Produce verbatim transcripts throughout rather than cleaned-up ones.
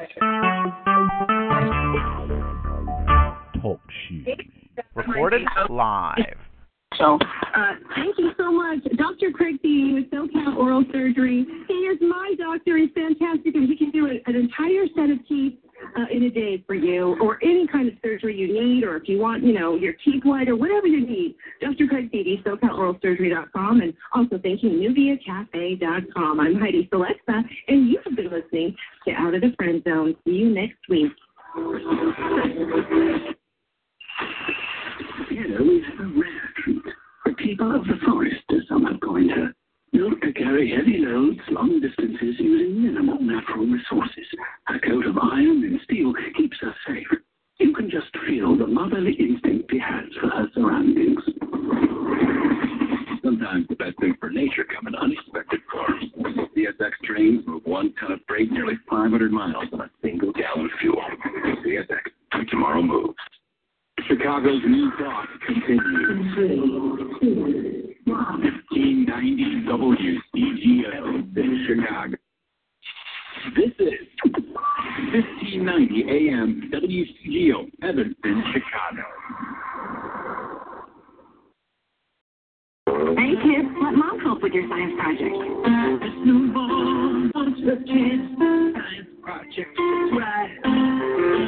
Talk show. Recorded live. So, uh, thank you so much, Doctor Craig Dean with SoCal Oral Surgery. He is my doctor. He's fantastic, and he can do an entire set of teeth uh, in a day for you, or any kind of surgery you need, or if you want, you know, your teeth white or whatever you need. Doctor Craig Dean, SoCal Oral Surgery dot com, and also thank you, Nubia Cafe dot com. I'm Heidi Selexa, and you have been listening to Out of the Friend Zone. See you next week. Here we have a rare treat. For people of the forest, as some are going to, not to carry heavy loads long distances using minimal natural resources. A coat of iron and steel keeps us safe. You can just feel the motherly instinct she has for her surroundings. Sometimes the best thing for nature come in unexpected forms. C S X trains move one ton of freight nearly five hundred miles on a single gallon of fuel. C S X, tomorrow moves. Chicago's new dock continues. fifteen ninety W C G O in Chicago. This is fifteen ninety A M W C G O, Evanston, Chicago. Hey kids, let mom help with your science project. There's no more bunch of kids. Science project, that's right.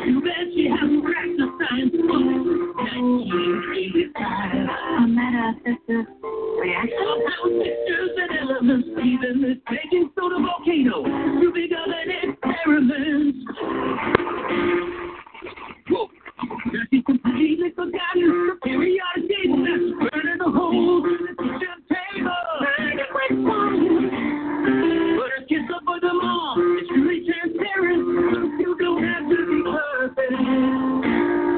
Too bad she hasn't cracked the science book. nineteen eighty-five. A meta-assisted reaction? Somehow pictures and elements leave in this baking soda volcano. You're bigger than experiments. Whoa. Now she's completely forgotten. Periodic table that's burning a hole in the kitchen table. And it breaks one. But her kiss up for them all. It's really transparent. You don't have to be perfect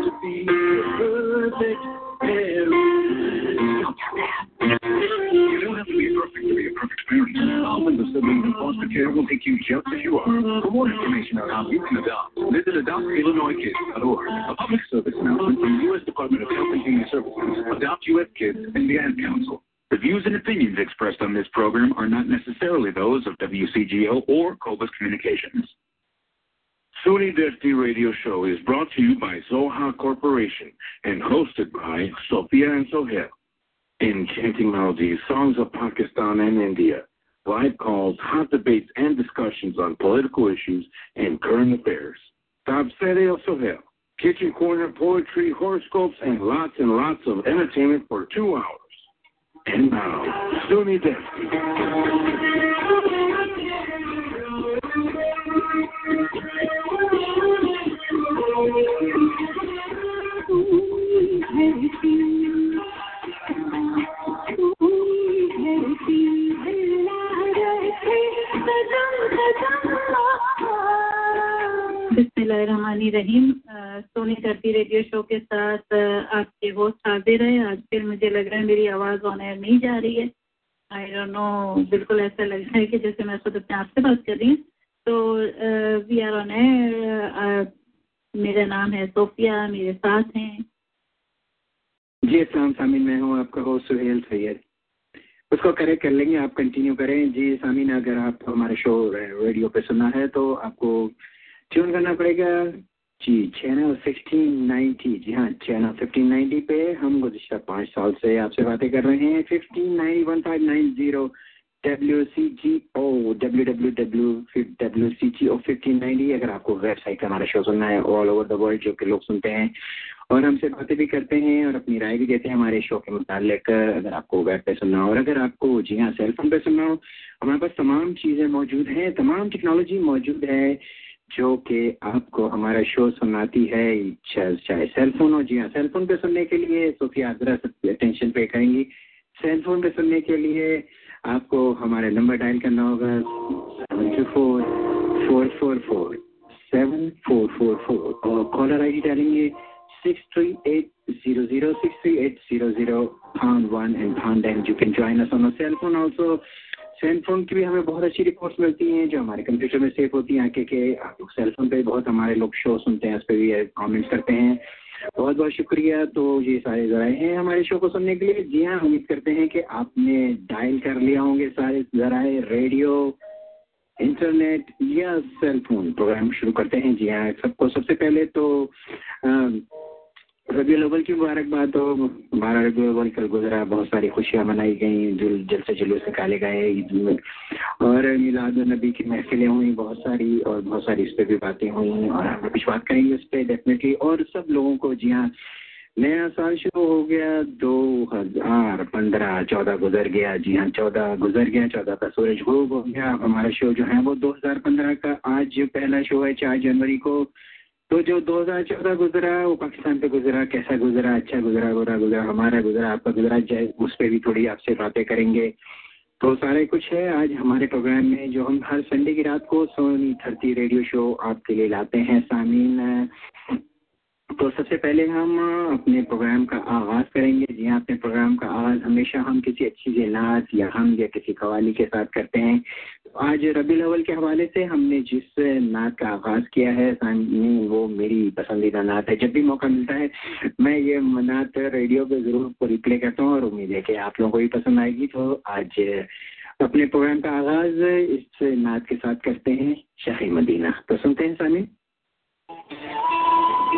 to be a perfect parent. Don't tell that. You don't have to be perfect to be a perfect parent. All in the siblings and foster care will take you just as you are. For more information on how you can adopt, visit adopt illinois kids dot org. A public service announcement from the U S Department of Health and Human Services, Adopt U S Kids, and the Ad Council. The views and opinions expressed on this program are not necessarily those of W C G O or Cobus Communications. Sunni Dersi Radio Show is brought to you by Zoha Corporation and hosted by Sophia and Sohail. Enchanting melodies, songs of Pakistan and India, live calls, hot debates, and discussions on political issues and current affairs. Tabsere Sohail, kitchen corner, poetry, horoscopes, and lots and lots of entertainment for two hours. And now, Sunni Dersi. बिस्मिल्लाहिर्रहमानिर्रहीम सोनी धरती radio show के साथ आपके host हाजिर हैं. आजकल मुझे लग रहा है मेरी आवाज़ ऑन एयर नहीं जा रही है. आई डोंट नो, बिल्कुल ऐसा लग रहा है कि जैसे मैं खुद अपने आप से बात कर रही हूँ. तो वी आर ऑन एयर. मेरा नाम है सोफिया, मेरे साथ हैं. जी अस्सलाम सामीन, मैं हूँ आपका होस्ट सुहेल सैयद. उसको करेक्ट कर लेंगे, आप कंटिन्यू करें. जी सामीन, अगर आपको हमारा शो रेडियो पर सुनना है तो आपको ट्यून करना पड़ेगा जी चैनल फिफ्टीन नाइंटी. जी हाँ, चैनल फिफ्टीन नाइंटी पे हम गुज़िश्ता पाँच साल से आपसे बातें कर रहे हैं. Fifteen ninety, fifteen ninety W C G O, W W W W C G O fifteen ninety. अगर आपको वेबसाइट का हमारा शो सुनना है ऑल ओवर द वर्ल्ड, जो कि लोग सुनते हैं और हमसे बातें भी करते हैं और अपनी राय भी देते हैं हमारे शो के मुतालिक. अगर आपको वेब पे सुनना हो और अगर आपको जी हाँ सेल फोन पे सुनना हो, हमारे पास तमाम चीज़ें मौजूद हैं, तमाम टेक्नोलॉजी मौजूद है जो कि आपको हमारा शो सुनाती है, चाहे सेलफोन हो. जी हाँ, सेलफोन पे सुनने के लिए सोफिया जरा अटेंशन पे करेंगी. सेलफोन पे सुनने के लिए आपको हमारा नंबर डायल करना होगा seven two four four four four seven four four four और कॉलर आई डी डालेंगे six three eight zero zero six three eight zero zero pound one and pound and. You can join us on our cell phone also. Cellphone की भी हमें बहुत अच्छी reports मिलती हैं जो हमारे कंप्यूटर में सेव होती हैं. आके के आप लोग सेलफोन पे बहुत हमारे लोग शो सुनते हैं, उस पर भी कमेंट्स करते हैं. बहुत बहुत शुक्रिया. तो ये सारे ज़राए हैं हमारे शो को सुनने के लिए. जी हाँ, उम्मीद करते हैं कि आपने डायल कर लिया होंगे सारे ज़राए. रेडियो इंटरनेट या सेलफोन प्रोग्राम शुरू करते हैं। जी हाँ, सबको सबसे पहले तो रबी अव्वल की मुबारकबाद हो। हमारा रबी अव्वल कल गुजरा, बहुत सारी खुशियाँ मनाई गई, जलसे जुलूस निकाले गए ईद में, और मिलाद नबी की महफिलें हुई बहुत सारी, और बहुत सारी इस पर भी बातें हुई और हम कुछ बात करेंगे इस पर डेफिनेटली। और सब लोगों को जी हाँ, नया साल शुरू हो गया, दो हज़ार पंद्रह चौदह गुजर गया। जी हाँ, चौदह गुजर गया, चौदह का सूरज खूब हो गया। हमारा शो जो है वो दो हज़ार पंद्रह का आज पहला शो है चार जनवरी को। तो जो दो हज़ार चौदह गुजरा वो पाकिस्तान पे गुजरा, कैसा गुजरा, अच्छा गुजरा, बुरा गुजरा, हमारा गुजरा, आपका गुजरा, जाए उस पर भी थोड़ी आपसे बातें करेंगे। तो सारे कुछ है आज हमारे प्रोग्राम में, जो हम हर संडे की रात को सोनी धरती रेडियो शो आपके लिए लाते हैं सामीन। तो सबसे पहले हम अपने प्रोग्राम का आगाज़ करेंगे। जी हाँ, अपने प्रोग्राम का आगाज़ हमेशा हम किसी अच्छी सी नात या हम या किसी कवाली के साथ करते हैं। तो आज रबी अव्वल के हवाले से हमने जिस नात का आगाज़ किया है वो मेरी पसंदीदा नात है। जब भी मौका मिलता है मैं ये नात रेडियो पे ज़रूर रिप्ले करता हूँ और उम्मीद है कि आप लोगों को भी पसंद आएगी। तो आज अपने प्रोग्राम का आगाज़ इस नात के साथ करते हैं, शाही मदीना। तो सुनते हैं सामिन। Bye.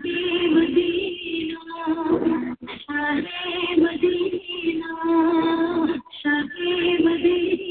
देगी ना ब्लेड देगी, तो और वो चीज जो उसके लिए नुकसानदेह बच्चों को नहीं पता।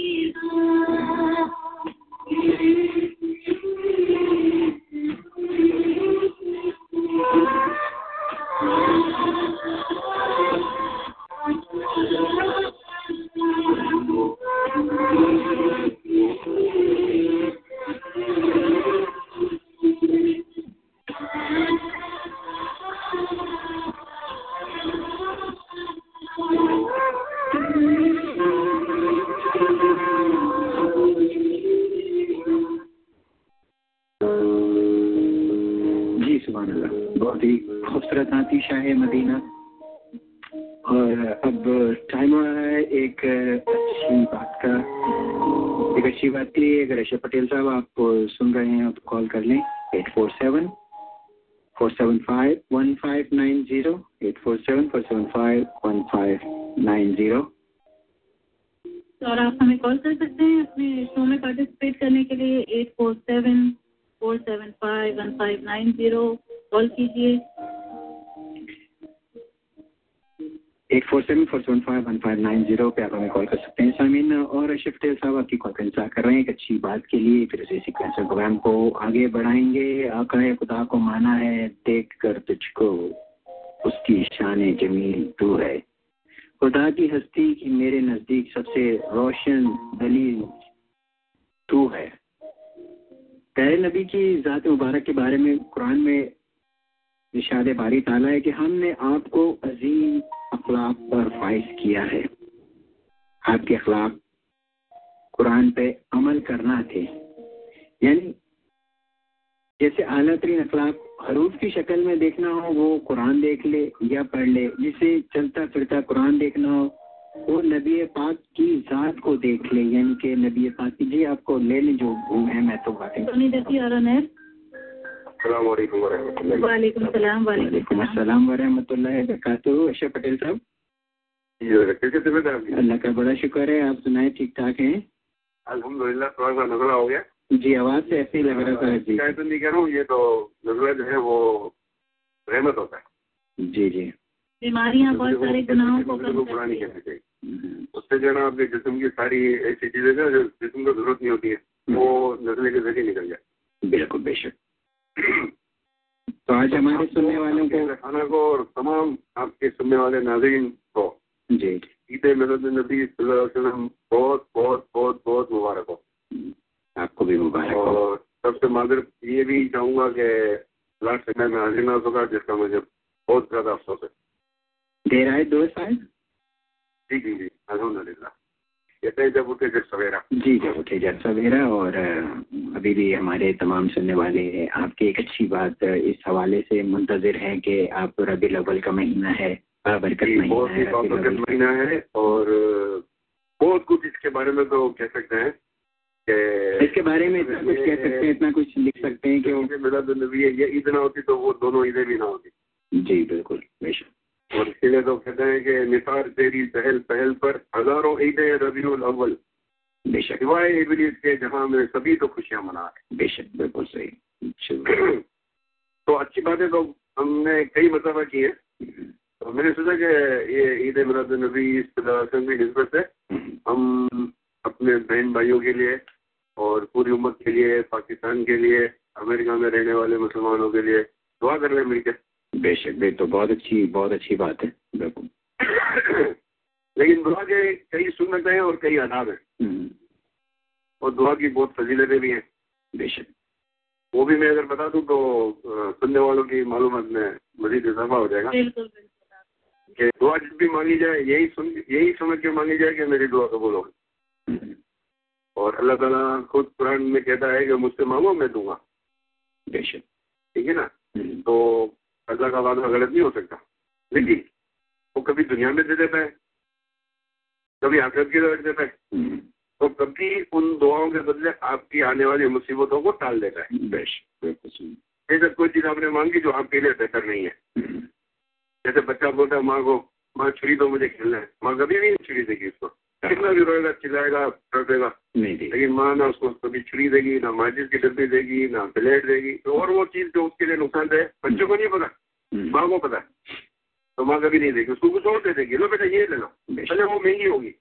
कभी नहीं देंगे, उसको कुछ और दे देंगे, लो बेटा ये ले लो, पहले वो महंगी होगी,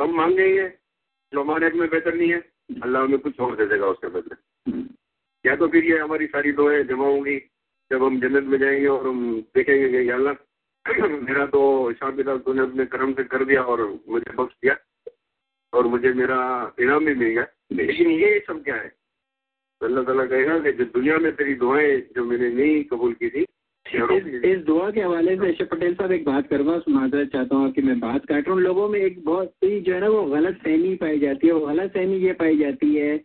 हम मांग लेंगे, जो हमारे हक में बेहतर नहीं है, अल्लाह हमें कुछ और दे देगा उसके बदले। या तो फिर ये हमारी सारी दुआएं जमा होंगी जब हम जन्नत में जाएंगे और हम देखेंगे कि अल्लाह मेरा तो शाम किताब तूने अपने कर्म से कर दिया और मुझे बख्श दिया और मुझे मेरा इनाम भी मिल गया। लेकिन ये सब क्या है, अल्लाह ताला कहेगा कि जो दुनिया में तेरी दुआएं जो मैंने नहीं कबूल की थी। इस, इस दुआ के हवाले से अशर पटेल साहब एक बात करवा सुनाना चाहता हूँ कि मैं बात काट रहा हूँ। लोगों में एक बहुत ही जो है ना वो गलत फहमी पाई जाती है, वो गलत फहमी ये पाई जाती है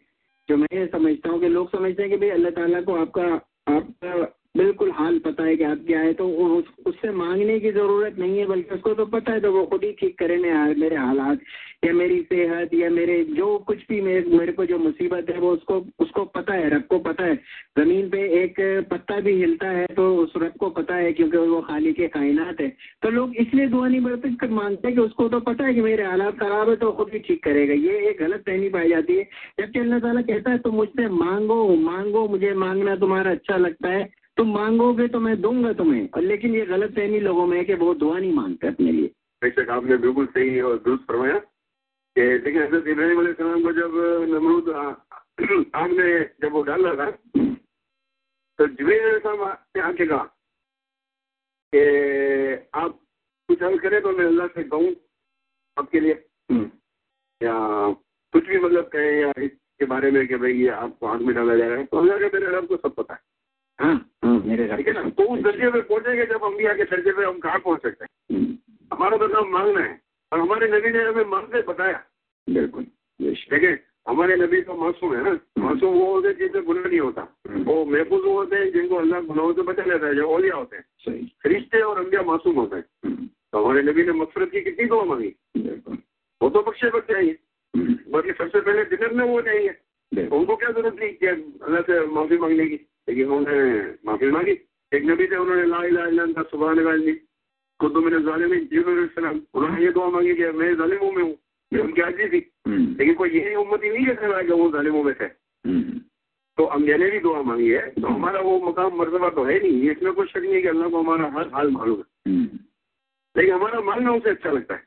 जो मैं समझता हूँ कि लोग समझते हैं कि भाई अल्लाह ताला को आपका आपका बिल्कुल हाल पता है कि आप क्या है, तो उस, उससे मांगने की ज़रूरत नहीं है, बल्कि उसको तो पता है तो वो खुद ही ठीक करे मेरे हालात या मेरी सेहत या मेरे जो कुछ भी मेरे मेरे को जो मुसीबत है वो उसको उसको पता है, रब को पता है। ज़मीन पे एक पत्ता भी हिलता है तो उस रब को पता है क्योंकि वो खालिक कायनात है। तो लोग इसलिए दुआ नहीं बरतते मांगते कि उसको तो पता है कि मेरे हालात ख़राब है तो खुद ही ठीक करेगा। ये एक गलत फहमी पाई जाती है, जबकि अल्लाह ताला कहता है तुम मुझसे मांगो मांगो, मुझे मांगना तुम्हारा अच्छा लगता है, तुम मांगोगे तो मैं दूंगा तुम्हें। और लेकिन ये गलत फहमी लोगों में है कि वो दुआ नहीं मांगते अपने लिए। बेशक आपने बिल्कुल सही और दुरुस्त फरमाया कि लेकिन हज़रत इब्राहिम अलैहिस्सलाम को जब नमरूद आग में जब वो डाला था तो जिब्रील अलैहिस्सलाम ने आके कहा कि आप कुछ हल करें तो मैं अल्लाह से कहूँ आपके लिए, या कुछ भी मतलब कहें या इसके बारे में कि भाई ये आपको आग में डाला जा रहा है, तो अल्लाह के मेरे रब को सब पता है। हाँ, हाँ, मेरे ठीक है ना, तो उस दर्जे पे पहुंचेंगे जब हम भी आके दर्जे पे हम कहाँ पहुंच सकते हैं। हमारा तो काम मांगना है और हमारे नबी ने हमें मांगते बताया। बिल्कुल ठीक है, हमारे नबी तो मासूम है ना, मासूम वो होते हैं जिनसे गुनाह नहीं होता, वो महफूज होते हैं जिनको अल्लाह गुनाहों से बचा लेता है, जो औलिया होते हैं। फरिश्ते और अंबिया मासूम होते हैं, तो हमारे नबी ने मगफिरत की कितनी दुआ मांगी, वो तो बख्शे पर चाहिए, बल्कि सबसे पहले जिन्नत में वो नहीं है, उनको क्या जरूरत थी कि अल्लाह से माफी मांगने की, लेकिन उन्होंने माफी मांगी। एक नबी थे उन्होंने ला इलाहा इल्लल्लाह सुब्हानल्लाह खुद मैंने ज़ालिमीन जिब्रील उन्होंने ये दुआ मांगी कि मैं ज़ालिमों में हूँ, उनकी आजी थी, लेकिन कोई यही उम्मती नहीं है कहना कि वो ज़ालिमों में थे, तो अंबिया ने भी दुआ मांगी है, तो हमारा वो मकाम मरतबा तो है नहीं, इसमें कोई शक नहीं है कि अल्लाह को हमारा हर हाल मालूम है, लेकिन हमारा मांगना उसे अच्छा लगता है।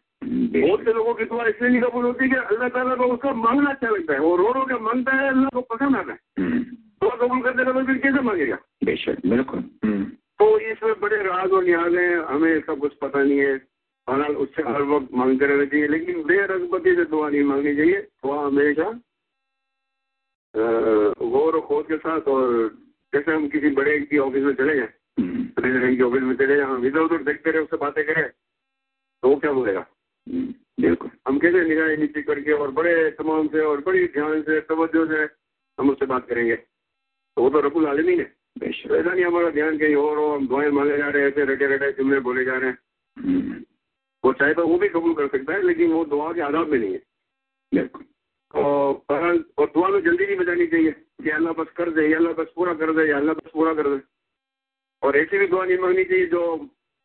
बहुत से लोगों की दुआ इसलिए नहीं कबूल होती कि अल्लाह ताला को उसका मांगना अच्छा लगता है, वो रो रो के मांगता है, अल्लाह को पसंद आता है, दुआ कबूल करने का फिर कैसे मांगेगा। बेशक बिल्कुल, तो इसमें बड़े राज और नियाज हैं, हमें इसका कुछ पता नहीं है, बहरहाल उससे हर वक्त मांगते रहना चाहिए, लेकिन बेरगबती से दुआ नहीं मांगनी चाहिए, दुआ हमेशा गौर और खोज के साथ। और जैसे हम किसी बड़े की ऑफिस में चले जाएँ, प्रेसिडेंट की ऑफिस में चले जाएँ, हम इधर उधर देखते रहे, उससे बातें करें तो वो क्या बोलेगा। बिल्कुल, हम कैसे निगाहें नीचे करके और बड़े तमाम से और बड़ी ध्यान से तवज्जो से हम उससे बात करेंगे, तो वो तो रब्बुल आलमीन है। बेशक ऐसा नहीं हमारा ध्यान कहीं और हो, हम दुआएं मांगे जा रहे हैं, ऐसे रटे रटे जुमले बोले जा रहे हैं, वो चाहे तो वो भी कबूल कर सकता है, लेकिन वो दुआ के आदाब में नहीं है। बिल्कुल, और बहरहाल और दुआ में जल्दी नहीं बचानी चाहिए कि अल्लाह बस कर दे, अल्लाह बस पूरा कर दे, अल्लाह बस पूरा कर दे। और ऐसी भी दुआ नहीं मांगनी चाहिए जो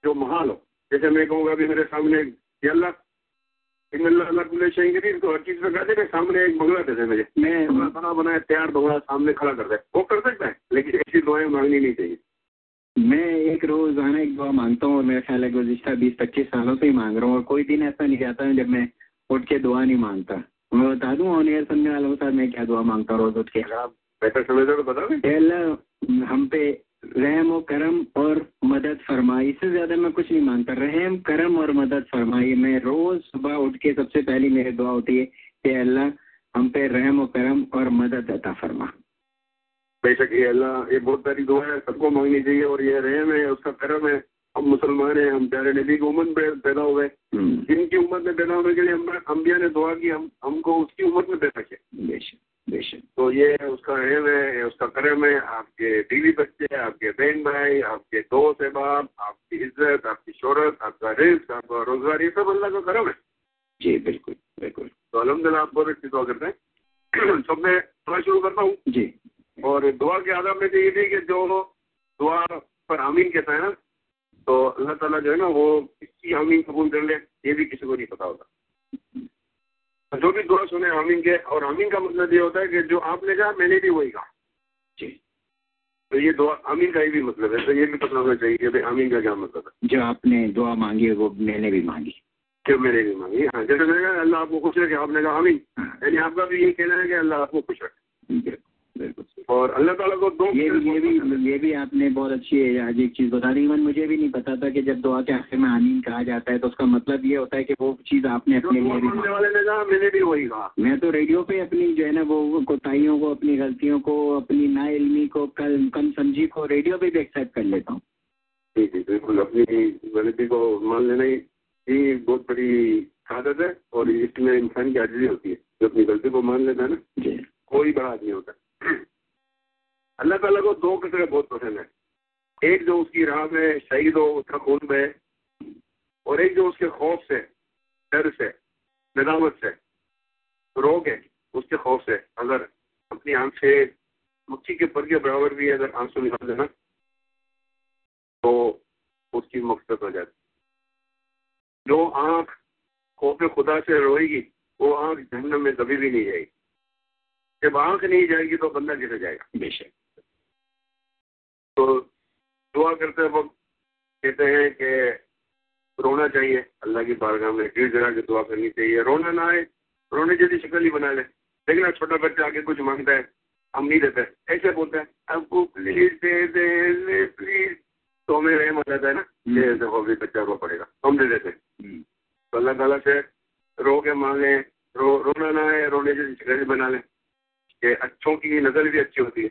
जो महाल हो, जैसे मैं कहूँगा अभी मेरे सामने अल्लाह तो हर चीज में कहते हैं, सामने एक बंगला दे दे मुझे, मैं बना बनाया तैयार बंगला सामने खड़ा कर दे, वो कर सकता है, लेकिन ऐसी दुआएं मांगनी नहीं चाहिए। मैं एक रोज़ाना एक दुआ मांगता हूँ और मेरा ख्याल है गुज़िश्ता बीस पच्चीस सालों से ही मांग रहा हूँ, और कोई दिन ऐसा नहीं जाता है जब मैं उठ के दुआ नहीं मांगता। मैं बता दूँ ऑन एयर सुनने वालों साहब मैं क्या दुआ मांगता हूँ रोज उठ के, आप बेहतर समझते हो तो बता दें। अल्लाह हम पे रहम और करम और मदद फरमाई, इससे ज़्यादा मैं कुछ नहीं मांगता, रहम करम और मदद फरमाई। मैं रोज़ सुबह उठ के सबसे पहली मेरी दुआ होती है कि अल्लाह हम पे रहम और करम और मदद अता फरमा। बेशक ये अल्लाह ये बहुत सारी दुआ है, सबको मांगनी चाहिए, और ये रहम है, उसका करम है। हम मुसलमान हैं, हम प्यारे नबी की उम्मत में पैदा हुए, जिनकी उम्मत में पैदा होने के लिए हम अंबिया ने दुआ की हम हमको उसकी उम्मत में पैदा किया। बेशक बेशक, तो ये उसका रहम है, उसका करम है। आपके बीवी बच्चे, आपके बहन भाई, आपके दोस्त अहबाब, आपकी इज्जत, आपकी शोहरत, आपका रिस्क, आपका रोजगार, ये सब अल्लाह का करम है। जी बिल्कुल बिल्कुल, तो अलहमदुलिल्लाह आप बहुत अच्छी दुआ करते हैं। सब मैं दुआ शुरू करता हूँ जी, और दुआ के आदाब में तो ये थी कि जो दुआ पर आमीन कहता है ना, तो अल्लाह ताला जो है ना वो किसकी आमीन कबूल कर ले, ये भी किसी को नहीं पता होता। जो भी दुआ सुने आमीन के, और आमीन का मतलब ये होता है कि जो आपने कहा मैंने भी वही कहा। जी, तो ये दुआ आमीन का ही भी मतलब है, तो ये भी पता होना चाहिए कि आमीन का क्या मतलब है। जो आपने दुआ मांगी है वो मैंने भी मांगी, जो मैंने भी मांगी। हाँ, जैसे मैंने कहा अल्लाह आपको खुश रखे, आपने कहा आमीन, यानी आपका भी यही कहना है कि अल्लाह आपको खुश रखे। और अल्लाह ताला को दो ये भी, ये भी ये भी आपने बहुत अच्छी है आज एक चीज़ बता दी। इवन मुझे भी नहीं पता था कि जब दुआ के आखिर में आमीन कहा जाता है तो उसका मतलब ये होता है कि वो चीज़ आपने अपने लिए भी मांगी। वाले ने कहा, मैंने भी वही कहा। मैं तो रेडियो पे अपनी जो है ना वो कोताहियों को, अपनी गलतियों को, अपनी ना इल्मी को, कल कम समझी को रेडियो पे भी एक्सेप्ट कर लेता हूँ। जी जी बिल्कुल, अपनी गलती को मान लेना ही बहुत बड़ी आदत है और इसमें इंसान की आज़ादी होती है जो अपनी गलती को मान लेता है ना, जी कोई बड़ा आदमी होता है। अल्लाह ताला को दो किस्में बहुत पसंद है, एक जो उसकी राह में शहीद हो, उसका खून बहे, और एक जो उसके खौफ से, डर से, नदामत से रोग है, उसके खौफ से अगर अपनी आंख से मक्खी के पर के बराबर भी अगर आंसू निकाल देना तो उसकी मकसद हो जाती। जो आंख खौफ खुदा से रोएगी वो आंख जहन्नम में कभी भी नहीं जाएगी। जब आंख नहीं जाएगी तो बंदा गिर जाएगा बेशक। तो दुआ करते वक्त कहते हैं कि रोना चाहिए अल्लाह की बारगाह में, गिर गिरा के दुआ करनी चाहिए। रोना ना आए, रोने जैसी शक्ल ही बना ले। लेकिन आज छोटा बच्चा आगे कुछ मांगता है, हम नहीं देते, ऐसे बोलता है आपको प्लीज दे दे प्लीज, तो हमें रहम आ जाता है ना ये देखो अभी बच्चा रो पड़ेगा, हम दे देते हैं। तो अल्लाह ताला से रो के मांगे, रो रोना ना आए, रोने जैसी शक्ल बना लें। अच्छों की नज़र भी अच्छी होती है।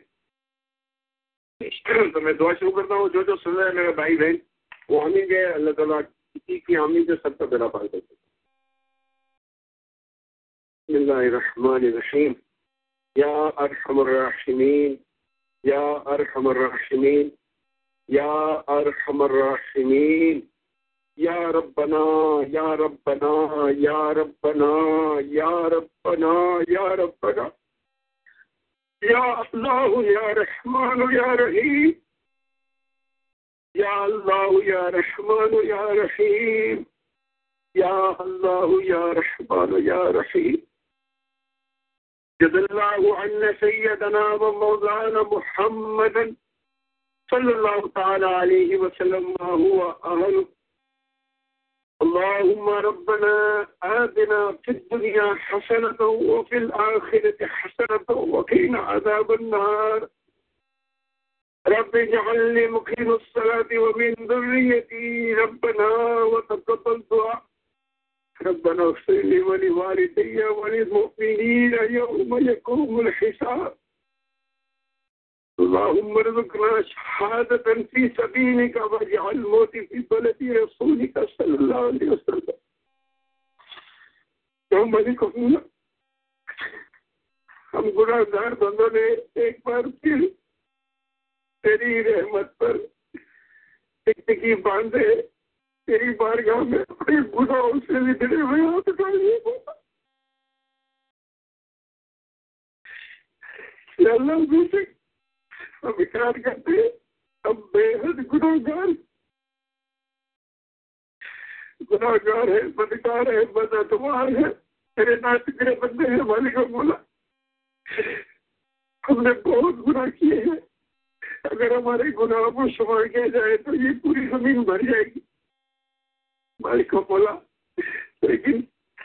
तो मैं दुआ शुरू करता हूँ। जो जो सुन रहे हैं मेरे भाई बहन वो आमीन के, अल्लाह ताला किसी की आमीन से सबका बेड़ा पार कर दे। बिस्मिल्लाहिर्रहमानिर्रहीम। या अरहमर्राहिमीन, या अरहमर्राहिमीन, या अरहमर्राहिमीन, या रब्बना, या रब्बना, या रब्बना, या रब्बना, या रब्बना, या अल्लाह या रहमान या रहीम, या अल्लाह या रहमान या रहीम, या अल्लाह या रहमान या रहीम। जज़ल्लाहु अन्ना सय्यदना व मौलाना मुहम्मदन सल्लल्लाहु तआला अलैहि वसल्लम मा हुवा अहलु। अल्लाहुम्मा रब्बना आतिना फिद दुनिया हसनतौ व फिल आखिरति हसनतौ व क़िना अज़ाबन नार। रब्बि इजअलनी मुक़ीमस सलाति व मिन ज़ुर्रिय्यती रब्बना व तक़ब्बल दुआ। रब्बना इग़फ़िर ली व लिवालिदैया व लिल-मुअमिनीना यौम यक़ूमुल हिसाब। اللهم ارزقنا شهادة في سبيلك واجعل موتي في بلد رسولك صلى الله عليه وسلم. हम हम गुनाहगार बंदों ने एक बार फिर तेरी रहमत पर टिकटिकी बांधे, तेरी बारगाह में अपने गुनाहों से निकले हुए हाथ उठा लिए। अल्लाह हम इकरार करते हैं हम बेहद गुनाहगार गुनाहगार है, बदकार है, बदअतवार है, तेरे नाशुक्र बंदे हैं मालिक मौला। हमने बहुत गुनाह किए हैं, अगर हमारे गुनाह को शुमार किया जाए तो ये पूरी जमीन भर जाएगी मालिक मौला। लेकिन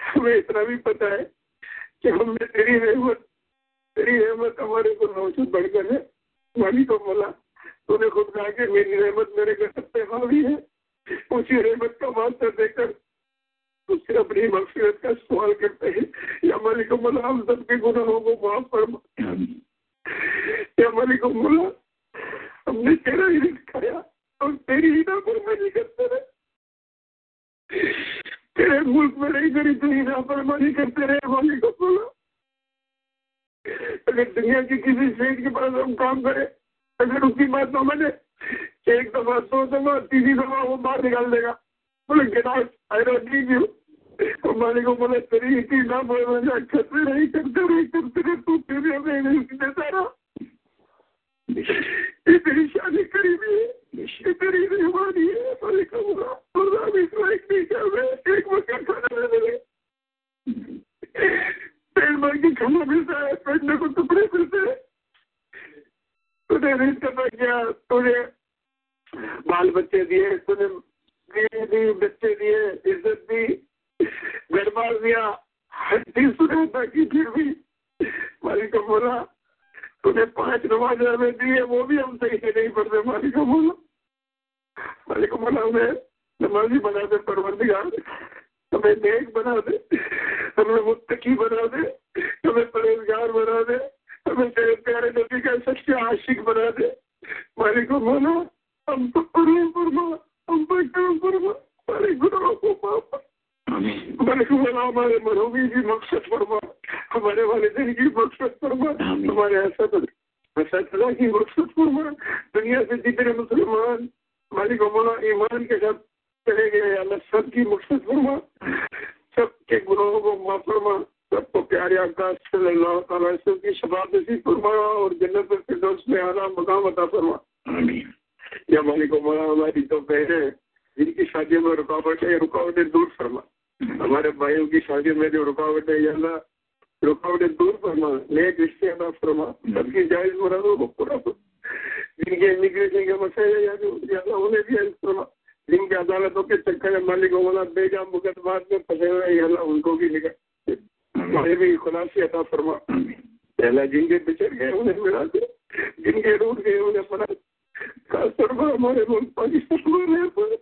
हमें इतना भी पता है कि हमने तेरी रहमत तेरी रहमत हमारे गुनाहों से बढ़कर है मालिक मौला। तूने खुद कहा कि मेरी रहमत मेरे घर पे हावी है, उसी रहमत का वास्ता देकर उससे अपनी मगफिरत का सवाल करते हैं। या मालिक मौला हम सबके गुनाहों को माफ फरमा। या मालिक मौला हमने तेरा ही रिज़्क खाया और तेरी ही नाफरमानी करते रहे, तेरे मुल्क में रही करी तू ही नाफरमानी करते रहे मालिक मौला। अगर दुनिया के किसी सेठ के पास हम काम करें, अगर उसकी बात न माने एक दफा दो दफा तीसरी दफा वो बाहर निकाल देगा, बोले गिलास आई डोंट नीड यू। मालिक को बोले तेरी इतनी ना बोले अच्छा से नहीं करते रहे करते रहे तू फिर हमें नहीं देता रहा। ये तेरी शादी करीबी है, ये तेरी मेहमानी है मालिक बोला। हम इस लाइक नहीं कर रहे, एक मक्का खाना ले लेंगे, पेट भर के खाना मिलता है, पेट में कुछ टुकड़े मिलते हैं। तूने रिस्क पैदा किया बाल बच्चे दिए, तूने बीवी दी, बच्चे दिए, इज्जत दी, घर बार दिया, हर चीज तूने अदा की, फिर भी मालिक बोला तूने पांच नमाज हमें दी है, वो भी हम सही से नहीं पढ़ते। मालिक बोला मालिक बोला हमें नमाजी बना दे परवरदिगार, हमें नेक बना दे, हमें मुत्तकी बना दे, हमें परहेजगार बना दे, हमें तेरे प्यारे नबी का सच्चे आशिक बना दे। मालिक बोला हम तो परम परमा, हम तो परम परमा, मालिक गुनाहों को माफ, मालिक बोला हमारे मरहूमी की मकसद फरमा, हमारे वालिदैन की मकसद फरमा, हमारे असद असदुल्लाह की मकसद फरमा, दुनिया से जितने मुसलमान मालिक बोला ईमान के साथ चले गए, अल्लाह सब की मकसद फरमा, सब के गुनाहों को माफ फरमा, सबको प्यारे आका सल्लल्लाहु अलैहि वसल्लम की शफाअत नसीब फरमा और जन्नत के फिरदौस में आला मकाम अता फरमा। आमीन या मालिक मौला, हमारी तो बहने जिनकी शादी में रुकावट है, रुकावटें दूर फरमा, हमारे भाइयों की शादी में जो रुकावट है, अल्लाह रुकावटें दूर फरमा, नेक रिश्ते अता फरमा, सबकी जायज़ मुरादों को पूरा फरमा। जिनके इमिग्रेशन के मसले हैं उन्हें भी हेल्प फरमा, जिनके अदालतों के चक्कर में मालिक मौला बेजा मुकदमा में फंसे हुए अल्लाह उनको भी निकाल हमें भी खुलासी अता फरमा। पहला जिनके बिछड़ गए उन्हें मिला दे, जिनके रूठ गए उन्हें बना दे, खास तौर पर हमारे मुल्क पाकिस्तान में रहने वाले,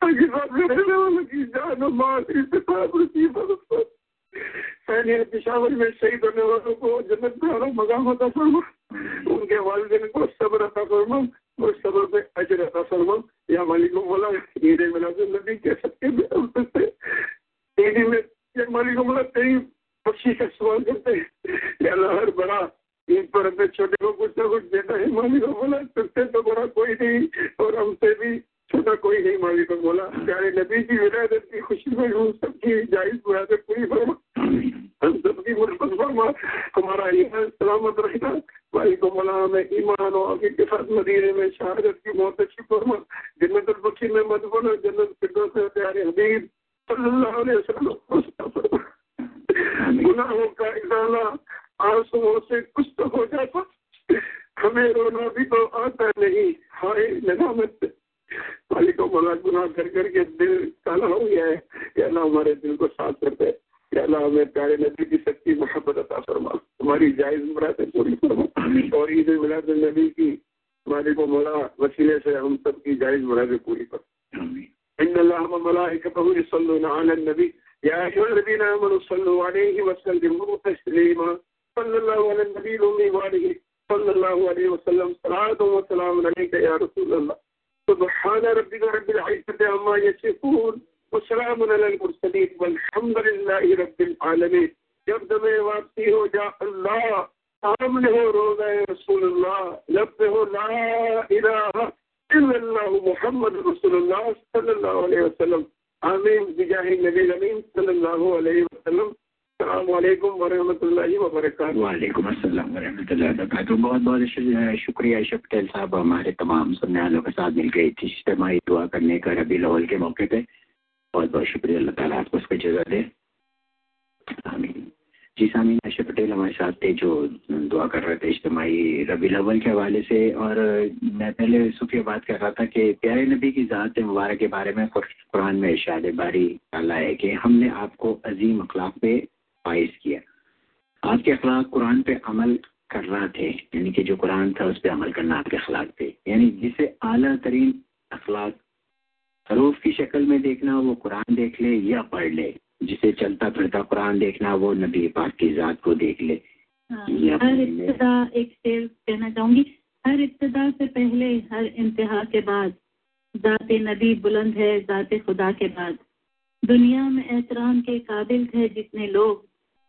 पाकिस्तान में रहने वालों की जान और माल इस्तेमाल नसीब फरमा, सैनिया पेशावर में शहीद होने वालों को जन्नत में आला मकाम अता फरमा, उनके वालिदैन को सब्र अता फरमा और सब्र पे अजर अता फरमा। या मालिक मौला ईद मिलादुन नबी के सबके बेअसर से ईद में ये मालिक मौला तेरी बख्शी का सवाल करते हैं, या अल्लाह हर बड़ा ईद पर अपने छोटे को कुछ ना कुछ देता है। मालिक मौला तुझसे तो बड़ा कोई नहीं और हमसे भी छोटा कोई नहीं। मालिक मौला प्यारे नबी की विलादत की खुशी में हम सबकी जायज़ मुरादें पूरी फरमा, हम सबकी मुराद फरमा, हमारा ईमान सलामत रहना। मालिक मौला हमें ईमान और आगे के साथ मदीने में शहादत की मौत अच्छी फरमा, जन्नत बख्शी में मदबन और जन्नत फिरदौस में प्यारे हबीब सल्लल्लाहु अलैहि वसल्लम। गुनाहों का इजाला आंसुओं से कुछ तो हो जाता, हमें रोना भी तो आता नहीं, हाय नदामत। मालिक मौला गुनाह कर कर के दिल काला हो गया है, या अल्लाह हमारे दिल को साफ कर दे, या अल्लाह हमें प्यारे नबी की सच्ची मोहब्बत अता फरमा, हमारी जायज़ मुरादें पूरी फरमा और ईद मिलाद नबी की मालिक मौला वसीले से हम सब की जायज़ मुरादें पूरी फरमा। إن الله وملائكته يصلون على النبي يا أيها الذين آمنوا صلوا عليه وسلموا تسليما صلى الله على النبي وآله صلى الله عليه وسلم صلاة وسلام عليك يا رسول الله سبحان ربك رب العزة عما يصفون وسلام على المرسلين والحمد لله رب العالمين। जब दमे वापसी हो जा अल्लाह, सामने हो रोज़ा रसूल अल्लाह, लब हो ला इलाहा इल्लल्लाहु मुहम्मद रसूलुल्लाह सल्लल्लाहु अलैहि वसल्लम। आमीन बिजाहि नबी अमीन सल्लल्लाहु अलैहि वसल्लम। अस्सलाम वालेकुम व रहमतुल्लाहि व बरकातहू। वालेकुम अस्सलाम व रहमतुल्लाहि व बरकातहू। बहुत बहुत शुक्रिया ईशा पटेल साहब, हमारे तमाम सुनने वालों के साथ मिलकर इज्तिमाई दुआ करने का रबीउल अव्वल के मौके पे बहुत बहुत शुक्रिया। अल्लाह ताला आपको उसका जज़ा दे, आमीन। जी सामीन, आशा पटेल हमारे साथ थे जो दुआ कर रहे थे इज्तिमाई रबीउल अव्वल के हवाले से। और मैं पहले सुफिया बात कर रहा था कि प्यारे नबी की ज़ात मुबारक के बारे में कुरान में इरशाद बारी ताला है कि हमने आपको अजीम अखलाक पे फाइज किया। आपके अखलाक कुरान पे अमल करना थे, यानी कि जो कुरान था उस पर अमल करना आपके अखलाक थे, यानी जिसे आला तरीन अखलाक हरूफ की शक्ल में देखना वो कुरान देख ले या पढ़ ले, जिसे चलता फिरता कुरान देखना वो नबी पाक की ज़ात को देख ले। हाँ, हर इब्तिदा एक शेर कहना चाहूँगी, हर इब्तिदा से पहले हर इंतहा के बाद ज़ाते नबी बुलंद है ज़ाते खुदा के बाद। दुनिया में एहतराम के काबिल थे जितने लोग,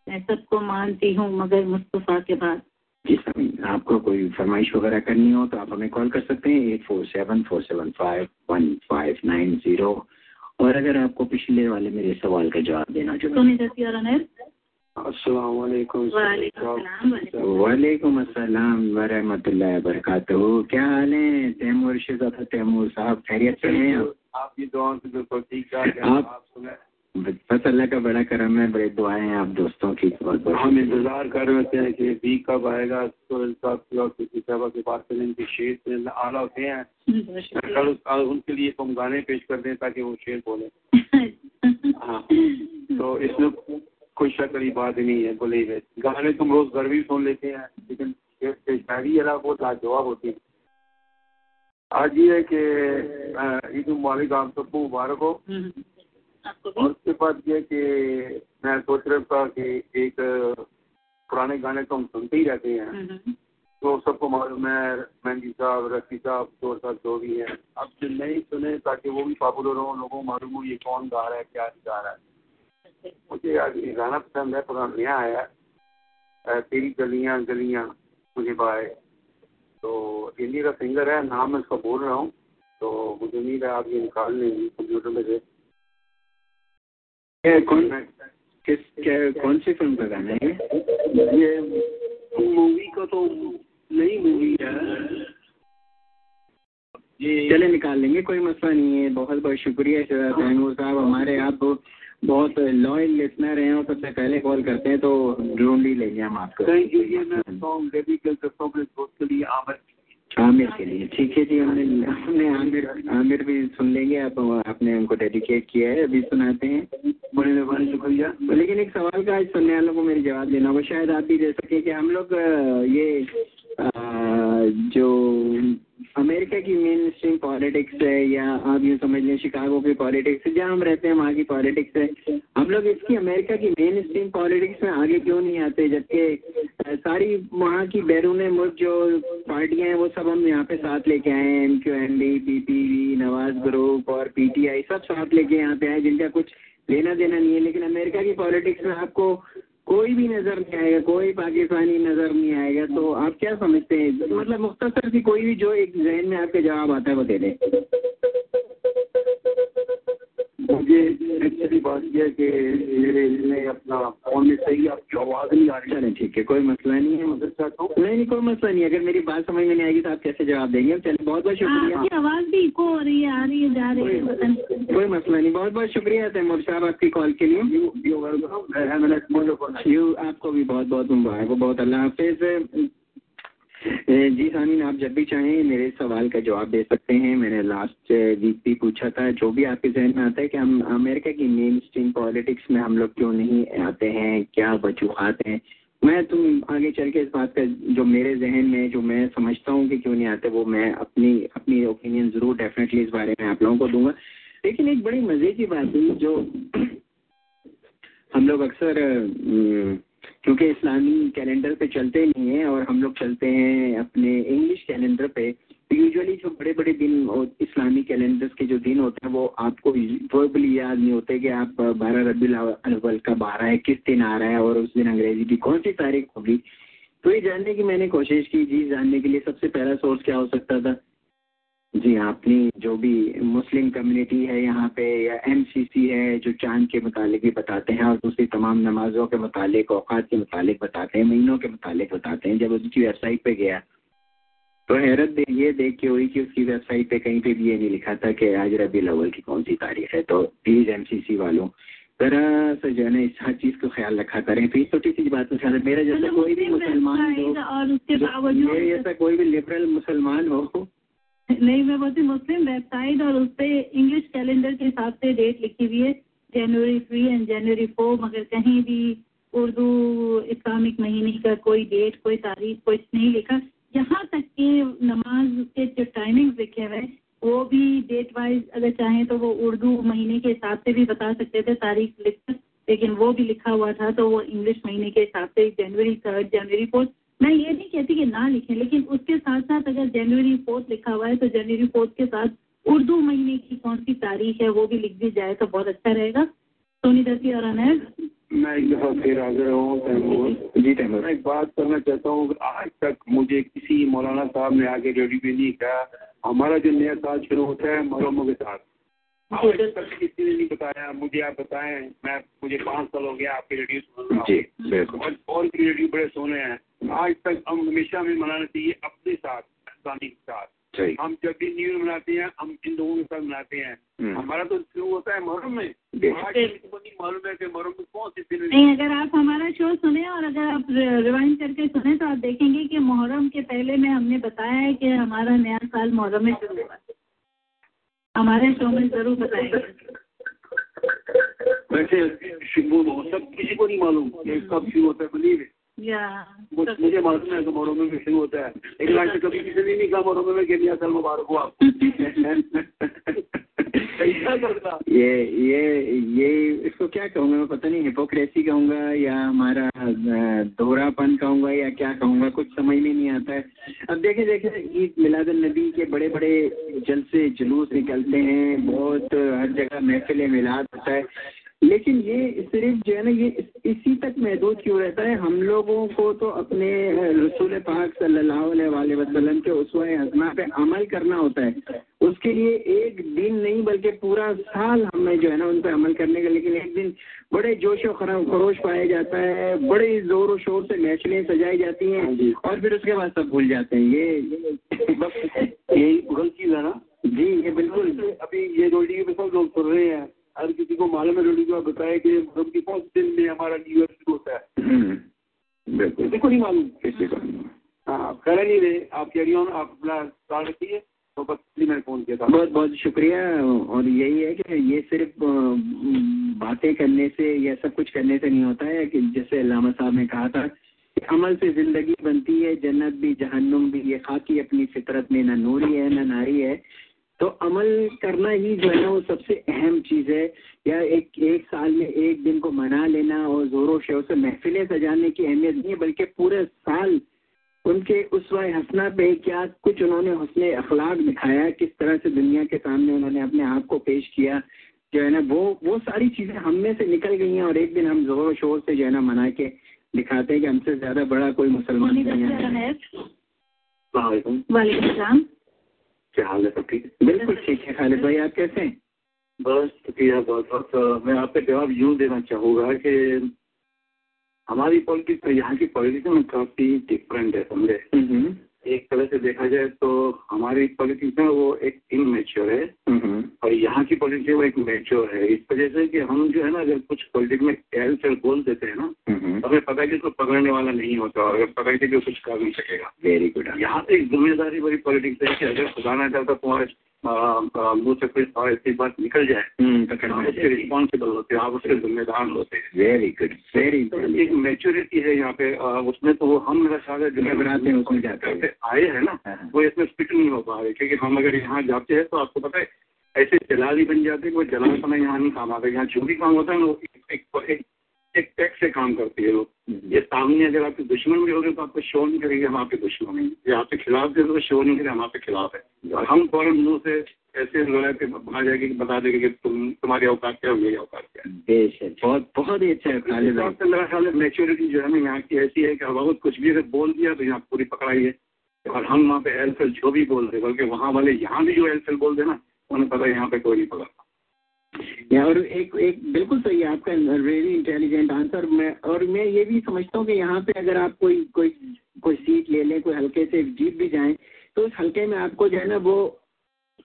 मैं सबको मानती हूँ मगर मुस्तफ़ा के बाद। जी समीन, आपको कोई फरमाइश वगैरह करनी हो तो आप हमें कॉल कर सकते हैं eight four seven four seven five one five nine zero. और अगर आपको पिछले वाले मेरे सवाल का जवाब देना चाहिए। सुनी दसी और अनर अस्सलाम वालेकुम। वालेकुम अस्सलाम व रहमतुल्लाहि व बरकातहू। क्या हाल है तैमूर शहजादा? तैमूर साहब खैरियत से हैं? आपकी दुआओं से बिल्कुल ठीक ठाक है। आप बस अल्लाह का बड़ा करम है, बड़े दुआएं हैं आप दोस्तों की। हम इंतज़ार कर रहे हैं कि वीक कब आएगा, सोहेल साहब की और किसी साहब के पास के शेर से आला होते हैं, कल उनके लिए हम गाने पेश कर दें ताकि वो शेर बोलें। हाँ, तो इसमें कोई शक वाली बात नहीं है, बोले गाने तुम रोज़ घर भी सुन लेते हैं, लेकिन शायरी अला बहुत लाजवाब होती है। आज ये है कि ईद मुबारक, आप सबको मुबारक हो। और उसके बाद ये कि मैं सोच रहा था कि एक पुराने गाने तो हम सुनते ही रहते हैं, तो सबको मालूम है, मेहंदी साहब, रफी साहब, जोर साहब जो भी हैं, अब जो नहीं सुने ताकि वो भी पॉपुलर हो, लोगों को मालूम हो ये कौन गा रहा है, क्या गा रहा है। मुझे आज ये गाना पसंद है, पुराना नया आया है, तेरी गलियाँ गलियाँ मुझे पाए, तो हिंदी का सिंगर है, नाम मैं उसका बोल रहा हूँ, तो मुझे उम्मीद है आप ये निकाल लेंगे कंप्यूटर में से। ये कौन किस क्या कौन सी फिल्म का गाना है? ये मूवी का तो नहीं, मूवी है ये, चले निकाल लेंगे, कोई मसला नहीं है। बहुत बहुत शुक्रिया तैमूर साहब, हमारे आप बहुत लॉयल लिसनर हैं और सबसे पहले कॉल करते हैं, तो ढूंढ ही लेंगे हम आपको। Thank you. ये मैं सॉन्ग रेडी कर सकता हूँ अपने दोस्त के लिए, आमिर आमिर के लिए। ठीक है जी, हमने हमने आमिर आमिर भी सुन लेंगे, आप आपने उनको डेडिकेट किया है, अभी सुनाते हैं। बड़े बड़े शुक्रिया। लेकिन एक सवाल का आज सुनने वालों को मेरे जवाब देना होगा, शायद आप भी दे सकें कि हम लोग ये आ, जो अमेरिका की मेन स्ट्रीम पॉलिटिक्स है, या आप यूँ समझ लें शिकागो की पॉलिटिक्स है, जहाँ हम रहते हैं वहाँ की पॉलिटिक्स है, हम लोग इसकी अमेरिका की मेन स्ट्रीम पॉलिटिक्स में आगे क्यों नहीं आते, जबकि सारी वहाँ की बैरून मुल्क जो पार्टियाँ हैं वो सब हम यहाँ पे साथ लेके आए हैं। M Q M D, P P V, Nawaz group और पी टी आई सब साथ लेके यहाँ पे आए, जिनका कुछ लेना देना नहीं है, लेकिन अमेरिका की पॉलिटिक्स में आपको कोई भी नज़र नहीं आएगा, कोई पाकिस्तानी नज़र नहीं आएगा। तो आप क्या समझते हैं, मतलब मुख्तसर की कोई भी जो एक जहन में आपके जवाब आता है वो दे दें। मुझे एक्चुअली बात यह है कि मेरे में अपना फोन में सही आपकी आवाज़ नहीं आ रही। चलें ठीक है, कोई मसला नहीं है, मदद चाहता हूँ। नहीं नहीं, कोई मसला नहीं है, अगर मेरी बात समझ में नहीं आएगी तो आप कैसे जवाब देंगे। चलें, बहुत बहुत शुक्रिया। आपकी आवाज़ भी इको हो रही है, आ रही है, जा रही है, कोई मसला नहीं। बहुत बहुत शुक्रिया तैमूर साहब आपकी कॉल के लिए। यू आपको भी बहुत बहुत मुबारक हो, बहुत अल्लाह हाफिज़। जी सामीन, आप जब भी चाहें मेरे सवाल का जवाब दे सकते हैं। मैंने लास्ट वीक भी पूछा था, जो भी आपके जहन में आता है कि हम अमेरिका की मेन स्ट्रीम पॉलिटिक्स में हम लोग क्यों नहीं आते हैं, क्या वजूहात हैं। मैं तुम आगे चल के इस बात का जो मेरे जहन में, जो मैं समझता हूँ कि क्यों नहीं आते, वो मैं अपनी अपनी ओपिनियन ज़रूर डेफिनेटली इस बारे में आप लोगों को दूंगा। लेकिन एक बड़ी मज़े की बात हुई, जो हम लोग अक्सर क्योंकि इस्लामी कैलेंडर पे चलते नहीं हैं और हम लोग चलते हैं अपने इंग्लिश कैलेंडर पे, तो यूजुअली जो बड़े बड़े दिन और इस्लामी कैलेंडर्स के जो दिन होते हैं वो आपको वर्बली याद नहीं होते कि आप बारह रबीउल अव्वल कब आ रहा है, किस दिन आ रहा है और उस दिन अंग्रेजी की कौन सी तारीख होगी। तो ये जानने की मैंने कोशिश की जी, जानने के लिए सबसे पहला सोर्स क्या हो सकता था। जी हाँ, अपनी जो भी मुस्लिम कम्युनिटी है यहाँ पे, या एमसीसी है जो चांद के मुतालिक भी बताते हैं और दूसरी तमाम नमाजों के मुतालिक, औकात के मुतालिक बताते हैं, महीनों के मुतालिक बताते हैं। जब उसकी वेबसाइट पे गया तो हैरत ये देख के हुई कि उसकी वेबसाइट पे कहीं पे भी ये नहीं लिखा था कि आज रबीउल अव्वल की कौन सी तारीख है। तो प्लीज़ एमसीसी वालों, ज़रा सा जो है ना इस हर चीज़ को ख्याल रखा करें। तो ये छोटी सी बात में ख्याल, मेरा जैसा कोई भी मुसलमान हो, मेरे जैसा कोई भी लिबरल मुसलमान हो नहीं, मैं बोलती मुस्लिम वेबसाइट और उस पर इंग्लिश कैलेंडर के हिसाब से डेट लिखी हुई है, January three and January four, मगर कहीं भी उर्दू इस्लामिक महीने का कोई डेट, कोई तारीख, कुछ नहीं लिखा। यहाँ तक कि नमाज के जो टाइमिंग्स लिखे हुए वो भी डेट वाइज अगर चाहें तो वो उर्दू महीने के हिसाब से भी बता सकते थे तारीख लिखकर, लेकिन वो भी लिखा हुआ था, तो वो इंग्लिश महीने के हिसाब से जनवरी थर्ड, जनवरी फोर्थ। मैं ये नहीं कहती कि ना लिखें, लेकिन उसके साथ साथ अगर जनवरी फोर्थ लिखा हुआ है तो जनवरी फोर्थ के साथ उर्दू महीने की कौन सी तारीख है वो भी लिख दी जाए तो बहुत अच्छा रहेगा। सोनी दर्जी और अनैब, मैं एक दफ़ा फिर हाजिर हूँ तैमूर जी। तैमूर, मैं एक बात करना चाहता हूँ, आज तक मुझे किसी मौलाना साहब ने आगे रेडियो पे नहीं कहा हमारा जो नया साल शुरू होता है मरहमों के साथ, आज तक किसी ने नहीं बताया। मुझे आप बताएं, मैं मुझे पाँच साल हो गया आपके रेडियो सुन रहा हूँ और और रेडियो बड़े सोने हैं, आज तक हम हमेशा हमें मनाना चाहिए अपने साथ, इस्लामी के साथ। है, हम जब भी न्यू में मनाते हैं, हम इन लोगों के साथ मनाते हैं। हमारा तो शुरू होता है मुहर्रम में, मालूम है कि मुहर्रम में कौन सी फिल्म नहीं। अगर आप हमारा शो सुने और अगर आप रिवाइंड करके सुने तो आप देखेंगे कि मुहर्रम के पहले में हमने बताया है कि हमारा नया साल मुहर्रम में शुरू हुआ। हमारे शो में जरूर बताएंगे। वैसे वो सब किसी को नहीं मालूम कब शुरू होता है, बलिए मुझे मालूम है कि मोहर्रम में शुरू होता है, लेकिन आज कभी किसी ने नहीं कहा मोहर्रम में कि नया साल मुबारक हो आपको। ये ये ये इसको क्या कहूँगा मैं, पता नहीं हिपोक्रेसी कहूँगा या हमारा दोहरापन कहूँगा या क्या कहूँगा, कुछ समझ में नहीं आता है। अब देखें देखें ईद मिलाद नबी के बड़े बड़े जलसे जुलूस निकलते हैं, बहुत हर जगह महफिल मिलाद होता है, लेकिन ये सिर्फ जो है ना ये इसी तक महदूद क्यों रहता है? हम लोगों को तो अपने रसूल पाक सल्लल्लाहु अलैहि वसल्लम के उस्वा-ए हसना पे अमल करना होता है। उसके लिए एक दिन नहीं बल्कि पूरा साल हमें जो है ना उन पर अमल करने का, लेकिन एक दिन बड़े जोश और खरोश पाया जाता है, बड़े जोर और शोर से महफिलें सजाई जाती हैं और फिर उसके बाद सब भूल जाते हैं। ये यही गलती है ना जी, ये बिल्कुल अभी ये रोडियो पे सब लोग सुन रहे हैं, हर किसी को मालूम है रोडी को आप बताया कि मुहर्रम के पाँच दिन में हमारा न्यू ईयर शुरू होता है, बिल्कुल किसी को नहीं मालूम, किसी को नहीं। हाँ कह नहीं रहे आप, कैरी ऑन आप अपना ख्याल रखिए, तो बस इसलिए मैंने फ़ोन किया था। बहुत बहुत शुक्रिया। और यही है कि ये सिर्फ बातें करने से या सब कुछ करने से नहीं होता है, कि जैसे अल्लामा साहब ने कहा था अमल से ज़िंदगी बनती है, जन्नत भी जहन्नुम भी, ये खाकी अपनी फितरत में ना नूरी है ना नारी है, तो अमल करना ही जो है ना वो सबसे अहम चीज़ है। या एक एक साल में एक दिन को मना लेना और ज़ोरों शोर से महफिलें सजाने की अहमियत नहीं है, बल्कि पूरे साल उनके उस्वा-ए हसना पे क्या कुछ उन्होंने हुस्न अखलाक दिखाया, किस तरह से दुनिया के सामने उन्होंने अपने आप को पेश किया, जो है ना वो वो सारी चीज़ें हम में से निकल गई हैं, और एक दिन हम ज़ोरों शोर से जो है ना मना के दिखाते हैं कि हमसे ज़्यादा बड़ा कोई मुसलमान नहीं है। वालेकुम सलाम, क्या हाल है? सब ठीक? बिल्कुल ठीक है खालिद भाई, आप कैसे हैं? बस शुक्रिया बहुत बहुत। मैं आपका जवाब यूँ देना चाहूँगा कि हमारी पॉलिटिक्स और यहाँ की पॉलिटिक्स में काफ़ी डिफरेंट है, समझे? एक तरह से देखा जाए तो हमारी पॉलिटिक्स में वो एक इमेच्योर है और यहाँ की पॉलिटिक्स वो एक मैच्योर है। इस वजह से कि हम जो है ना अगर कुछ पॉलिटिक्स में एल सेल बोल देते हैं ना, हमें पता है कि उसको पकड़ने वाला नहीं होता और अगर पकड़ते कि कुछ कर नहीं सकेगा। Very good. यहाँ पे एक जिम्मेदारी बड़ी पॉलिटिक्स है कि अगर खुदाना चाहता तुम्हारे मुँह से कुछ और ऐसी बात निकल जाए तो आप उसके रिस्पॉन्सिबल होते हैं, आप उसके जिम्मेदार होते हैं। Very good, very good. एक मैच्योरिटी है यहाँ पे, उसमें तो हम मेरा सागर जिम्मेदार आए हैं ना वो इसमें फिट नहीं हो पा रहे, क्योंकि हम अगर यहाँ जाते हैं तो आपको पता है ऐसे जलाल ही बन जाते हैं, वो जलाल समय यहाँ नहीं काम आता, यहाँ जो भी काम होता है ना वो एक एक टैक्स से काम करती है लोग। ये सामने अगर आपके दुश्मन भी होंगे तो आपको शो नहीं करेंगे हम आपके दुश्मन हैं, या आपके खिलाफ है तो शो नहीं करें हम आपके खिलाफ है, और हम फौरन मुँह से ऐसे लड़ाई पे आ जाएगी कि बता देंगे कि तुम तुम्हारी औकात क्या है, मेरी औकात क्या है। बेशक, बहुत बहुत ही अच्छा है। मेरा ख्याल है मैच्योरिटी जो है ना यहाँ की ऐसी है कि बहुत कुछ भी अगर बोल दिया तो यहाँ पूरी पकड़ाई है, और हम वहाँ पे एल सेल जो भी बोल रहे बल्कि वहाँ वाले यहाँ भी जो एल सेल बोल देना उन्हें पता है यहाँ पे कोई नहीं पकड़ता। और एक एक बिल्कुल सही है आपका वेरी इंटेलिजेंट आंसर। मैं और मैं ये भी समझता हूँ कि यहाँ पे अगर आप कोई कोई कोई सीट ले लें, कोई हल्के से जीत भी जाएं, तो उस हल्के में आपको जो है ना वो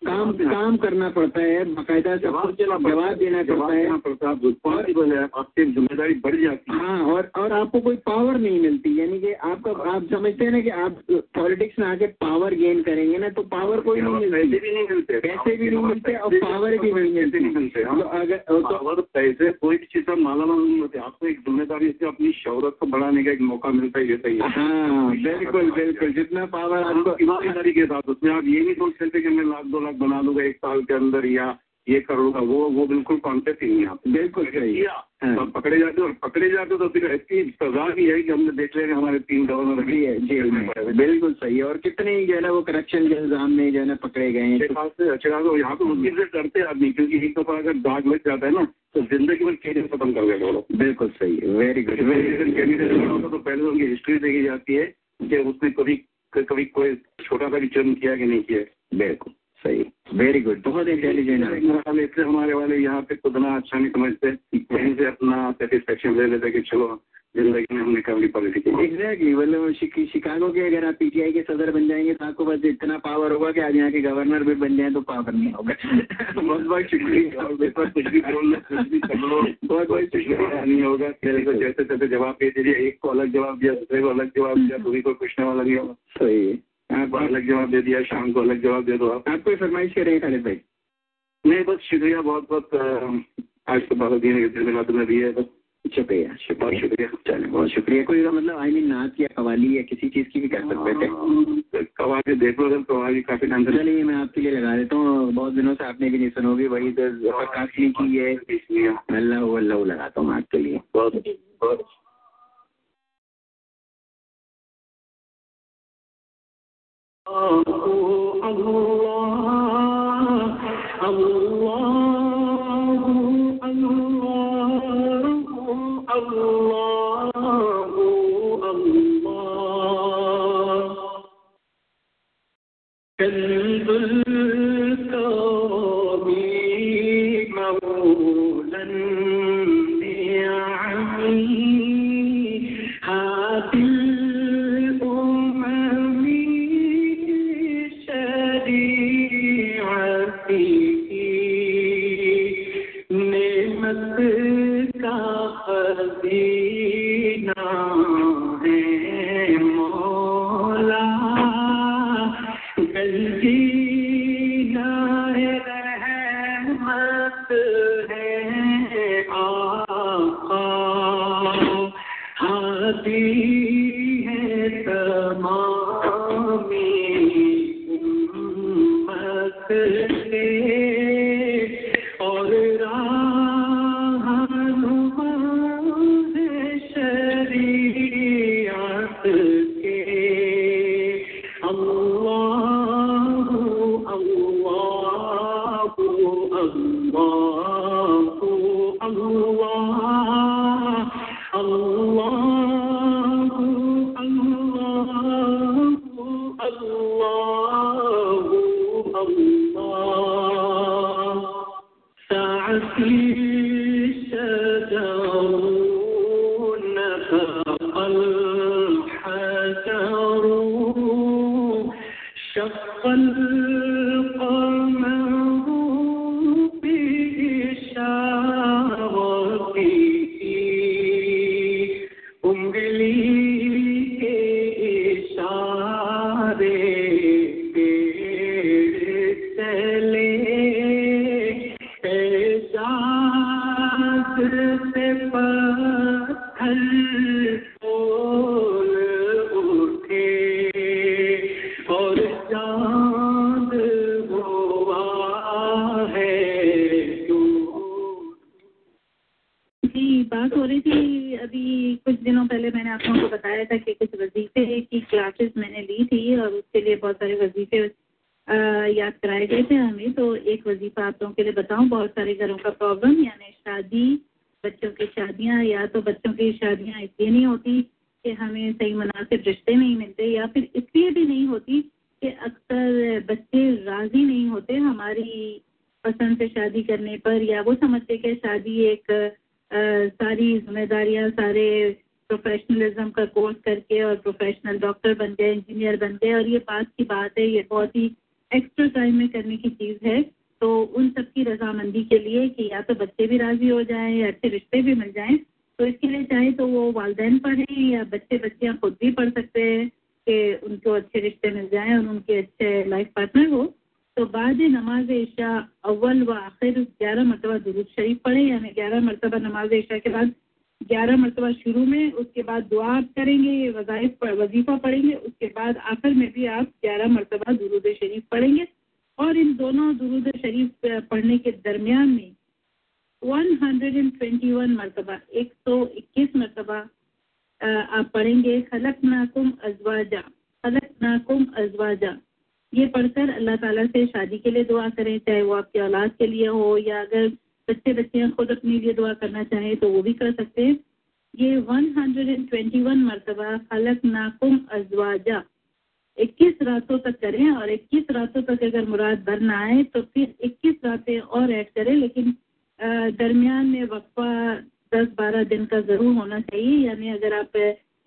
काम काम करना पड़ता है, बाकायदा जवाब देना पड़ता है, आपकी जिम्मेदारी बढ़ जाती है। हाँ, और और आपको कोई पावर नहीं मिलती, यानी कि आपका आप समझते हैं ना कि आप पॉलिटिक्स में आके पावर गेन करेंगे ना, तो पावर कोई नहीं मिलती, पैसे भी नहीं मिलते, पैसे भी नहीं मिलते और पावर भी नहीं मिलते। अगर पैसे कोई भी चीज़ माला माल नहीं होती, आपको एक जिम्मेदारी से अपनी शौहरत को बढ़ाने का एक मौका मिलता है, ये सही है। हाँ बिल्कुल बिल्कुल, जितना पावर आपको ईमानदारी के साथ, उसमें आप ये नहीं सोच सकते कि मैं लाख दो लाख बना लूँगा एक साल के अंदर या ये कर लूँगा, वो वो बिल्कुल कॉन्सेप्ट ही नहीं है। बिल्कुल सही, हम पकड़े जाते और पकड़े जाते तो फिर ऐसी सजा भी है कि हमने देख लिया हमारे तीन गवर्नर भी है जेल में पड़े। बिल्कुल सही, और कितने ही जो है ना वो करप्शन के इल्जाम में जो है ना पकड़े गए हैं। खास से शिकागो यहाँ पे मुश्किल से करते आदमी, क्योंकि एक दफा अगर दाग लग जाता है ना तो जिंदगी भर कैरियर खत्म कर गए लोग। बिल्कुल सही, वेरी गुड। तो पहले उनकी हिस्ट्री देखी जाती है कि उसने कभी कभी कोई छोटा सा भी चुन किया कि नहीं किया। बिल्कुल सही, वेरी गुड, बहुत इंटेलिजेंट है। इससे हमारे वाले यहाँ पे खुद ना अच्छा नहीं समझते, यहीं से अपना सेटिस्फेक्शन ले लेते कि चलो जिंदगी में हम रिकवरी पॉलिसी के लिए एग्जैक्टली मतलब शिकागो के अगर आप पीटीआई के सदर बन जाएंगे तो आपको बस इतना पावर होगा कि आज यहाँ के गवर्नर भी बन जाए तो पावर नहीं होगा। बहुत बहुत शुक्रिया। बहुत बहुत शुक्रिया नहीं होगा जैसे तैसे जवाब दे दीजिए। एक को अलग जवाब दिया, दूसरे को अलग जवाब दिया, दूसरी को पूछने वाला नहीं होगा। सही है। आपको अलग जवाब दे दिया, शाम को अलग जवाब दे दो। आप कोई फरमाइश करेंगे खालिद भाई? नहीं बस शुक्रिया, बहुत बहुत आज तो बहुत दिन भी है। बस शुक्रिया बहुत शुक्रिया। चलिए बहुत शुक्रिया। कोई मतलब आई मीन नाच या कवाली या किसी चीज़ की भी कर सकते थे। कवाली देख लो सर, कवाली काफ़ी टाइम से। चलिए मैं आपके लिए लगा देता हूँ, बहुत दिनों से आपने भी नहीं सुना होगी। वही तो काफी की है, अल्लाह हू अल्लाह हू लगाता हूँ आपके लिए। बहुत बहुत Allah, Allah, Kanzul Kabi Mawlan Ni'ami Hadil Umami Shari'ati Ni'mat Dina hai Mola, Galina hai Rahmat hai Aqa, Hadi hai Tamami Ummat ke aur दस बारह दिन का ज़रूर होना चाहिए, यानी अगर आप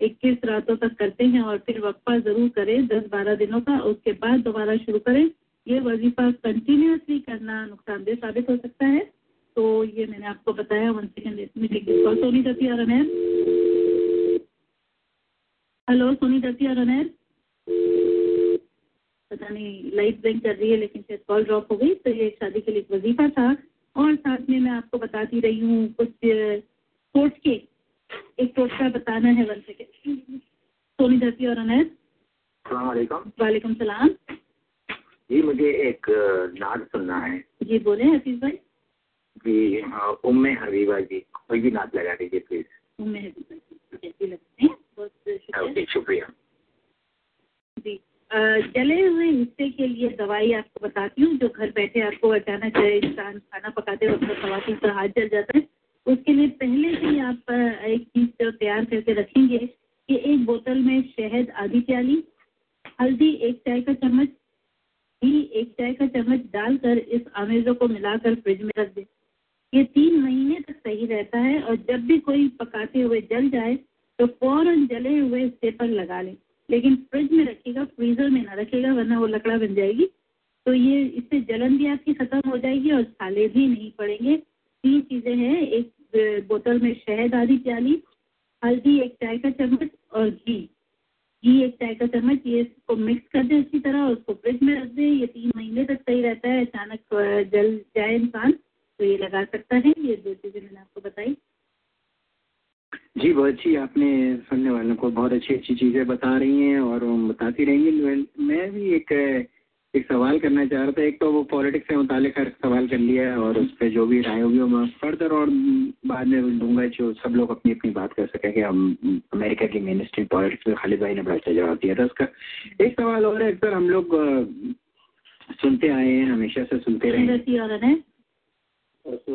इक्कीस रातों तक करते हैं और फिर वक्फा ज़रूर करें दस बारह दिनों का, उसके बाद दोबारा शुरू करें। ये वजीफा कंटिन्यूसली करना नुकसानदेह साबित हो सकता है, तो ये मैंने आपको बताया। वन सेकेंड, इसमें सोनी दतिया रनैर, हेलो सोनी दतिया रनैर, पता नहीं लाइट ब्लिंक कर रही है लेकिन शायद कॉल ड्रॉप हो गई। तो ये शादी के लिए वजीफा था, और साथ में मैं आपको बताती रही हूँ कुछ टोटके, एक टोटका बताना है। वन सेकेंड, सोनी दतिया और अनैस, अस्सलाम वालेकुम। वालेकुम सलाम जी, मुझे एक नाद सुनना है जी। बोले हफीज भाई जी। हाँ, उम्मे हबीबा जी, कोई भी नाद लगा दीजिए प्लीज। उम्मे हबीबा जी, कैसी लगती हैं? बहुत शुक्रिया जी। जले हुए हिस्से के लिए दवाई आपको बताती हूँ, जो घर बैठे आपको अचानक इंसान खाना पकाते वक्त खवातीन पर हाथ जल जाता है, उसके लिए पहले से ही आप एक चीज़ जो तैयार करके रखेंगे कि एक बोतल में शहद आधी प्याली, हल्दी एक चाय का चम्मच, घी एक चाय का चम्मच डालकर इस आमेजों को मिलाकर फ्रिज में रख दें। ये तीन महीने तक सही रहता है, और जब भी कोई पकाते हुए जल जाए तो फौरन जले हुए हिस्से पर लगा लें, लेकिन फ्रिज में रखिएगा, फ्रीजर में ना रखिएगा, वरना वो लकड़ा बन जाएगी। तो ये इससे जलन भी आपकी ख़त्म हो जाएगी और छाले भी नहीं पड़ेंगे। तीन चीज़ें हैं, एक बोतल में शहद आधी प्याली, हल्दी एक चाय का चम्मच और घी घी एक चाय का चम्मच। ये इसको मिक्स कर दें अच्छी तरह, उसको फ्रिज में रख दें। ये तीन महीने तक सही रहता है, अचानक जल जाए इंसान तो ये लगा सकता है। ये दो चीज़ें मैंने आपको बताई जी। बहुत अच्छी, आपने सुनने वालों को बहुत अच्छी अच्छी चीज़ें बता रही हैं और हम बताती रहेंगी। मैं भी एक एक सवाल करना चाह रहा था। एक तो वो पॉलिटिक्स से मुतालिक हर सवाल कर लिया है, और उस पर जो भी राय होगी मैं फर्दर और बाद में दूंगा, जो सब लोग अपनी अपनी बात कर सकें कि हम अमेरिका की मेन स्ट्रीम पॉलिटिक्स में। खालिद भाई ने बड़ा अच्छा जवाब दिया था उसका। एक सवाल और है, सर हम लोग सुनते आए हैं, हमेशा से सुनते रहे।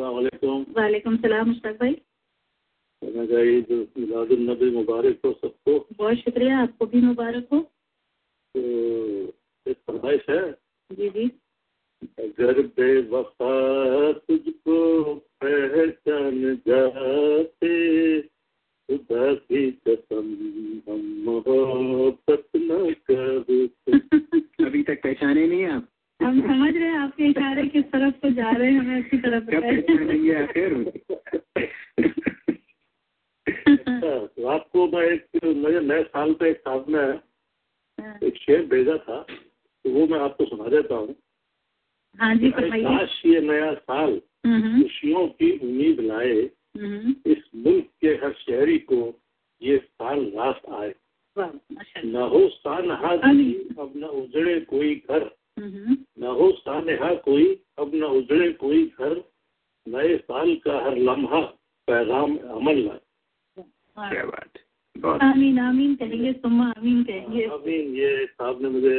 वालेकुम सलाम मुश्ताक भाई, नबी मुबारक हो सबको। बहुत शुक्रिया, आपको भी मुबारक हो। तो एक फरमाइश है जी जी, अगर बेवफा तुझको पहचान जाते खुदा की कसम हम मोहब्बत न करते। अभी तक पहचाने नहीं आप? हम समझ रहे हैं आपके इशारे किस तरफ को जा रहे हैं, हमें अच्छी तरफ पहचानेंगे आखिर। तो आपको मैं एक मेरे नए साल पे एक साहब ने एक शेर भेजा था, तो वो मैं आपको सुना देता हूँ। हाँ जी, काश ये नया साल खुशियों की उम्मीद लाए, इस मुल्क के हर शहरी को ये साल रास आए, न हो सानहा अब न उजड़े कोई घर, न हो सानहा कोई अब न उजड़े कोई घर, नए साल का हर लम्हा पैगाम अमल लाए। क्या बात है, आमीन आमीन कहेंगे, सुम्मा आमीन कहेंगे। आमीन, ये साहब ने मुझे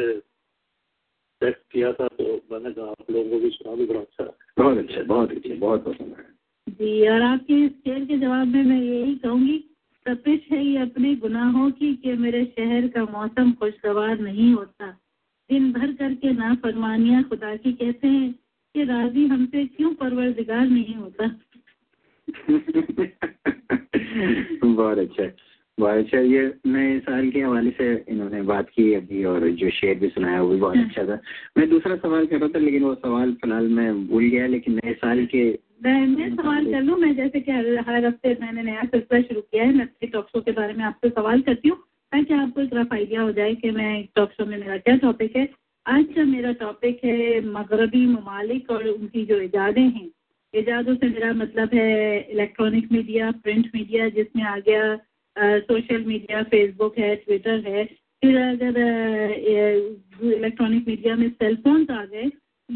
टेक्स्ट किया था, तो मैंने कहा आप लोगों को भी सुना भी। बड़ा अच्छा, बहुत अच्छा, बहुत अच्छा, बहुत पसंद है जी। और आपके इस शेर के जवाब में मैं यही कहूँगी, तपिश है ये अपने गुनाहों की कि मेरे शहर का मौसम खुशगवार नहीं होता, दिन भर करके ना फरमानियाँ खुदा की, कहते हैं कि राजी हमसे क्यों परवरदिगार नहीं होता। बहुत अच्छा, बहुत अच्छा। ये नए साल के हवाले से इन्होंने बात की अभी, और जो शेर भी सुनाया वो भी बहुत अच्छा था। मैं दूसरा सवाल कर रहा था, लेकिन वो सवाल फिलहाल मैं भूल गया। लेकिन नए साल के मैं सवाल कर लूँ, मैं जैसे कि हर हफ्ते मैंने नया सिलसिला शुरू किया है, मैं टॉक शो के बारे में आपसे सवाल करती हूँ ताकि आपको एक रफ आइडिया हो जाए कि मैं टॉक शो में मेरा क्या टॉपिक है। आज का मेरा टॉपिक है मगरबी ममालिक और उनकी जो इजादें हैं। इजाज़ों से मेरा मतलब है इलेक्ट्रॉनिक मीडिया, प्रिंट मीडिया, जिसमें आ गया आ, सोशल मीडिया, फेसबुक है, ट्विटर है। फिर अगर इलेक्ट्रॉनिक मीडिया में सेलफोन्स आ गए।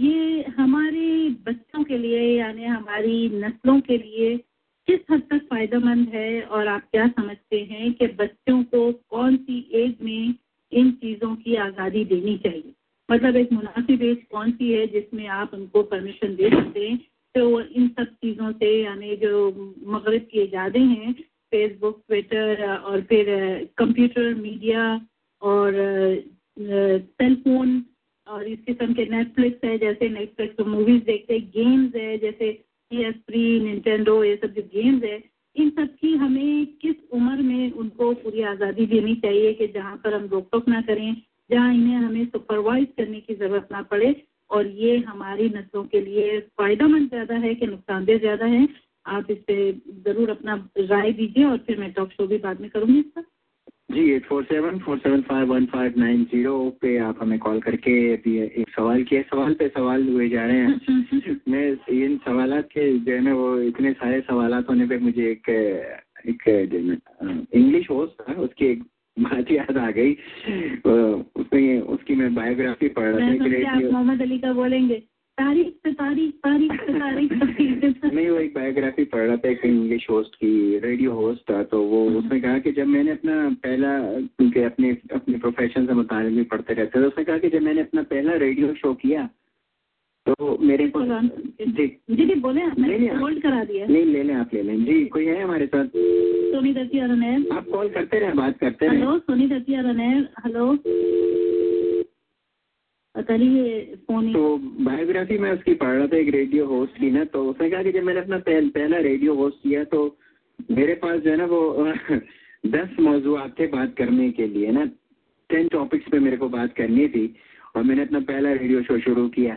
ये हमारे बच्चों के लिए यानी हमारी नस्लों के लिए किस हद तक फ़ायदेमंद है, और आप क्या समझते हैं कि बच्चों को कौन सी एज में इन चीज़ों की आज़ादी देनी चाहिए? मतलब एक मुनासिब एज कौन सी है जिसमें आप उनको परमिशन दे सकते हैं तो इन सब चीज़ों से, यानी जो मगरब की इजादें हैं, फेसबुक, ट्विटर और फिर कंप्यूटर मीडिया और सेलफोन और इस किस्म के नेटफ्लिक्स है, जैसे नेटफ्लिक्स तो मूवीज़ देखते हैं, गेम्स है जैसे पी एस थ्री, निंटेंडो, ये सब जो गेम्स है, इन कि हमें किस उम्र में उनको पूरी आज़ादी देनी चाहिए कि जहाँ पर हम रोक टोक ना करें, जहाँ इन्हें हमें सुपरवाइज करने की ज़रूरत ना पड़े, और ये हमारी नस्लों के लिए फ़ायदामंद ज़्यादा है कि नुकसानदेह ज़्यादा है। आप इस पर ज़रूर अपना राय दीजिए और फिर मैं टॉक शो भी बाद में करूँगी इसका। जी eight four seven four seven five one five nine zero पे आप हमें कॉल करके अभी एक सवाल किया, सवाल पे सवाल हुए जा रहे हैं। मैं इन सवाल के जो है ना वो इतने सारे सवाल होने पे मुझे एक एक इंग्लिश होस्ट था उसकी एक बात याद आ गई, उसमें उसकी मैं बायोग्राफी पढ़ रहा था। मोहम्मद अली का बोलेंगे तारीख से तारीख तारीख से तारीख नहीं, वो एक बायोग्राफी पढ़ रहा था एक इंग्लिश होस्ट की, रेडियो होस्ट था, तो वो उसने कहा कि जब मैंने अपना पहला, क्योंकि अपने अपने प्रोफेशन से मुताबिक भी पढ़ते रहते थे, उसने कहा कि जब मैंने अपना पहला रेडियो शो किया तो मेरे को जी जी बोले मैंने होल्ड करा दिया। नहीं ले लें आप, ले लें जी। कोई है हमारे साथ? सुनी दर्जी अरनैल, आप कॉल करते रहें, बात करते रहें। हेलो सुनी दर्जी अरनैल, हेलो। तो बायोग्राफी में उसकी पढ़ रहा था एक रेडियो होस्ट की ना, तो उसने कहा कि जब मैंने अपना पहल, पहला रेडियो होस्ट किया तो मेरे पास जो है ना वो दस मौजूद थे बात करने के लिए ना, टेन टॉपिक्स पे मेरे को बात करनी थी, और मैंने अपना पहला रेडियो शो शुरू किया।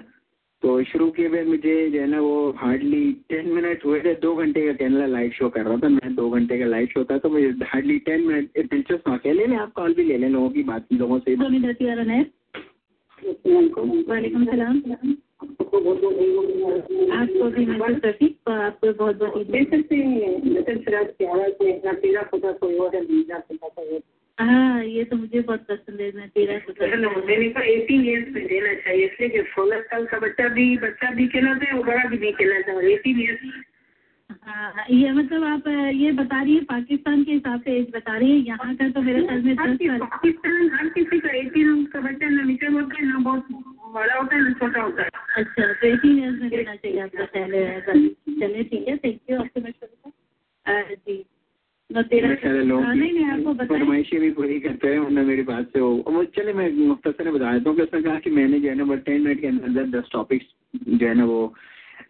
तो शुरू किए हुए मुझे जो है ना वो हार्डली टेन मिनट हुए थे, दो घंटे का कैनला लाइव शो कर रहा था मैं, दो घंटे का लाइव शो था, तो मुझे हार्डली टेन मिनट दिलचस्प वाक़ ले लें आप, कॉल भी ले लें लोगों की बात लोगों से। वालेकुम सलाम, आपको बहुत बहुत आपको भी आपको बहुत बहुत से। हाँ ये तो मुझे बहुत पसंद है, मैं तेरा मैंने कहा एटीन ईयर्स में देना चाहिए, इसलिए कि सोलह साल का बच्चा भी बच्चा भी कहलाता है और बड़ा भी नहीं कहलाता है, एटीन ईयर्स। हाँ ये मतलब आप ये बता रही है पाकिस्तान के हिसाब से एज बता रही है, यहाँ का तो मेरे ख्याल में पाकिस्तान हर किसी का एटीन का बच्चा ना मीटर होता है ना बहुत बड़ा होता है ना छोटा होता है। अच्छा तो एटीन ईयर्स में देना चाहिए आपका पहले, चलिए ठीक है, थैंक यू आपके मैच जी। फरमाइशें भी पूरी करते हैं वरना मेरी बात से हो। चले मैं मुख्तसर बता देता हूँ कि उसने कहा कि मैंने जो है ना टेन मिनट के अंदर दस टॉपिक्स जो है ना वो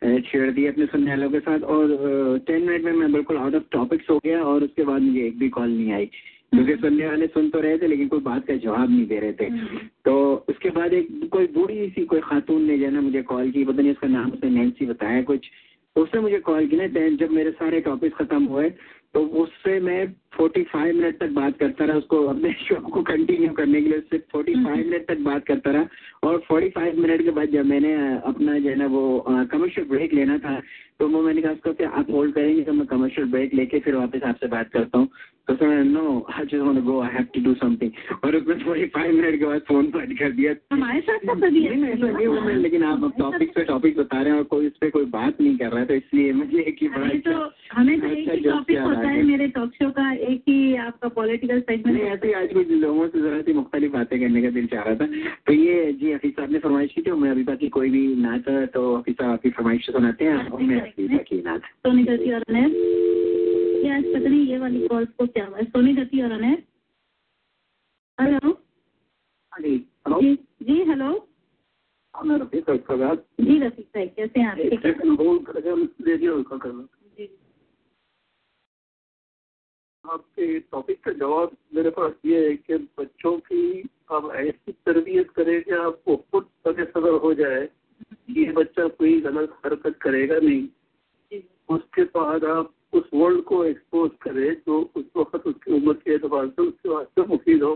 छेड़ दिए अपने सुनने वालों के साथ, और टेन मिनट में मैं बिल्कुल आउट ऑफ टॉपिक्स हो गया, और उसके बाद मुझे एक भी कॉल नहीं आई क्योंकि सुनने वाले सुन तो रहे थे लेकिन कोई बात का जवाब नहीं दे रहे थे। तो उसके बाद एक कोई बूढ़ी सी कोई खातून ने जो है ना मुझे कॉल की, पता नहीं उसका नाम उसने नैन्सी बताया कुछ, उसने मुझे कॉल की ना जब मेरे सारे टॉपिक्स ख़त्म हुए, तो उससे मैं पैंतालीस मिनट तक बात करता रहा, उसको अपने शो को कंटिन्यू करने के लिए उससे पैंतालीस मिनट तक बात करता रहा, और पैंतालीस मिनट के बाद जब मैंने अपना जो है ना वो कमर्शियल ब्रेक लेना था, तो वो मैंने कहा उसको कि आप होल्ड करेंगे तो मैं कमर्शियल ब्रेक लेके फिर वापस आपसे बात करता हूँ। तो sir no I just want to go, I have to do something, और उसने पैंतालीस मिनट के बाद फ़ोन बंद कर दिया। हमारे साथ नहीं, लेकिन आप टॉपिक पे टॉपिक बता रहे हैं और कोई इस पर कोई बात नहीं कर रहा है, तो इसलिए मुझे एक ही बड़ा है मेरे टॉक शो का एक ही आपका पॉलिटिकल सेगमेंट है। ऐसे आज कुछ लोगों से जरा सी मुख्तलिफ बातें करने का दिल चाह रहा था, तो ये जी हफीज साहब ने फरमाइश की थी, मैं अभी बाकी कोई भी ना था, तो हफीज साहब आपकी फरमाइश सुनाते हैं और मैं बाकी ना था। सोनी दत्ती और अनैब, क्या पता नहीं ये वाली कॉल को क्या हुआ। सोनी दत्ती और अनैब, हेलो जी जी, हेलो रफीक साहब। जी रफीक साहब कैसे हैं आप? आपके टॉपिक का जवाब मेरे पास ये है कि बच्चों की आप ऐसी तरबियत करें कि आपको खुद सदे सदर हो जाए कि ये बच्चा कोई गलत हरकत करेगा नहीं, उसके बाद आप उस वर्ल्ड को एक्सपोज करें जो उस वक्त उसकी उम्र के एतबार से उसके वास्ते मुफीद हो।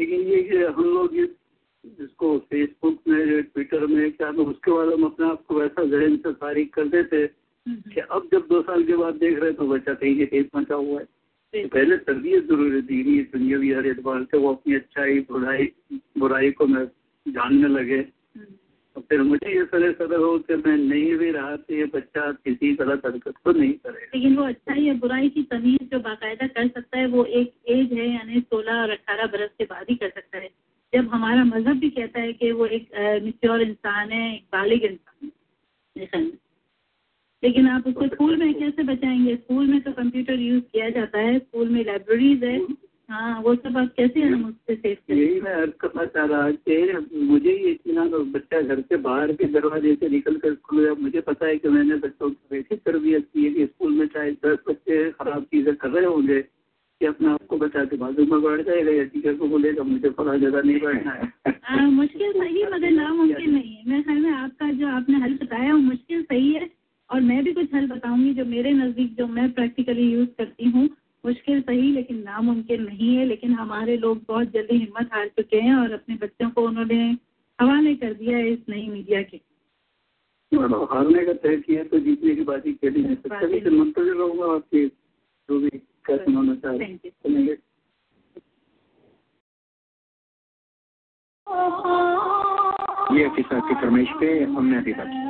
लेकिन ये कि हम लोग ये जिसको फेसबुक में ट्विटर में क्या उसके बाद हम अपने आप को वैसा जहन से तारीख कर देते कि अब जब दो साल के बाद देख रहे हैं तो बच्चा कहीं के कहीं पहुँचा हुआ है। पहले तरबियत जरूरी दीनी दुनियावी हर एतबार से वो अपनी अच्छाई बुराई बुराई को मैं जानने लगे, और फिर मुझे ये सरे सदर हो कि मैं नहीं भी रहा तो ये बच्चा किसी गलत हरकत को नहीं करे। लेकिन वो अच्छाई या बुराई की तमीज़ जो बाकायदा कर सकता है वो एक एज है, यानी सोलह और अट्ठारह बरस के बाद ही कर सकता है, जब हमारा मजहब भी कहता है कि वो एक मैच्योर इंसान है, एक बालिग इंसान है। लेकिन आप उसको स्कूल में कैसे बचाएंगे? स्कूल में तो कंप्यूटर यूज़ किया जाता है, स्कूल में लाइब्रेरीज है, हाँ वो सब आप कैसे हैं मुझसे सेफ? यही मैं अर्ज करना चाह रहा कि मुझे ये इतमान और बच्चा घर से बाहर के दरवाजे से निकल कर स्कूल गया। मुझे पता है कि मैंने बच्चों की वैसी तरबियत की है कि स्कूल में चाहे दस बच्चे ख़राब चीज़ें कर रहे होंगे कि अपने आप को बचा के बाजू में बैठ जाएगा या टीचर को बोलेगा मुझे फला जगह नहीं बैठना है। मुश्किल सही मगर नामुमकिन नहीं है। मैं ख्याल में आपका जो आपने हल बताया वो मुश्किल सही है और मैं भी कुछ हल बताऊँगी जो मेरे नज़दीक जो मैं प्रैक्टिकली यूज़ करती हूँ। मुश्किल सही लेकिन नामुमकिन नहीं है। लेकिन हमारे लोग बहुत जल्दी हिम्मत हार चुके हैं और अपने बच्चों को उन्होंने हवाले कर दिया है इस नई मीडिया के। हारने का तय किया तो जीतने की बात ही खेली है। मुंतज़िर रहूँगा आपके जो भी कैसे होना चाहिए। ये अफिसा की फरमाइश पे हमने अभी बात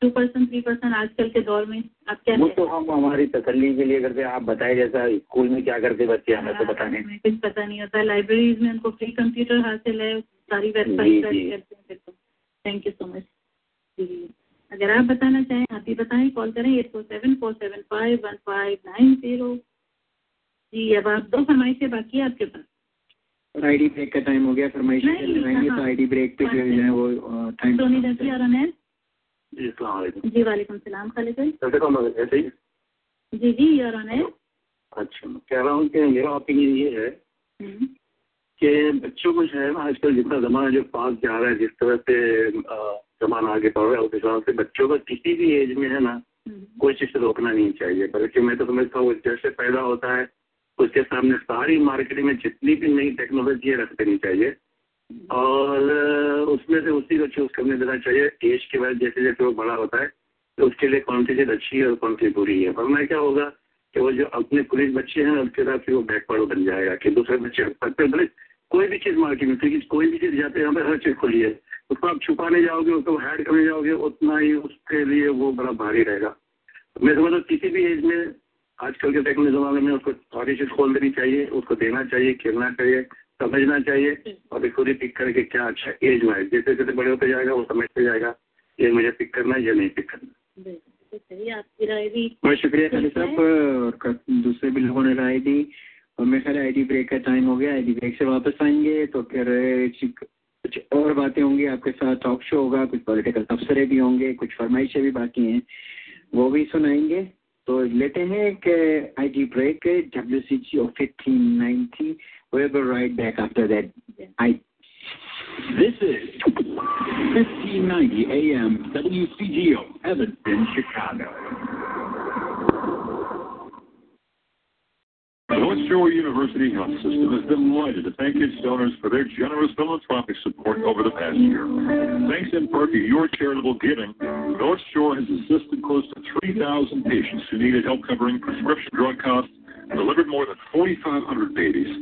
टू परसेंट थ्री परसेंट आजकल के दौर में आप क्या? वो तो हम हमारी तसल्ली के लिए करते हैं। आप बताए जैसा स्कूल में क्या करते बच्चे, हमें तो पता नहीं, कुछ पता नहीं होता। लाइब्रेरीज में उनको फ्री कंप्यूटर हासिल है, सारी वेबसाइट करते हैं। थैंक यू सो मच जी। अगर आप बताना चाहें, आप ही बताएं, कॉल करें eight four seven four seven five one five nine zero. जी अब आप दो फरमाइशें बाकी है आपके पास। और आईडी ब्रेक का टाइम हो गया, फरमाइश तो आईडी ब्रेक पे जो है वो टाइम। सोनी दर्जी और अनैन जी, अस्सलाम वालेकुम। जी वालेकुम सलाम। खाली भाई जी जी और अनैन। अच्छा, कह रहा हूँ कि मेरा ओपिनियन ये है कि बच्चों को जो है ना आजकल जितना ज़माना जो पास जा रहा है, जिस तरह से ज़माना आगे बढ़ रहा है, उस हिसाब से बच्चों का किसी भी एज में है ना कोई चीज़ से रोकना नहीं चाहिए। बल्कि मैं तो समझता हूँ जैसे पैदा होता है उसके सामने सारी मार्केट में जितनी भी नई टेक्नोलॉजी है रख देनी चाहिए और उसमें से उसी को चूज़ करने देना चाहिए। एज के बाद जैसे जैसे वो बड़ा होता है तो उसके लिए कौन सी चीज़ अच्छी है और कौन सी बुरी है। वरना क्या होगा कि वो जो अपने पुलिस बच्चे हैं उसके साथ फिर वो बैकवर्ड बन जाएगा कि दूसरे बच्चे पढ़ते कोई भी चीज़ मार्केट में, क्योंकि कोई भी चीज़ जाते हैं यहाँ पर हर चीज़ खुली है, उसको आप छुपाने जाओगे, उसको हाइड करने जाओगे, उतना ही उसके लिए वो बड़ा भारी रहेगा। मैं समझता किसी भी एज में आजकल के टेक्नोलॉजी ज़माने में उसको सारी चीज़ खोल देनी चाहिए, उसको देना चाहिए, खेलना चाहिए, समझना चाहिए और खुद ही पिक करके क्या अच्छा एज में है। जैसे जैसे बड़े होते जाएगा वो समझते जाएगा ये मुझे पिक करना है या नहीं पिक करना। आपकी राय भी बहुत शुक्रिया खाली साहब, और दूसरे भी लोगों ने राय दी। और मेरे ख्याल आई डी ब्रेक का टाइम हो गया, आई डी ब्रेक से वापस आएंगे तो फिर कुछ और बातें होंगी आपके साथ, टॉक शो होगा, कुछ पॉलिटिकल तबसरे भी होंगे, कुछ फरमाइशें भी बाकी हैं वो भी सुनाएंगे। तो लेते हैं कि I D break W C G O fifteen ninety. We will right back after that. I this is fifteen ninety M W C G O Evanston Chicago. North Shore University Health System is delighted to thank its donors for their generous philanthropic support over the past year. Thanks in part to your charitable giving, North Shore has assisted close to three thousand patients who needed help covering prescription drug costs, delivered more than four thousand five hundred babies,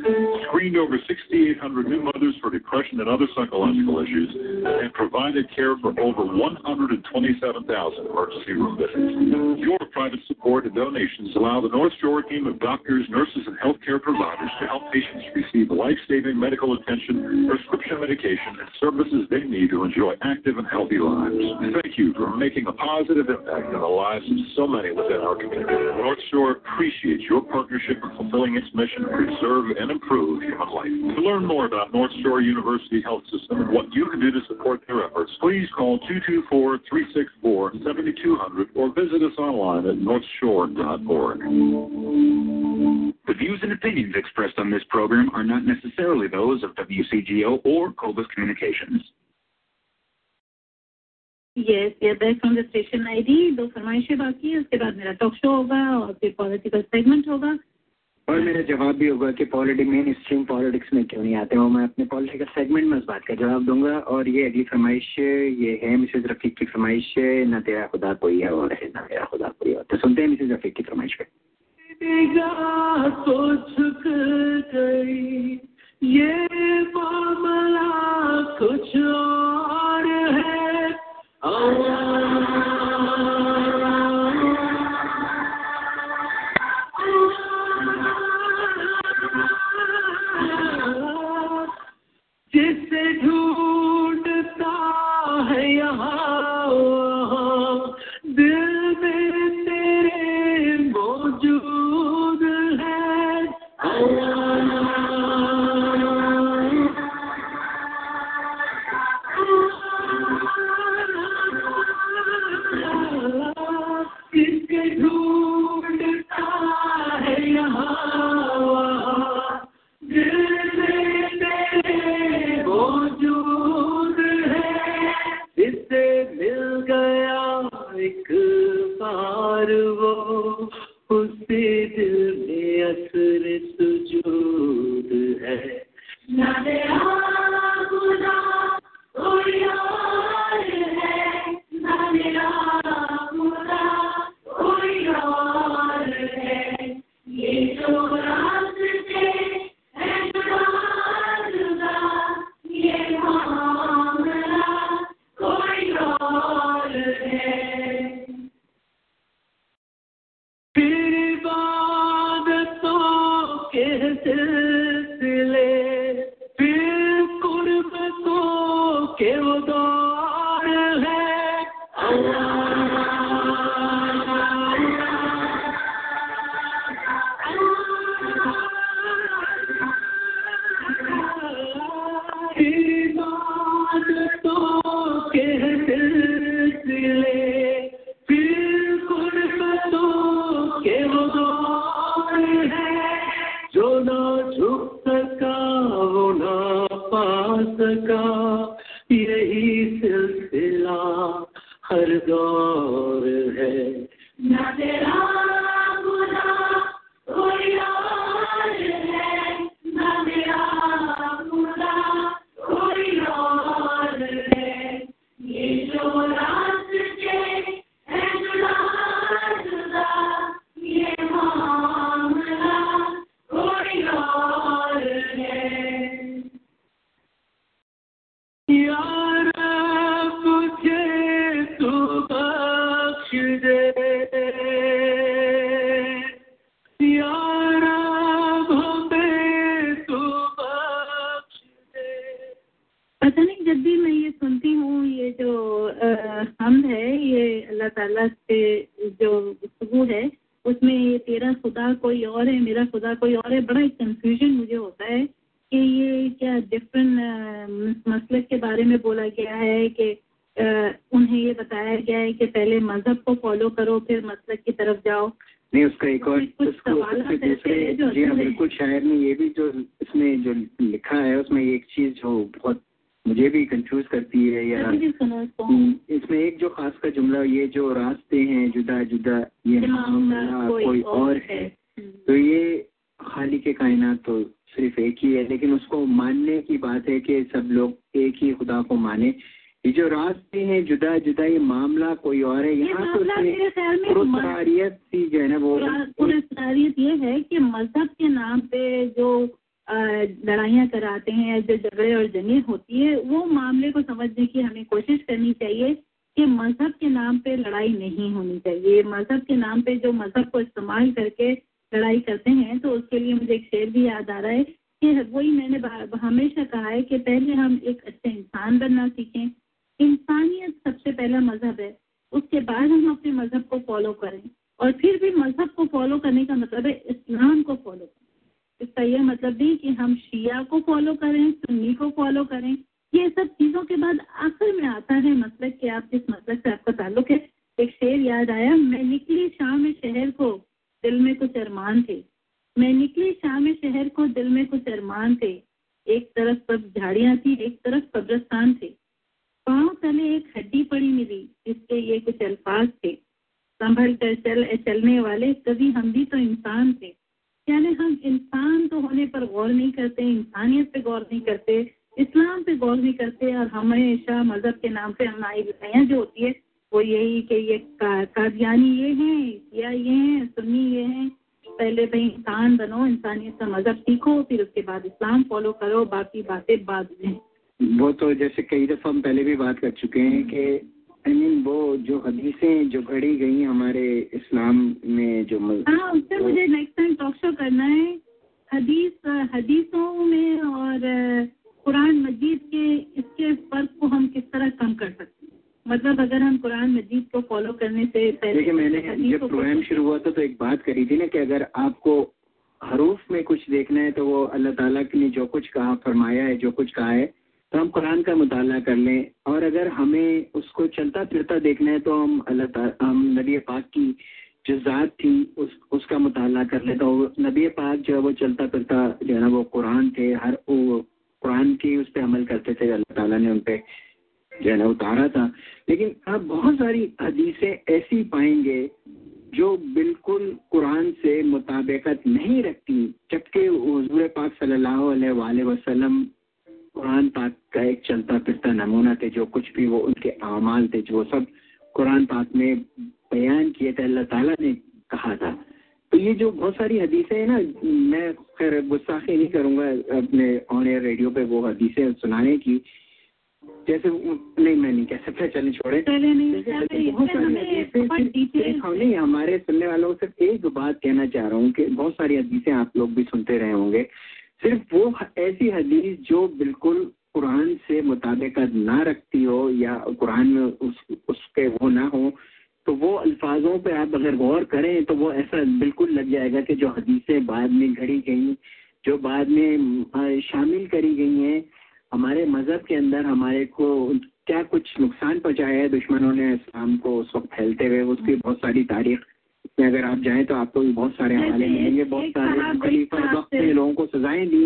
screened over six thousand eight hundred new mothers for depression and other psychological issues, and provided care for over one hundred twenty-seven thousand emergency room visits. Your private support and donations allow the North Shore team of doctors, nurses, and healthcare providers to help patients receive life-saving medical attention, prescription medication, and services they need to enjoy active and healthy lives. Thank you for making a positive impact on the lives of so many within our community. North Shore appreciates your partnership and fulfilling its mission to preserve and improve human life. To learn more about North Shore University Health System and what you can do to support their efforts, please call two two four, three six four, seven two zero zero or visit us online at north shore dot org. The views and opinions expressed on this program are not necessarily those of W C G O or Cobus Communications. Yes we are back from the station I D. दो फरमाइशें बाकी है, उसके बाद मेरा talk show होगा और फिर पॉलिटिकल सेगमेंट होगा और मेरा जवाब भी होगा कि पॉलिटिक्स मेन स्ट्रीम पॉलिटिक्स में क्यों नहीं आते हो। मैं अपने पॉलिटिकल सेगमेंट में उस बात का जवाब दूंगा। और ये अगली फरमाइश ये है मिसेज रफीक की फरमाइश, ना तेरा खुदा कोई है और है ना तेरा खुदा कोई है। तो सुनते हैं मिसेज रफीक की फरमाइश पे। ये मामला कुछ और है, जिसे ढूंढता है यहाँ दिल में तेरे मौजूद है। सरदार है, ना तेरा गुना कोई और है, ना मेरा गुना कोई और है, ये जो रास्ते हैं जुदा जुदा, ये मामला कोई और है। पता नहीं जब भी मैं ये सुनती हूँ ये जो हमद है ये अल्लाह ताला से जो गुफ्तगू है उसमें ये तेरा खुदा कोई और है मेरा खुदा कोई और है, बड़ा कंफ्यूजन मुझे होता है कि ये क्या डिफरेंट मसलक के बारे में बोला गया है कि उन्हें ये बताया गया है कि पहले मजहब को फॉलो करो फिर मसलक की तरफ जाओ। नहीं उसका एक और कुछ सवाल दूसरे जी हाँ बिल्कुल शायर ने ये भी जो इसमें जो लिखा है उसमें एक चीज़ जो बहुत मुझे भी कंफ्यूज करती है यार इसमें एक जो खास का जुमला ये जो रास्ते हैं जुदा जुदा ये कोई, कोई और है, है। तो ये खाली के कायनात तो सिर्फ एक ही है लेकिन उसको मानने की बात है कि सब लोग एक ही खुदा को माने। ये जो रास्ते हैं जुदा जुदा ये मामला कोई और है, यहाँ तो पुरस्कारियत सी जो है ना वो पुरस्कारियत ये है कि मजहब के नाम पे जो लड़ाइयाँ कराते हैं जो झगड़े और जंगें होती है वो मामले को समझने की हमें कोशिश करनी चाहिए कि मजहब के नाम पे लड़ाई नहीं होनी चाहिए। मजहब के नाम पे जो मजहब को इस्तेमाल करके लड़ाई करते हैं तो उसके लिए मुझे एक शेर भी याद आ रहा है कि वही मैंने हमेशा कहा है कि पहले हम एक अच्छे इंसान बनना सीखें, इंसानियत सबसे पहला मजहब है, उसके बाद हम अपने मजहब को फॉलो करें। और फिर भी मजहब को फॉलो करने का मतलब है इस्लाम को फॉलो करें, इसका यह मतलब नहीं कि हम शिया को फॉलो करें सुन्नी को फॉलो करें। ये सब चीज़ों के बाद आखिर में आता है मतलब कि आप किस मतलब से आपका ताल्लुक है। एक शेर याद आया, मैं निकली शाम शहर को दिल में कुछ अरमान थे, मैं निकली शाम शहर को दिल में कुछ अरमान थे, एक तरफ सब झाड़ियाँ थी एक तरफ कब्रस्तान थे, पाँव तले एक हड्डी पड़ी मिली जिसके ये कुछ अल्फाज थे, संभल कर चल चलने वाले कभी हम भी तो इंसान थे। यानी हम इंसान तो होने पर गौर नहीं करते, इंसानियत पे गौर नहीं करते, इस्लाम पे गौर नहीं करते और हमेशा मजहब के नाम पे हमारी लड़ाइयाँ जो होती है वो यही कि ये कादियानी ये हैं या ये हैं सुन्नी ये हैं। पहले भाई इंसान बनो, इंसानियत का मजहब सीखो, फिर उसके बाद इस्लाम फॉलो करो, बाकी बातें बाद में। वो तो जैसे कई दफ़ा हम पहले भी बात कर चुके हैं कि आई मीन वो जो हदीसें जो घड़ी गई हमारे इस्लाम में जो हाँ उससे मुझे नेक्स्ट टाइम टॉक शो करना है हदीस हदीसों में और कुरान मजीद के इसके फ़र्क को हम किस तरह कम कर सकते हैं। मतलब अगर हम कुरान मजीद को फॉलो करने से पहले देखिए मैंने जब प्रोग्राम शुरू हुआ था तो एक बात कही थी ना कि अगर आपको हरूफ में कुछ देखना है तो वो अल्लाह ताला ने जो कुछ कहा फरमाया है जो कुछ कहा है तो हम कुरान का मुताला कर लें और अगर हमें उसको चलता फिरता देखना है तो हम अल्लाह ताला हम नबी पाक की जो ज़ात थी उस उसका मुताला कर लें। तो नबी पाक जो है वो चलता फिरता जो है ना वो कुरान थे, हर वो कुरान की उस पर अमल करते थे, अल्लाह ताला ने उन पर जो है ना उतारा था। लेकिन आप बहुत सारी हदीसें ऐसी पाएंगे जो बिल्कुल कुरान से मुताबिकत नहीं रखती, जबकि हुज़ूर पाक सल्लल्लाहु अलैहि वसल्लम कुरान पाक का एक चलता फिरता नमूना थे। जो कुछ भी वो उनके आमाल थे जो सब कुरान पाक में बयान किए थे, अल्लाह ताला ने कहा था। तो ये जो बहुत सारी हदीसें हैं ना, मैं खैर गुस्साखी नहीं करूँगा अपने ऑन एयर रेडियो पे वो हदीसें सुनाने की, जैसे नहीं मैं नहीं कह सकता, चले छोड़े नहीं। हमारे सुनने वालों को सिर्फ एक बात कहना चाह रहा हूँ कि बहुत सारी हदीसें आप लोग भी सुनते रहे होंगे, सिर्फ वो ऐसी हदीस जो बिल्कुल कुरान से मुताबिकत ना रखती हो या कुरान में उस उसके वो ना हो तो वो अल्फाजों पे आप अगर गौर करें तो वो ऐसा बिल्कुल लग जाएगा कि जो हदीसें बाद में घड़ी गई जो बाद में शामिल करी गई हैं हमारे मज़हब के अंदर हमारे को क्या कुछ नुकसान पहुँचाया है दुश्मनों ने इस्लाम को उस वक्त फैलते हुए। उसकी बहुत सारी तारीख में अगर आप जाएं तो आपको भी बहुत सारे हवाले मिलेंगे, बहुत सारे खलीफा वक्त में लोगों को सजाएं दी,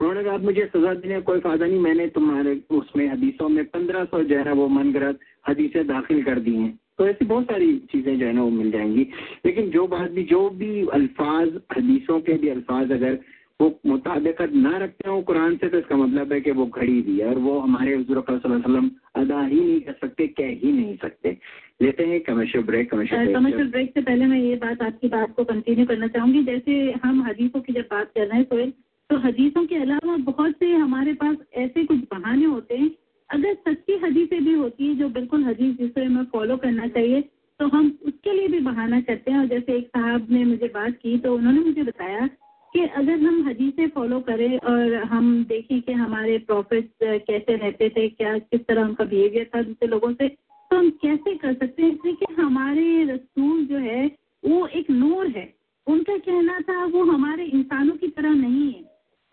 उन्होंने कहा मुझे सजा देने कोई फायदा नहीं, मैंने तुम्हारे उसमें हदीसों में पंद्रह सौ जो है वो मनगढ़ंत हदीसें दाखिल कर दी हैं। तो ऐसी बहुत सारी चीज़ें जो है ना वो मिल जाएंगी। लेकिन जो बात भी जो भी अल्फाज हदीसों के भी अल्फाज अगर वो मुताबिकत ना रखते हों कुरान से तो इसका मतलब है कि वो घड़ी भी है और वो हमारे हुज़ूर सल्लल्लाहु अलैहि वसल्लम अदा ही नहीं कर सकते, कह ही नहीं सकते। लेते हैं commercial break. Commercial commercial break से पहले मैं ये बात आपकी बात को कंटिन्यू करना चाहूँगी। जैसे हम हदीसों की जब बात कर रहे हैं सोहेल, तो हदीसों के अलावा बहुत से हमारे पास ऐसे कुछ बहाने होते हैं, अगर सच्ची हदीसें भी होती है जो बिल्कुल हदीस जिसे हमें फॉलो करना चाहिए तो हम उसके लिए भी बहाना करते हैं। और जैसे एक साहब ने मुझे बात की तो उन्होंने मुझे बताया कि अगर हम हदीसें फॉलो करें और हम देखें कि हमारे प्रॉफिट्स कैसे रहते थे, क्या किस तरह उनका बिहेवियर था दूसरे लोगों से, तो हम कैसे कर सकते हैं इसलिए कि हमारे रसूल जो है वो एक नूर है। उनका कहना था वो हमारे इंसानों की तरह नहीं है,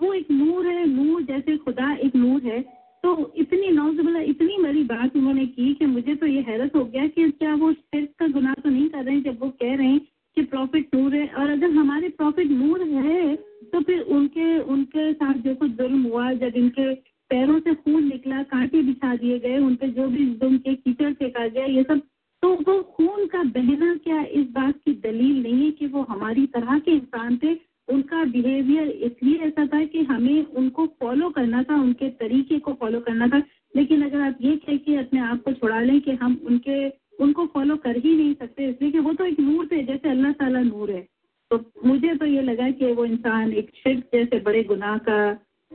वो एक नूर है। नूर जैसे खुदा एक नूर है। तो इतनी नौजवान इतनी बड़ी बात उन्होंने की कि मुझे तो ये हैरत हो गया कि क्या वो शिर्क का गुनाह तो नहीं कर रहे हैं जब वो कह रहे हैं कि प्रॉफिट नूर है। और अगर हमारे प्रॉफिट नूर है तो फिर उनके उनके साथ जो कुछ जुल्म हुआ, जब इनके पैरों से खून निकला, कांटे बिछा दिए गए उन पर, जो भी जुल्म के कीचड़ फेंका गया, ये सब, तो वो खून का बहना क्या इस बात की दलील नहीं है कि वो हमारी तरह के इंसान थे? उनका बिहेवियर इसलिए ऐसा था कि हमें उनको फॉलो करना था, उनके तरीके को फॉलो करना था। लेकिन अगर आप ये कह के अपने आप को छुड़ा लें कि हम उनके उनको फॉलो कर ही नहीं सकते इसलिए कि वो तो एक नूर थे, जैसे अल्लाह ताला नूर है, तो मुझे तो ये लगा कि वो इंसान एक शिर्क जैसे बड़े गुनाह का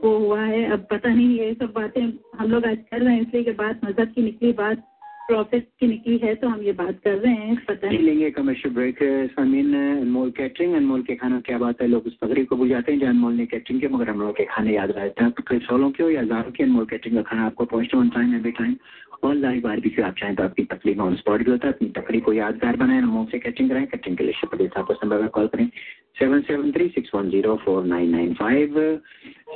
वो हुआ है। अब पता नहीं ये सब बातें हम लोग आज कर रहे हैं इसलिए कि बात मजहब की निकली, बात प्रॉफिट की निकली है, तो हम ये बात कर रहे हैं। पता नहीं लेंगे कमर्शियल ब्रेक। सामीन, अनमोल कैटरिंग, अनमोल के खाना क्या बात है, लोग उस पगड़ी को भूल जाते हैं जहाँ अनमोल ने कैटरिंग के, मगर हम लोग के खाने याद रहते हैं। कई सौलों के हो या हजारों के, अनमोल कैटरिंग का खाना आपको पहुँचना ऑन टाइम एवरी टाइम। और लाइव बारबेक्यू आप चाहें तो आपकी तकलीफ ऑन स्पॉट भी होता है। अपनी तकलीफ को यादगार बनाएं, अनमोल से कैटरिंग कराएं। कैटरिंग के लिए शुक्रिया साहब, उस नंबर पर कॉल करें seven seven three six one zero four nine nine five.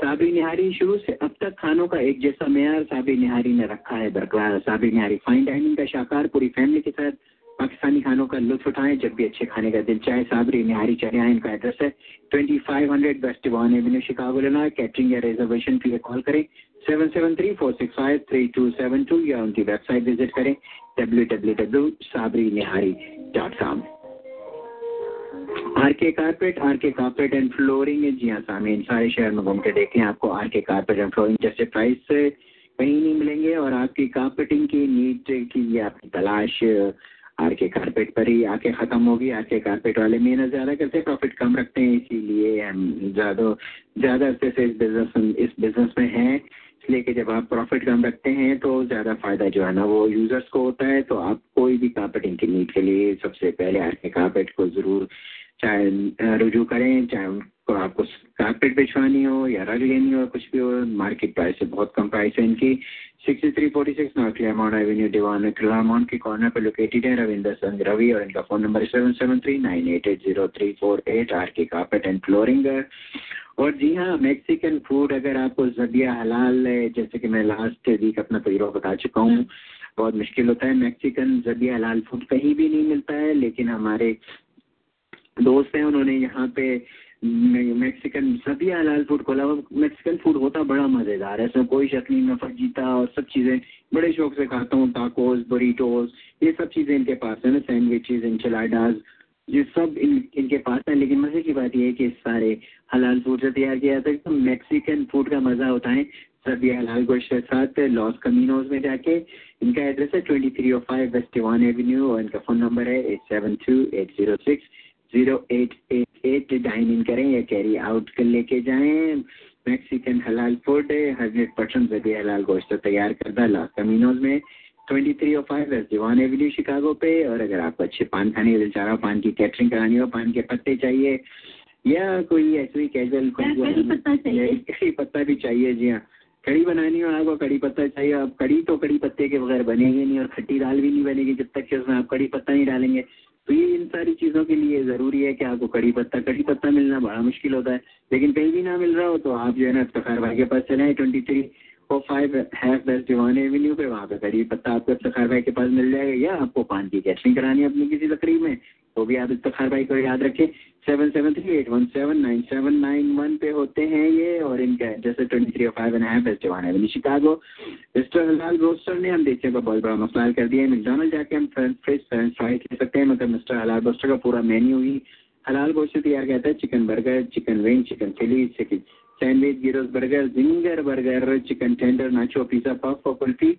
Sabri Nihari, शुरू से अब तक खानों का एक जैसा मेयार साबरी निहारी ने रखा है बरकरार। साबरी निहारी फाइन डाइनिंग का शाहकार, पूरी फैमिली के साथ पाकिस्तानी खानों का लुत्फ उठाएं जब भी अच्छे खाने का दिल चाहे। साबरी निहारी चले आए, इनका एड्रेस है twenty five hundred west one Avenue, Chicago, Illinois. Catering या रिजर्वेशन के लिए कॉल करें seven seven three four six five three two seven two या उनकी वेबसाइट विजिट करें W W W dot Sabri Nihari dot com. R K carpet, R K carpet and flooring, जी हाँ सामीन, सारे शहर में घूम के देखें, आपको R K carpet and flooring जैसे प्राइस से कहीं नहीं मिलेंगे। और आपकी कारपेटिंग की नीट की ये आपकी तलाश आर के कारपेट पर ही आके ख़त्म होगी। आर के कारपेट वाले मेहनत ज़्यादा करते हैं, प्रॉफिट कम रखते हैं, इसीलिए हम ज़्यादा ज़्यादा अरसे से इस बिज़नेस इस बिज़नेस में हैं। इसलिए कि जब आप प्रॉफिट कम रखते हैं तो ज़्यादा फ़ायदा जो है ना वो यूज़र्स को होता है। तो आप कोई भी कारपेटिंग की नीड के लिए सबसे पहले आर के कारपेट को ज़रूर चाहे रुजू करें, चाहे उनको आपको कारपेट बिछवानी हो या रग लेनी हो, कुछ भी हो। मार्केट प्राइस से बहुत कम प्राइस है इनकी। Sixty three forty six north Claremont avenue, Devon Claremont के कॉर्नर पर लोकेटेड है रविंद्र सिंह, रवि, और इनका phone number seven seven three nine eight eight zero three four eight. R K carpet and flooring. और जी हाँ, मैक्सिकन फूड, अगर आपको ज़बिया हलाल, जैसे कि मैं लास्ट वीक अपना तजुर्बा बता चुका हूँ, बहुत मुश्किल होता है। मैक्सिकन ज़बिया हलाल फूड कहीं भी नहीं मिलता है, लेकिन हमारे दोस्त हैं उन्होंने यहाँ पे मैक्सिकन सभी हलाल फूड खोला। मैक्सिकन फूड होता बड़ा मज़ेदार है, इसमें कोई शक नहीं। मैं फजीता और सब चीज़ें बड़े शौक से खाता हूँ, टाकोस, बुरीटोस, ये सब चीज़ें इनके पास है ना, सैंडविचेस, इंचलाडास, ये सब इन इनके पास है। लेकिन मज़े की बात यह है कि सारे हलाल फूड से तैयार किया जाता है। तो मैक्सिकन फूड का मज़ा उठाएं सभी हलाल गोश्त के साथ। लॉस कमीनोज में जाके इनका एड्रेस है ट्वेंटी थ्री ओ फाइव वेस्ट वन एवेन्यू, और इनका फ़ोन नंबर है eight seven two eight zero six zero eight eight eight. Dine in करें या कैरी आउट कर लेके जाएं। मैक्सिकन हलाल फूड, हंड्रेड परसेंट जबी हलाल गोश्त तैयार करता, लॉस कमीनोज में ट्वेंटी थ्री ओ five waste one Avenue, Chicago पे। और अगर आपको अच्छे पान खाने का दिल चाह रहा हो, पान की कैटरिंग करानी हो, पान के पत्ते चाहिए या कोई ऐसी कैजुअल कड़ी पत्ता भी चाहिए, जी हाँ, कड़ी बनानी हो, आपको कड़ी पत्ता चाहिए। आप कड़ी तो कड़ी पत्ते के बगैर बनेगी नहीं, और खट्टी दाल भी नहीं बनेगी जब तक कि उसमें आप कड़ी पत्ता नहीं डालेंगे। तो ये इन सारी चीज़ों के लिए ज़रूरी है कि आपको कड़ी पत्ता कड़ी पत्ता मिलना बड़ा मुश्किल होता है, लेकिन कहीं भी ना मिल रहा हो तो आप जो है ना इफ्तिखार भाई के पास चलें, twenty three four five half waste Devon Avenue पे, वहाँ पे कड़ी पत्ता आपको इफ्तिखार भाई के पास मिल जाएगा। या आपको पान की कैटरिंग करानी है अपनी किसी तकरीब में, वो भी आप इफ्तार भाई को याद रखें, seven seven three eight one seven nine seven nine one पे होते हैं ये, और इनका एड्रेस है twenty three five and half एस्ट one Avenue Chicago. Mister हलाल रोस्टर ने हम देखने का बहुत बड़ा मसला कर दिया है, मैकडोनल्ड जाके हम फ्रेश फ्रेंच फ्राइज ले सकते हैं, मगर मिस्टर हलाल रोस्टर का पूरा मेन्यू ही हलाल गोश्त से तैयार करता है, chicken burger, chicken wing, chicken chili, chicken sandwich, गिरोज burger, zinger burger, chicken tender, nacho, pizza puff और कुल्फी।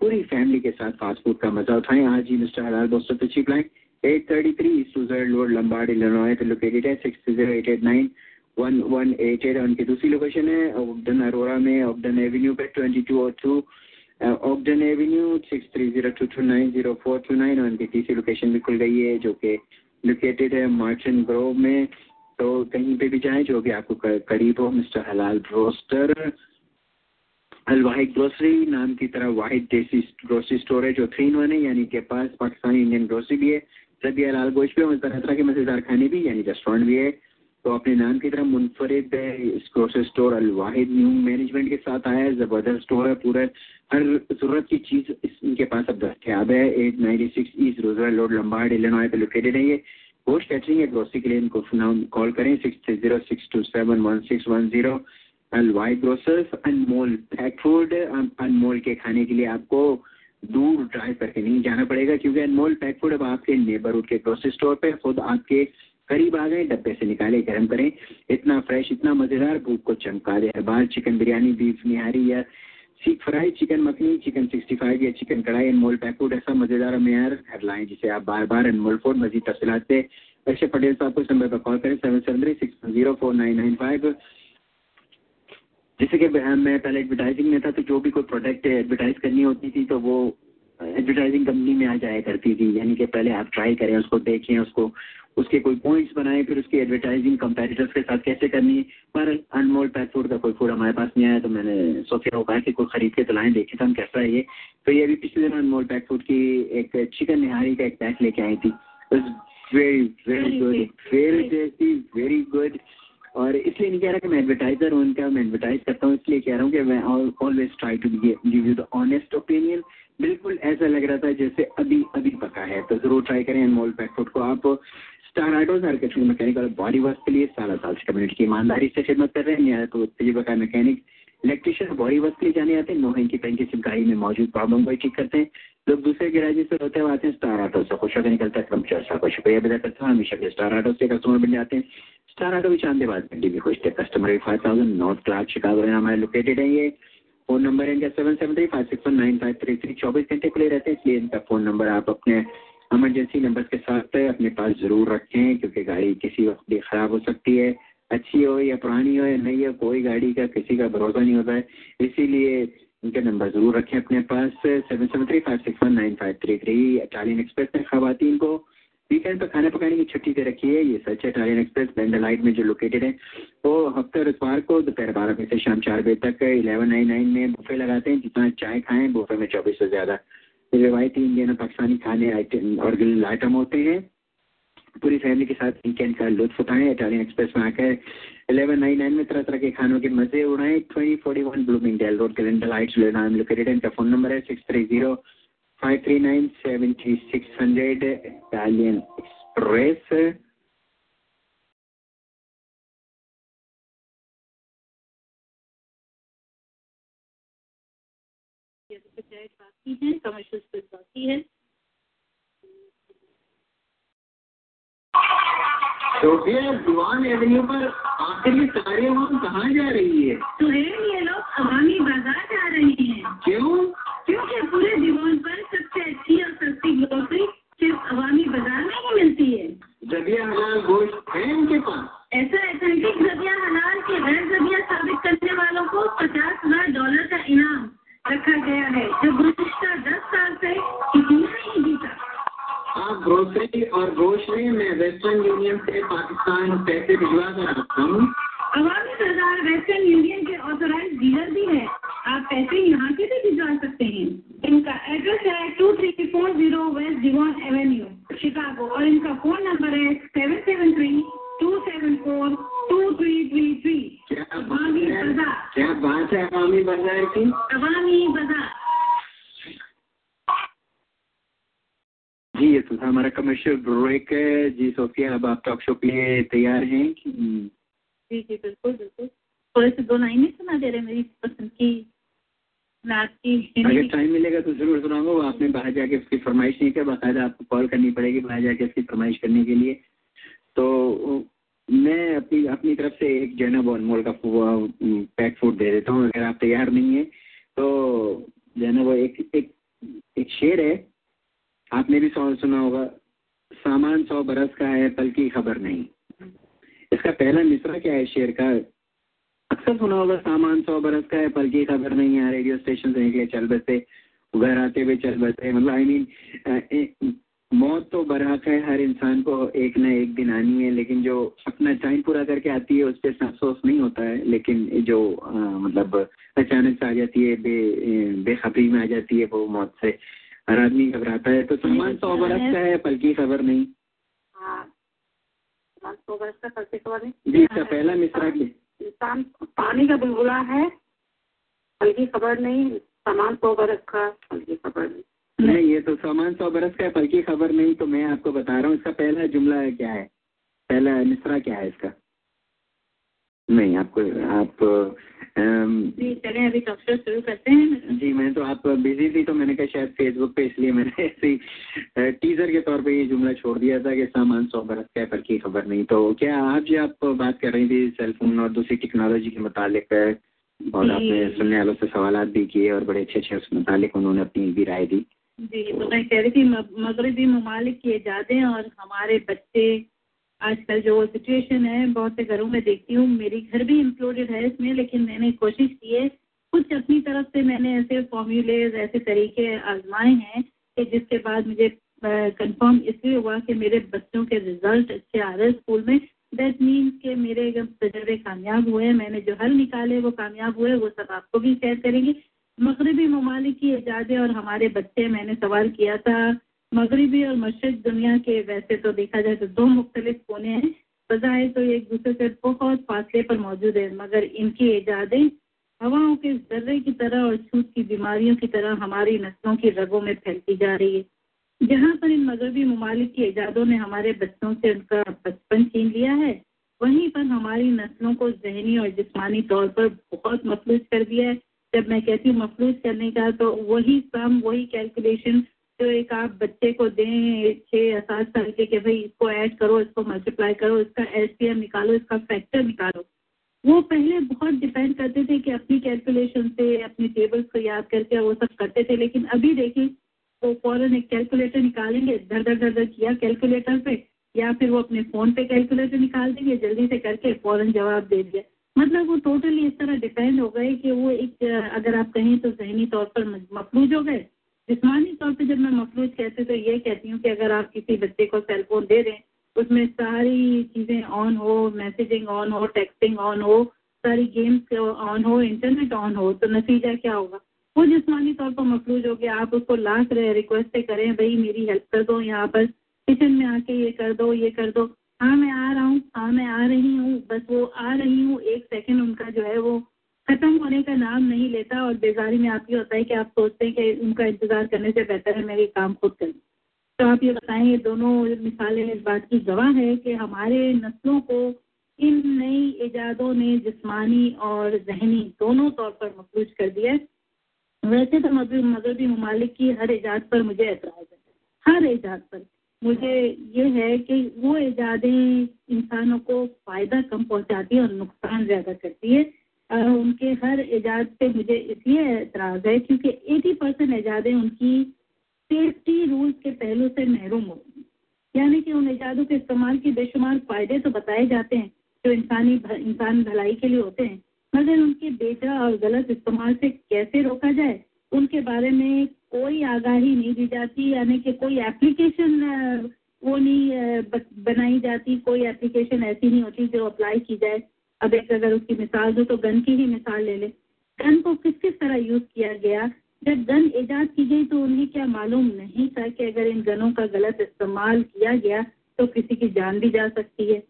पूरी फैमिली के साथ फास्ट फूड का मजा उठाएं। आज ही मिस्टर हलाल रोस्टर पे चिप लाएं। एट थर्टी थ्री ईस्ट टूजर्ड रोड लंबार्ड इलिनॉय पे लोकेटेड है, six zero eight eight nine one one eight eight. उनकी दूसरी लोकेशन है ऑब्डन अरोरा में, ऑब्डन एवेन्यू पे ट्वेंटी टू ओ two Ogden Avenue six three zero two two nine zero four two nine. उनकी तीसरी location भी खुल गई है जो कि लोकेटेड है मार्चेंट ग्रोव में, तो कहीं पे भी जाएं जो भी आपको करीब हो। मिस्टर हलाल रोस्टर अलवाहिद ग्रोसरी नाम की तरह वाहिद देसी ग्रोसरी स्टोर है जो थ्री इन वन है, यानी के पास पाकिस्तानी इंडियन ग्रोसरी भी है, रबी हलाल गोश्त भी है और तरह तरह के मज़ेदार खाने भी यानी रेस्टोरेंट भी है। तो अपने नाम की तरह मुनफरद है इस grocery store Al Wahid, new management के साथ आया है, ज़बरदस्त स्टोर है, पूरा हर ज़रूरत की चीज़ इनके पास अब दस्तियाब है। Eight ninety six east Roger road Lombard Illinois पे लोकेटेड है ये। गोश्त कैटरिंग है ग्रोसरी के लिए इनको कॉल करें six three zero six two seven one six one zero. Al Wahid grocers Anmol pack food, Anmol के खाने के लिए आपको दूर ड्राइव करके नहीं जाना पड़ेगा, क्योंकि अनमोल पैक फूड अब आपके नेबरहुड के ग्रोसरी स्टोर पे खुद आपके करीब आ गए, डब्बे से निकाले, गर्म करें, इतना फ्रेश, इतना मज़ेदार, भूख को चमका दे। हर बार चिकन बिरयानी, बीफ निहारी या seekh fry, chicken makhani, chicken sixty five या चिकन कढ़ाई, अनमोल पैक फूड ऐसा मज़ेदार मेयर हर लाएँ जिसे आप बार बार अनमोल फूड। मजीद तफसीलात से अक्षय पटेल साहब को इस नंबर पर कॉल करें seven seven three six one zero four nine nine five. जैसे कि मैं पहले एडवर्टाइजिंग में था तो जो भी कोई प्रोडक्ट एडवर्टाइज करनी होती थी तो वो एडवर्टाइजिंग कंपनी में आ जाया करती थी, यानी कि पहले आप ट्राई करें, उसको देखें, उसको उसके कोई पॉइंट्स बनाएं, फिर उसकी एडवर्टाइजिंग कंपैरेटर्स के साथ कैसे करनी है। पर अनमोल पैक फूड का कोई फूड हमारे पास नहीं आया, तो मैंने सोफिया को कहा कि कोई ख़रीद के तो लाएँ, देखें तो हम कैसा है ये। तो ये अभी पिछले दिन अनमोल पैक फूड की एक चिकन निहारी का एक पैक लेके आई थी, very very good, very tasty, very good. और इसलिए नहीं कह रहा कि मैं एडवर्टाइज़र हूँ उनका, मैं एडवर्टाइज़ करता हूँ, इसलिए कह रहा हूँ कि मैं always try to give you the honest opinion. बिल्कुल ऐसा लग रहा था जैसे अभी अभी पका है, तो ज़रूर ट्राई करें अनमोल पैक फूड को। आप स्टार आर्टोज हर किस्म मैकेनिकल और बॉडी वर्क के लिए सारा साल से कम्युनिटी की ईमानदारी से खिदमत कर रहे हैं। यहाँ तो तजुर्बा का मैकेनिक, इलेक्ट्रिशियन, बॉडी वर्क के लिए जाने आते हैं, नो हैंकी पैंकी चिपकाई में मौजूद प्रॉब्लम को ठीक करते हैं। लोग दूसरे गैराजेस से होते हुए आते हैं स्टार आर्टोज से खुश होकर निकलता है कम चर्चा को शुक्रिया अदा करता हूँ। हमेशा के स्टार आर्टोज से कस्टमर बन जाते हैं। स्टार आटो भी चांदेबाद मंडी भी खुश थे कस्टमर भी five thousand north Clark Chicago में हमारे लोकेटेड है ये। फोन नंबर है इनका seven seven three five six one nine five three three. चौबीस घंटे खुले रहते हैं, इसलिए इनका फ़ोन नंबर आप अपने इमरजेंसी नंबर के साथ अपने पास ज़रूर रखें, क्योंकि गाड़ी किसी वक्त भी ख़राब हो सकती है, अच्छी हो या पुरानी हो या नहीं हो, कोई गाड़ी का किसी का भरोसा नहीं होता है, इसीलिए इनका नंबर ज़रूर रखें अपने पास seven seven three five six one nine five three three. Italian express ने ख़वातीन को वीकेंड पर खाना पकाने की छुट्टी दे रखी है, ये सच है। इटालियन एक्सप्रेस वेंडलाइट में जो लोकेटेड है वो हफ्ते और इतवार को दोपहर बारह बजे से शाम चार बजे तक इलेवन नाइन नाइन में बुफे लगाते हैं। जितना चाय खाएं, बुफे में चौबीस से ज़्यादा रिवायती इंडियन और पाकिस्तानी खाने आइटम और ग्रिल आइटम होते हैं। पूरी फैमिली के साथ वीकेंड का लुत्फ उठाएं, इटालियन एक्सप्रेस में आकर इलेवन नाइन नाइन में तरह तरह के खानों के मजे उड़ाएं। Twenty forty one Bloomingdale road वेंडलाइट लोकेटेड है, इनका फ़ोन नंबर है six three zero five three nine seven six hundred. Italian express बाकी है, कमर्शियल स्पेस बाकी है। सोफिया दुआन एवेन्यू पर आखिर में सारे वहाँ कहाँ जा रही है? तो है ये लोग अवामी बाजार जा रहे हैं। क्यों? क्योंकि पूरे दीवान पर सबसे अच्छी और सस्ती ग्रोसरी सिर्फ अवामी बाजार में ही मिलती है। ज़बिया हलाल गोश्त है उनके पास। ऐसा एथेंटिक ज़बिया हलाल के गैर ज़बिया साबित करने वालों को पचास हजार डॉलर का इनाम रखा गया है, जो गुज़श्ता दस साल से किसी ने नहीं जीता। आप ग्रोसरी और ग्रोसरी में वेस्टर्न यूनियन से पाकिस्तान पैसे भिजवा सकता हूँ। अवामी बाजार वेस्टर्न यूनियन के ऑथोराइज डीलर भी है, आप पैसे यहाँ से भी भिजवा सकते हैं। इनका एड्रेस है two three four zero west Devon avenue Chicago, और इनका फोन नंबर है seven seven three two seven four two three three three. Awami Bazaar, क्या बात है अवामी बाजार की। अवामी बाजार जी, ये बिल्कुल हमारा कमर्शियल ब्रेक है जी सोफिया, अब आप टॉक शो के लिए तैयार हैं? जी जी बिल्कुल बिल्कुल, थोड़े से दो लाइनें सुना दे रहे मेरी पसंद की नाच की, अगर टाइम मिलेगा तो जरूर सुनाऊंगा। वो आपने बाहर जाके उसकी फरमाइश नहीं किया, बाकायदा आपको कॉल करनी पड़ेगी बाहर जाके उसकी फरमाइश करने के लिए। तो मैं अपनी अपनी तरफ से एक जो है ना बोनमोल का पैक फूड दे देता हूँ, अगर आप तैयार नहीं है तो जो है ना वो एक एक एक शेर है, आपने भी सुना होगा, सामान सौ बरस का है कल की खबर नहीं। इसका पहला मिसरा क्या है शेर का, अक्सर सुना होगा, सामान सौ बरस का है पल की खबर नहीं है, रेडियो स्टेशन से निकले चल बसे, घर आते हुए चल बसे, मतलब आई मीन मौत तो बरहक है, हर इंसान को एक ना एक दिन आनी है, लेकिन जो अपना टाइम पूरा करके आती है उस पर अफसोस नहीं होता है, लेकिन जो आ, मतलब अचानक से आ जाती है, बे बेखबरी में आ जाती है वो मौत से, हर आदमी घबराता है। तो सामान सौ बरस का है पल की खबर नहीं, सौ बरस का पल की खबर नहीं जी, इसका पहला मिसरा पानी का बुलबुला है पल की खबर नहीं, सामान सौ बरस का पल की खबर नहीं। नहीं, ये तो सामान सौ बरस का है पल की खबर नहीं, तो मैं आपको बता रहा हूँ इसका पहला जुमला क्या है, पहला मिसरा क्या है इसका, नहीं आपको आप आम, जी चले अभी डॉक्टर शुरू करते हैं जी। मैं तो आप बिजी थी तो मैंने कहा शायद फेसबुक पे, इसलिए मैंने ऐसे ही टीजर के तौर पे ये जुमला छोड़ दिया था कि सामान सौ बरस का है पल की खबर नहीं। तो क्या आप जो आप बात कर रही थी सेलफोन और दूसरी टेक्नोलॉजी के मुतालिक, और आपने सुनने वालों से सवाल भी किए और बड़े अच्छे अच्छे उस मुतालिक उन्होंने अपनी भी राय दी जी। तो मैं कह रही थी मगरबी ममालिक की इजादें और हमारे बच्चे आजकल जो सिचुएशन है, बहुत से घरों में देखती हूँ, मेरी घर भी इंक्लूडेड है इसमें, लेकिन मैंने कोशिश की है कुछ अपनी तरफ से, मैंने ऐसे फॉर्मूले ऐसे तरीके आजमाए हैं कि जिसके बाद मुझे कंफर्म इसलिए हुआ कि मेरे बच्चों के रिजल्ट अच्छे आ रहे स्कूल में, दैट मीन्स के मेरे तजर्बे कामयाब हुए, मैंने जो हल निकाले वो कामयाब हुए, वो सब आपको भी शेयर करेंगे। मगरबी ममालिक की इजादे और हमारे बच्चे, मैंने सवाल किया था मगरबी और मशरक दुनिया के, वैसे तो देखा जाए तो दो मुख्तलिफ कोने हैं, बजाय तो एक दूसरे से बहुत फासले पर मौजूद है, मगर इनकी इजादें हवाओं के जर्रे की तरह और छूत की बीमारियों की तरह हमारी नस्लों की रगों में फैलती जा रही है। जहाँ पर इन मगरबी ममालिक की इजादों ने हमारे बच्चों से उनका बचपन छीन लिया है, वहीं पर हमारी नस्लों को जहनी और जिस्मानी तौर पर बहुत मफलूज कर दिया है। जब मैं कहती हूँ मफलूज करने का, तो वही सम वही कैलकुलेशन जो एक आप बच्चे को दें छः या सात साल के कि भाई इसको ऐड करो, इसको मल्टीप्लाई करो, इसका एचसीएम निकालो, इसका फैक्टर निकालो, वो पहले बहुत डिपेंड करते थे कि अपनी कैलकुलेशन से अपनी टेबल्स को याद करके वो सब करते थे, लेकिन अभी देखिए वो फौरन एक कैलकुलेटर निकालेंगे, धर धर धर धर किया कैलकुलेटर पे, या फिर वो अपने फ़ोन पे कैलकुलेटर निकाल देंगे, जल्दी से करके फौरन जवाब दे दिया। मतलब वो टोटली इस तरह डिपेंड हो गए कि वो एक, अगर आप कहें तो जहनी तौर पर मफलूज हो गए। जिस्मानी तौर पर जब मैं मफलूज कहती तो ये कहती हूँ कि अगर आप किसी बच्चे को सेलफोन दे दें, उसमें सारी चीज़ें ऑन हो, मैसेजिंग ऑन हो, टेक्सटिंग ऑन हो, सारी गेम्स ऑन हो, इंटरनेट ऑन हो, तो नतीजा क्या होगा, वो जिस्मानी तौर पर मफलूज हो गया। आप उसको लास्ट रिक्वेस्ट करें, भाई मेरी हेल्प कर दो, यहाँ पर किचन में आके ये कर दो, ये कर दो, हाँ मैं आ रहा हूँ, हाँ मैं आ रही हूँ, बस वो आ रही हूँ एक सेकंड उनका जो है वो ख़त्म होने का नाम नहीं लेता, और बेजारी में आप ये होता है कि आप सोचते हैं कि उनका इंतज़ार करने से बेहतर है मैं ये काम खुद करूँ। तो आप ये बताएं, ये दोनों मिसालें इस बात की गवाह है कि हमारे नस्लों को इन नई इजादों ने जिस्मानी और जहनी दोनों तौर पर मफलूज कर दिया है। वैसे तो मगरबी ममालिक की हर इजाद पर मुझे एतराज़ है, हर इजाद पर मुझे ये है कि वो इजादें इंसानों को फ़ायदा कम पहुंचाती है और नुकसान ज़्यादा करती है। आ, उनके हर इजाद पे मुझे इसलिए एतराज़ है क्योंकि अस्सी परसेंट इजादें उनकी सेफ्टी रूल्स के पहलू से महरूम होती हैं, यानी कि उन इजादों के इस्तेमाल के बेशुमार फ़ायदे तो बताए जाते हैं जो इंसानी इंसान भलाई के लिए होते हैं, मगर उनके बेजा और गलत इस्तेमाल से कैसे रोका जाए उनके बारे में कोई आगाही नहीं दी जाती, यानी कि कोई एप्लीकेशन वो नहीं बनाई जाती, कोई एप्लीकेशन ऐसी नहीं होती जो अप्लाई की जाए। अब एक अगर उसकी मिसाल दो तो गन की ही मिसाल ले ले, गन को किस किस तरह यूज़ किया गया, जब गन ईजाद की गई तो उन्हें क्या मालूम नहीं था कि अगर इन गनों का गलत इस्तेमाल किया गया तो किसी की जान भी जा सकती है।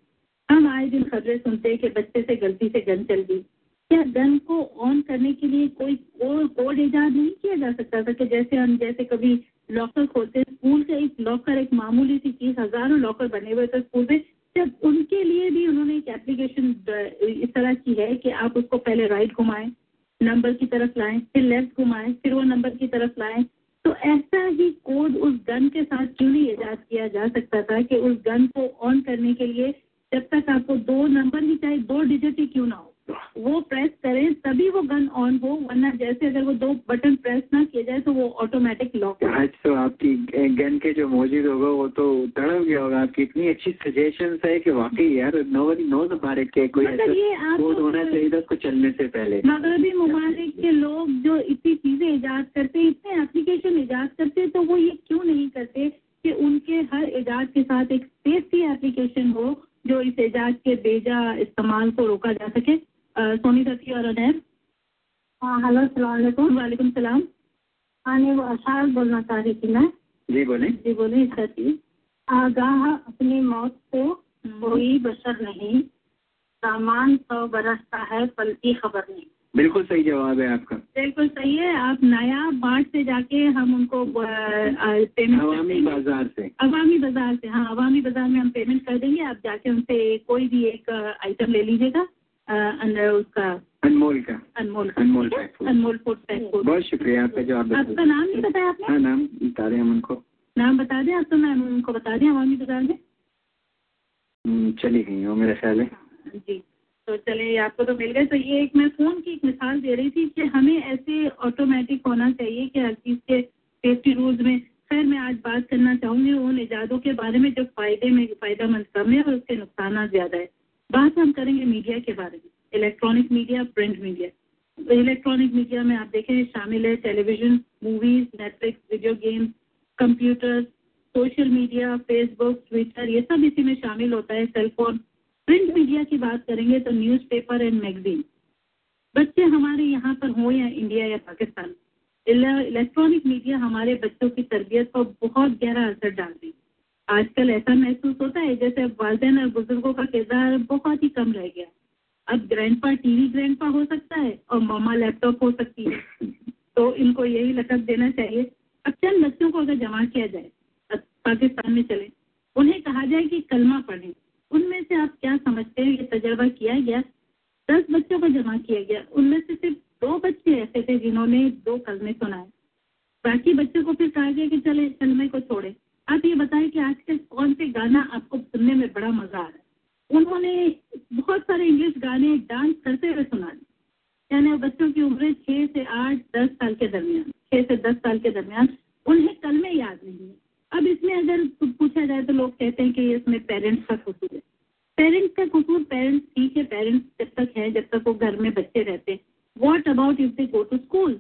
हम आए दिन खबरें सुनते हैं कि बच्चे से गलती से गन चल गई, क्या गन को ऑन करने के लिए कोई कोड ईजाद नहीं किया जा सकता था कि जैसे हम जैसे कभी लॉकर खोलते हैं स्कूल का, एक लॉकर, एक मामूली सी चीज, हजारों लॉकर बने हुए थे स्कूल में, जब उनके लिए भी उन्होंने एक एप्लीकेशन इस तरह की है कि आप उसको पहले राइट घुमाएं, नंबर की तरफ लाएं, फिर लेफ्ट घुमाएं, फिर वो नंबर की तरफ लाएं। तो ऐसा ही कोड उस गन के साथ क्यों नहीं इजाद किया जा सकता था कि उस गन को ऑन करने के लिए जब तक आपको दो नंबर ही, चाहे दो डिजिट ही क्यों ना हो, वो प्रेस करें तभी वो गन ऑन हो, वरना जैसे अगर वो दो बटन प्रेस ना किए जाए तो वो ऑटोमेटिक लॉक। आज तो आपकी गन के जो मौजूद होगा वो तो तड़प गया होगा। आपकी इतनी अच्छी सजेशन है कि वाकई यार नोबडी नोज अबाउट इट, कोई ऐसा कोड होना चाहिए था उसको चलने से पहले। मगरबी ममालिक के लोग जो इतनी चीजें ईजाद करते, इतने एप्लीकेशन ईजाद करते, तो वो ये क्यों नहीं करते कि उनके हर ईजाद के साथ एक सेफ्टी एप्लीकेशन हो जो इस ईजाद के बेजा इस्तेमाल को रोका जा सके। सोनी दर्सी और अनैब। हाँ हेलो, सलामकुम। वालेकुम सलाम। हाँ नहीं, वो अशार बोलना चाह रही थी मैं। जी बोले। जी बोले। इसका चीज आगाह अपनी मौत को कोई बशर नहीं, सामान सौ बरसता है पल की खबर नहीं। बिल्कुल सही जवाब है आपका, बिल्कुल सही है। आप नायाब बाट से जाके हम उनको पेमेंट, अवामी बाजार से, अवामी बाजार से, हाँ अवामी बाजार में हम पेमेंट कर देंगे। आप जाके उनसे कोई भी एक आइटम ले लीजिएगा, अंदर उसका अनमोल का, अनमोल का, Anmol food, Anmol food pack. बहुत शुक्रिया आपका जवाब। आपका नाम नहीं बताया आपने। हाँ नाम बता दें हम उनको, नाम बता दें आप, तो मैम उनको बता दें। अवामी बाजार में चली गई हो मेरा ख्याल है जी, तो चले आपको तो मिल गए। तो ये एक मैं फ़ोन की एक मिसाल दे रही थी कि हमें ऐसे ऑटोमेटिक होना चाहिए कि हर चीज़ के सेफ्टी रूल्स में। खैर मैं आज बात करना चाहूँगी उन ईजादों के बारे में जो फ़ायदे में फ़ायदामंद कम है और उसके नुकसान ज़्यादा है। बात हम करेंगे मीडिया के बारे में, electronic media, print media. Electronic media में आप देखें शामिल है television, movies, Netflix, video games, computer, social media, Facebook, Twitter, ये सब इसी में शामिल होता है, सेलफोन। प्रिंट मीडिया की बात करेंगे तो न्यूज़पेपर एंड मैगजीन। बच्चे हमारे यहाँ पर हों या इंडिया या पाकिस्तान, इलेक्ट्रॉनिक मीडिया हमारे बच्चों की तरबियत पर बहुत गहरा असर डालती है। आजकल ऐसा महसूस होता है जैसे अब वालदैन और बुजुर्गों का किरदार बहुत ही कम रह गया। अब ग्रैंडपा टीवी ग्रैंडपा हो सकता है और मामा लैपटॉप हो सकती है, तो इनको यही लकब देना चाहिए। अब चंद बच्चों को अगर जमा किया जाए, पाकिस्तान में चले, उन्हें कहा जाए कि कलमा पढ़ें, उनमें से आप क्या समझते हैं? ये तजर्बा किया गया, दस बच्चों को जमा किया गया, उनमें से सिर्फ दो बच्चे ऐसे थे जिन्होंने दो कलमे सुनाए, बाकी बच्चों को फिर कहा गया कि चले कलमे को छोड़े। आप ये बताएं कि आजकल कौन से गाना आपको सुनने में बड़ा मजा आ रहा है? उन्होंने बहुत सारे इंग्लिश गाने डांस करते हुए सुना दिए। यानी बच्चों की उम्र छः से आठ दस साल के दरमियान छः से दस साल के दरमियान, उन्हें कलमे याद नहीं है। अब इसमें अगर पूछा जाए तो लोग कहते हैं कि इसमें पेरेंट्स का कसूर है। पेरेंट्स का कसूर, पेरेंट्स ठीक है, पेरेंट्स जब तक है, जब तक वो घर में बच्चे रहते हैं। What about if they go to school?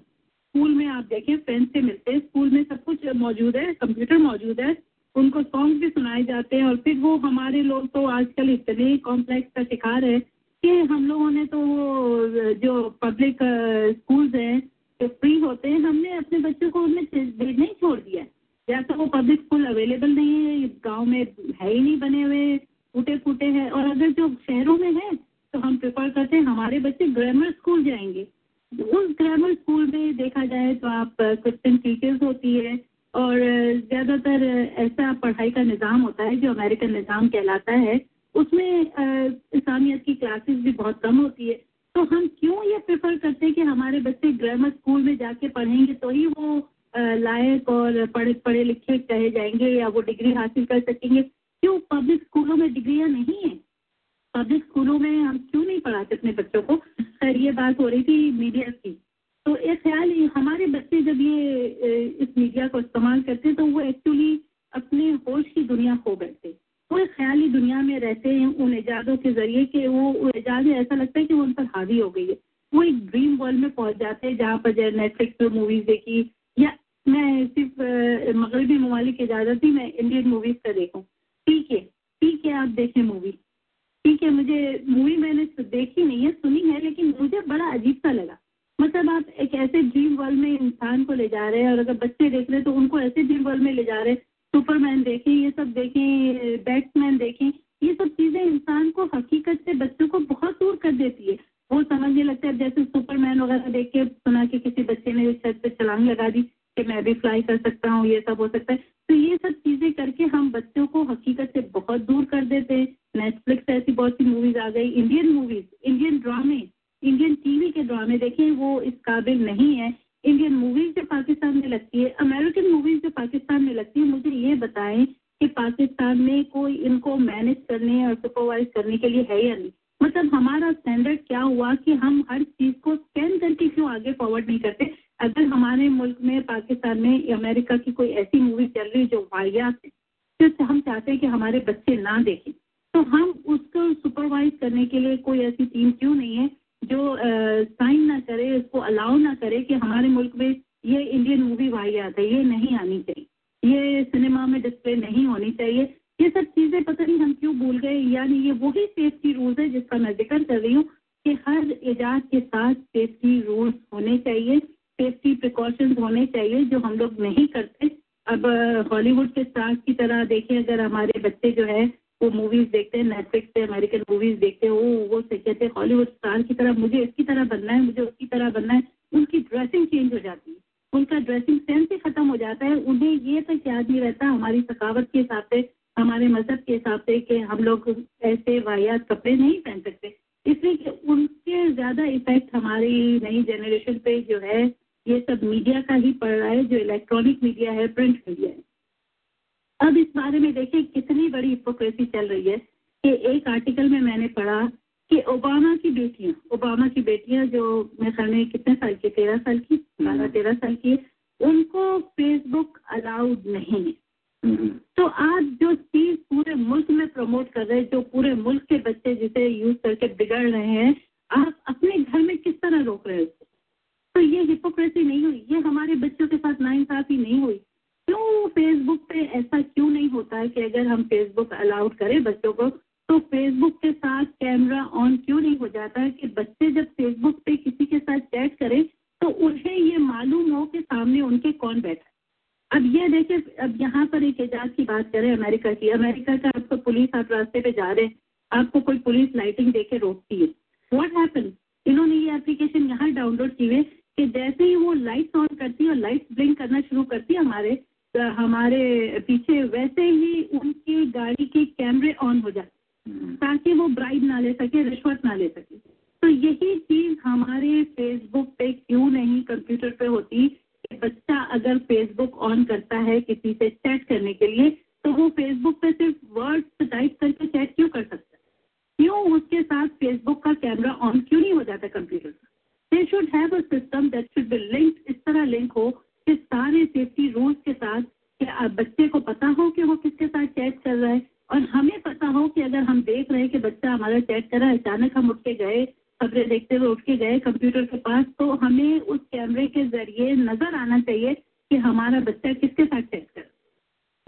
School में आप देखें फ्रेंड्स से मिलते हैं, स्कूल में सब कुछ मौजूद है, कंप्यूटर मौजूद है, उनको सॉन्ग भी सुनाए जाते हैं। और फिर वो हमारे लोग तो आजकल इतने कॉम्प्लेक्स का शिकार है कि हम लोगों ने तो वो जो पब्लिक स्कूल्स हैं जो फ्री होते हैं, हमने अपने बच्चों को उनमें भेजना ही छोड़ दिया है। या तो वो पब्लिक स्कूल अवेलेबल नहीं है, गांव में है ही नहीं, बने हुए टूटे फूटे हैं। और अगर जो शहरों में है तो हम प्रेफर करते हैं हमारे बच्चे ग्रामर स्कूल जाएंगे। उस ग्रामर स्कूल में देखा जाए तो आप क्रिश्चियन टीचर्स होती है और ज़्यादातर ऐसा पढ़ाई का निज़ाम होता है जो अमेरिकन निज़ाम कहलाता है। उसमें इस्लामियत की क्लासेस भी बहुत कम होती है। तो हम क्यों ये प्रेफर करते हैं कि हमारे बच्चे ग्रामर स्कूल में जाके पढ़ेंगे तो ही वो लायक और पढ़े पढ़े लिखे कहे जाएंगे या वो डिग्री हासिल कर सकेंगे? क्यों पब्लिक स्कूलों में डिग्रियां नहीं है? पब्लिक स्कूलों में हम क्यों नहीं पढ़ाते अपने बच्चों को? खैर ये बात हो रही थी मीडिया की। तो ये ख्याल हमारे बच्चे जब ये इस मीडिया को इस्तेमाल करते हैं तो वो एक्चुअली अपने होश की दुनिया खो बैठते, वो ख्याली दुनिया में रहते हैं उन ईजादों के जरिए कि वो ईजादें ऐसा लगता है कि वो उन पर हावी हो गई है। वो एक ड्रीम वर्ल्ड में पहुँच जाते हैं जहाँ पर नेटफ्लिक्स पर मूवीज़ देखी, या मैं सिर्फ मगरबी ममालिक की इजाज़त थी, मैं इंडियन मूवीज़ का देखूँ। ठीक है ठीक है आप देखें मूवी, ठीक है। मुझे मूवी मैंने देखी नहीं है, सुनी है, लेकिन मुझे बड़ा अजीब सा लगा। मतलब आप एक ऐसे ड्रीम वर्ल्ड में इंसान को ले जा रहे हैं और अगर बच्चे देख रहे हैं तो उनको ऐसे ड्रीम वर्ल्ड में ले जा रहे हैं। सुपरमैन देखें, ये सब देखें, बैट्समैन देखें, ये सब चीज़ें इंसान को हकीकत से बच्चों को बहुत दूर कर देती है। वो समझने लगता है, जैसे सुपरमैन वगैरह देख के सुना कि किसी बच्चे ने छत पर छलांग लगा दी कि मैं भी फ्लाई कर सकता हूँ, ये ब्रेकअप हो सकता है। तो ये सब चीजें करके हम बच्चों को हकीकत से बहुत दूर कर देते हैं। नेटफ्लिक्स ऐसी बहुत सी मूवीज आ गई, इंडियन मूवीज, इंडियन ड्रामे, इंडियन टीवी के ड्रामे देखें, वो इस काबिल नहीं है। इंडियन मूवीज जो पाकिस्तान में लगती है, अमेरिकन मूवीज जो पाकिस्तान में लगती है, मुझे ये बताएं कि पाकिस्तान में कोई इनको मैनेज करने और सुपरवाइज करने के लिए है या नहीं। मतलब हमारा स्टैंडर्ड क्या हुआ कि हम हर चीज को स्कैन करके क्यों आगे फॉरवर्ड नहीं करते। अगर हमारे मुल्क में, पाकिस्तान में, अमेरिका की कोई ऐसी मूवी चल रही जो वाहियात है, तो हम चाहते हैं कि हमारे बच्चे ना देखें, तो हम उसको सुपरवाइज करने के लिए कोई ऐसी टीम क्यों नहीं है जो साइन ना करे, उसको अलाउ ना करे कि हमारे मुल्क में ये इंडियन मूवी वाहियात है, ये नहीं आनी चाहिए, ये सिनेमा में डिस्प्ले नहीं होनी चाहिए। ये सब चीजें पता नहीं हम क्यों भूल गए। यानी ये वही सेफ्टी रूल्स है जिसका मैं जिक्र कर रही हूँ कि हर इजाद के साथ सेफ्टी रूल्स होने चाहिए, सेफ्टी प्रिकॉशंस होने चाहिए, जो हम लोग नहीं करते। अब हॉलीवुड के स्टार्स की तरह देखें, अगर हमारे बच्चे जो है वो मूवीज देखते हैं, नेटफ्लिक्स पे अमेरिकन मूवीज देखते हैं, वो वो कहते हैं हॉलीवुड स्टार की तरह मुझे इसकी तरह बनना है, मुझे उसकी तरह बनना है। उनकी ड्रेसिंग चेंज हो जाती है, उनका ड्रेसिंग सेंस ही खत्म हो जाता है। उन्हें ये तक याद नहीं रहता हमारी सकावत के हिसाब से, हमारे मजहब के हिसाब से, कि हम लोग ऐसे वाहियात कपड़े नहीं पहन सकते। इसलिए कि उनके ज़्यादा इफेक्ट हमारी नई जनरेशन पे जो है, ये सब मीडिया का ही पड़ रहा है, जो इलेक्ट्रॉनिक मीडिया है, प्रिंट मीडिया है। अब इस बारे में देखिए कितनी बड़ी हिपोक्रेसी चल रही है कि एक आर्टिकल में मैंने पढ़ा कि ओबामा की बेटियाँ ओबामा की बेटियाँ जो मेरे ख्याल में कितने साल की, तेरह साल की, बारह तेरह साल की, उनको फेसबुक अलाउड नहीं है। तो आज जो चीज पूरे मुल्क में प्रमोट कर रहे हैं, जो पूरे मुल्क के बच्चे जिसे यूज करके बिगड़ रहे हैं, आप अपने घर में किस तरह रोक रहे हैं उसको? तो ये हिपोक्रेसी नहीं हुई, ये हमारे बच्चों के साथ नाइंसाफी नहीं हुई। क्यों फेसबुक पे ऐसा क्यों नहीं होता है कि अगर हम फेसबुक अलाउड करें बच्चों को, तो फेसबुक के साथ कैमरा ऑन क्यों नहीं हो जाता है कि बच्चे जब फेसबुक पे किसी के साथ चैट करें तो उन्हें ये मालूम हो कि सामने उनके कौन बैठा है। अब ये देखें, अब यहाँ पर एक एजाज की बात करें अमेरिका की, अमेरिका का आपको पुलिस, आप रास्ते पे जा रहे हैं, आपको कोई पुलिस लाइटिंग देके रोकती है, व्हाट हैपन, इन्होंने ये एप्लीकेशन यहाँ डाउनलोड की है कि जैसे ही वो लाइट्स ऑन करती है और लाइट्स ब्लिंक करना शुरू करती है हमारे हमारे पीछे, वैसे ही उनकी गाड़ी के कैमरे ऑन हो जाते, ताकि वो ब्राइब ना ले सके, रिश्वत ना ले सके। तो यही चीज़ हमारे फेसबुक पे क्यों नहीं, कंप्यूटर पे होती। बच्चा अगर फेसबुक ऑन करता है किसी से चैट करने के लिए, तो वो फेसबुक पे सिर्फ वर्ड्स टाइप करके चैट क्यों कर सकता है? क्यों उसके साथ फेसबुक का कैमरा ऑन क्यों नहीं हो जाता कंप्यूटर का? They should have a system that should be linked, इस तरह लिंक हो कि सारे सेफ्टी रूल्स के साथ, कि बच्चे को पता हो कि वो किसके साथ चैट कर रहा है, और हमें पता हो कि अगर हम देख रहे हैं कि बच्चा हमारा चैट कर रहा है, अचानक हम उठ के गए, खबरें देखते हुए उठ के गए कंप्यूटर के पास, तो हमें उस कैमरे के जरिए नजर आना चाहिए कि हमारा बच्चा किसके साथ चैट कर,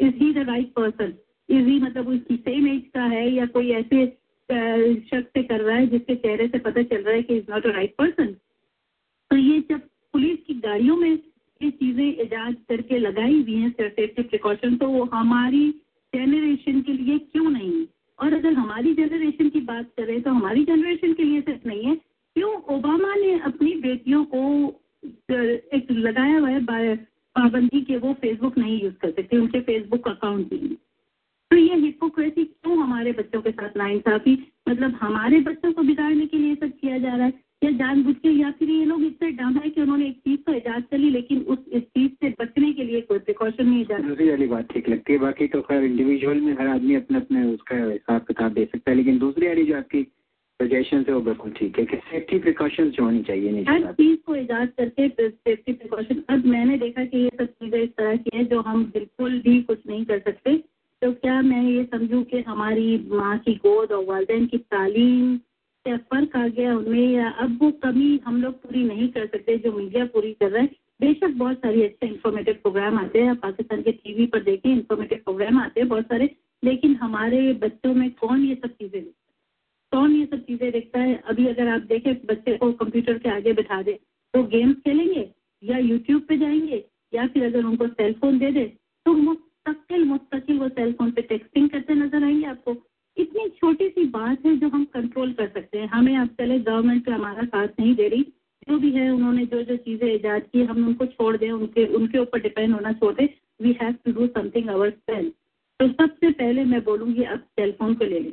is he the right person, is he मतलब उसकी सेम एज का है, या कोई ऐसे शख्स से कर रहा है जिसके चेहरे से पता चल रहा है कि is not a right person. तो ये जब पुलिस की गाड़ियों में ये चीजें इजाद करके लगाई हुई हैं सेफ्टी प्रिकॉशन, तो वो हमारी जनरेशन के लिए क्यों नहीं है? और अगर हमारी जनरेशन की बात करें तो हमारी जनरेशन के लिए सिर्फ नहीं है, क्यों ओबामा ने अपनी बेटियों को एक लगाया हुआ है पाबंदी के वो फेसबुक नहीं यूज कर सकते, उनके फेसबुक अकाउंट भी नहीं। तो ये हिपोक्रेसी क्यों हमारे बच्चों के साथ नाइंसाफी, मतलब हमारे बच्चों को बिगाड़ने के लिए सब किया जा रहा है, या जानबूझ के, या फिर ये लोग इतने डम है कि उन्होंने एक चीज तो इजाद कर ली, लेकिन उस इस चीज से बचने के लिए कोई प्रिकॉशन नहीं इजाद। दूसरी वाली बात ठीक लगती है, बाकी तो खैर इंडिविजुअल में हर आदमी अपने अपने उसका हिसाब किताब दे सकता है, लेकिन दूसरी वाली जो आपकी सजेशन है वो बिल्कुल ठीक है कि सेफ्टी प्रिकॉशन जो होनी चाहिए हर चीज को इजाद करके, सेफ्टी प्रिकॉशन। अब मैंने देखा कि ये सब चीज़ें इस तरह की है जो हम बिल्कुल भी कुछ नहीं कर सकते, तो क्या मैं ये समझूँ कि हमारी माँ की गोद और वालदैन की तालीम क्या फर्क आ गया उनमें, या अब वो कमी हम लोग पूरी नहीं कर सकते जो मीडिया पूरी कर रहा है? बेशक बहुत सारे अच्छे इंफॉर्मेटिव प्रोग्राम आते हैं, पाकिस्तान के टीवी पर देखें इंफॉर्मेटिव प्रोग्राम आते हैं बहुत सारे, लेकिन हमारे बच्चों में कौन ये सब चीज़ें देखता कौन ये सब चीज़ें देखता है? अभी अगर आप देखें बच्चे को कंप्यूटर के आगे बिठा दें तो गेम्स खेलेंगे, या यूट्यूब पर जाएंगे, या फिर अगर उनको सेल फोन दे दें तो मुस्तकिल मुस्तकिल वो सेल फोन पर टेक्सटिंग करते नजर आएंगे आपको। इतनी छोटी सी बात है जो हम कंट्रोल कर सकते हैं। हमें अब चले गवर्नमेंट हमारा साथ नहीं दे रही, जो भी है उन्होंने जो जो चीज़ें ईजाद की हम उनको छोड़ दें, उनके उनके ऊपर डिपेंड होना छोड़ दें, we have to do something ourselves. तो सबसे पहले मैं बोलूँगी आप सेलफोन को ले लें.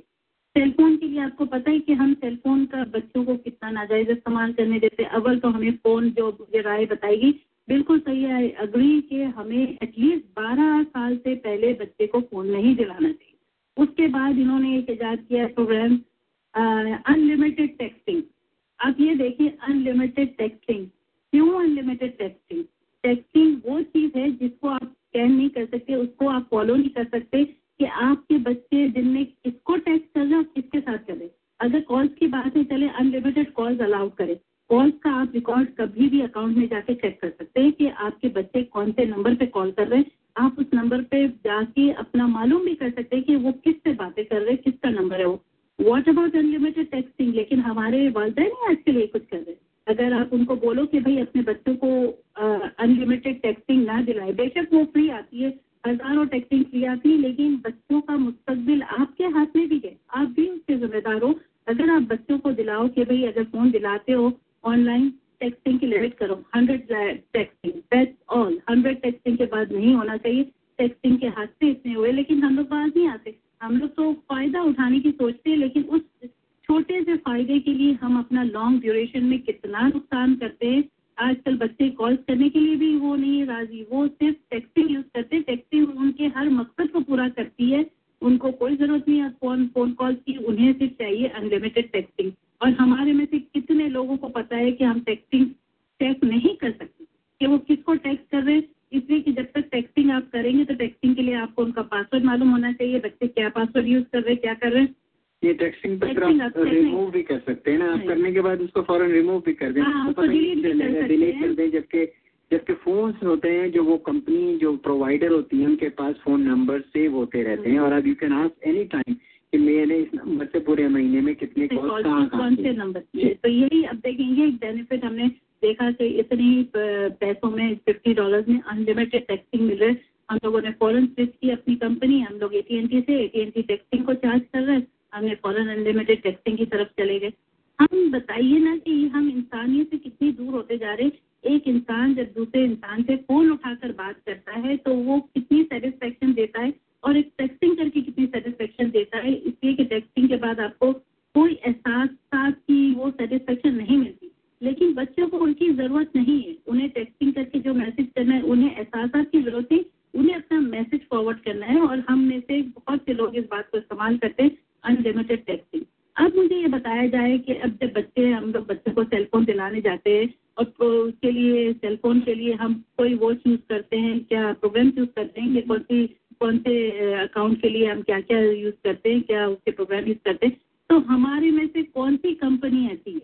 सेलफोन के लिए आपको पता है कि हम सेलफोन का बच्चों को कितना नाजायज इस्तेमाल करने देते हैं. अव्वल तो हमें फ़ोन जो मुझे राय बताएगी बिल्कुल सही है, अग्री कि हमें एटलीस्ट बारह साल से पहले बच्चे को फ़ोन नहीं दिलाना चाहिए. उसके बाद इन्होंने एक ईजाद किया प्रोग्राम अनलिमिटेड टेक्सटिंग. आप ये देखिए अनलिमिटेड टेक्सटिंग, क्यों अनलिमिटेड टेक्सटिंग? टेक्सटिंग वो चीज़ है जिसको आप स्कैन नहीं कर सकते, उसको आप फॉलो नहीं कर सकते कि आपके बच्चे दिन में किसको टेक्स्ट कर रहे और किसके साथ करें. अगर कॉल्स की बात है चले अनलिमिटेड कॉल्स अलाउ करें. कॉल्स का आप रिकॉर्ड कभी भी अकाउंट में जाके चेक कर सकते हैं कि आपके बच्चे कौन से नंबर पे कॉल कर रहे हैं. आप उस नंबर पे जाके अपना मालूम भी कर सकते हैं कि वो किससे बातें कर रहे हैं, किसका नंबर है वो. What about unlimited texting? लेकिन हमारे वालिदैन ही आज के लिए कुछ कर रहे हैं. अगर आप उनको बोलो कि भाई अपने बच्चों को अनलिमिटेड टेक्सटिंग ना दिलाए, बेशक वो फ्री आती है, हजारों टेक्सटिंग फ्री आती है, लेकिन बच्चों का मुस्तकबिल आपके हाथ में भी है, आप भी उसके जिम्मेदार हो. अगर आप बच्चों को दिलाओ कि भाई अगर फ़ोन दिलाते हो ऑनलाइन टेक्सटिंग की लिमिट करो, hundred texting, that's all. Hundred texting के बाद नहीं होना चाहिए. टेक्सटिंग के हाथ से इतने हुए, लेकिन हम लोग बात नहीं आते. हम लोग तो फ़ायदा उठाने की सोचते हैं, लेकिन उस छोटे से फायदे के लिए हम अपना लॉन्ग ड्यूरेशन में कितना नुकसान करते हैं. आजकल बच्चे कॉल्स करने के लिए भी वो नहीं है राजी, वो सिर्फ टेक्सटिंग यूज़ करते हैं. टेक्सटिंग उनके हर मकसद को पूरा करती है, उनको कोई ज़रूरत नहीं है फोन फोन कॉल की, उन्हें सिर्फ चाहिए अनलिमिटेड टेक्सटिंग. और हमारे में से कितने लोगों को पता है कि हम टेक्सटिंग चेक नहीं कर सकते कि वो किसको टेक्स्ट कर रहे हैं, इसलिए कि जब तक टेक्सटिंग आप करेंगे तो टेक्सटिंग के लिए आपको उनका पासवर्ड मालूम होना चाहिए, बच्चे क्या पासवर्ड यूज़ कर रहे हैं, क्या कर रहे हैं. ये टेक्सटिंग पर आप रिमूव भी कर सकते हैं ना, आप करने के बाद उसको फौरन रिमूव भी कर दें, डिलीट कर दें. जबकि जबकि फोन होते हैं जो वो कंपनी जो प्रोवाइडर होती है उनके पास फ़ोन नंबर सेव होते रहते हैं और आप you can ask any time कि मैंने इस नंबर से पूरे महीने में कितने कॉल कौन से नंबर. तो यही अब देखेंगे एक बेनिफिट हमने देखा कि इतनी पैसों में फिफ्टी डॉलर में अनलिमिटेड टेक्सटिंग मिल रहा है. हम लोगों ने फौरन स्विच की अपनी कंपनी, हम लोग एटीएनटी से एटीएनटी टेक्सटिंग को चार्ज कर रहे हैं, हमने फॉरन अनलिमिटेड टेक्सटिंग की तरफ चले गए. हम बताइए ना कि हम इंसानियत से कितनी दूर होते जा रहे हैं. एक इंसान जब दूसरे इंसान से फ़ोन उठाकर बात करता है तो वो कितनी सेटिस्फेक्शन देता है और एक टेक्सटिंग करके कितनी सेटिस्फेक्शन देता है. इसलिए कि टेक्सटिंग के बाद आपको कोई एहसास था कि वो सेटिस्फेक्शन नहीं मिलती, लेकिन बच्चों को उनकी ज़रूरत नहीं है. उन्हें टेक्सटिंग करके जो मैसेज करना है, उन्हें एहसास की ज़रूरत है, उन्हें अपना मैसेज फॉरवर्ड करना है. और हम में से बहुत से लोग इस बात को इस्तेमाल करते हैं अनलिमिटेड टेक्सटिंग. अब मुझे ये बताया जाए कि अब जब बच्चे हम लोग बच्चों को सेलफोन दिलाने जाते हैं और उसके लिए सेलफोन के लिए हम कोई वो चूज़ करते हैं, क्या प्रोग्राम चूज़ करते हैं कि कौन सी कौन से अकाउंट के लिए हम क्या क्या यूज़ करते हैं, क्या उसके प्रोग्राम यूज़ करते हैं. तो हमारे में से कौन सी कंपनी ऐसी है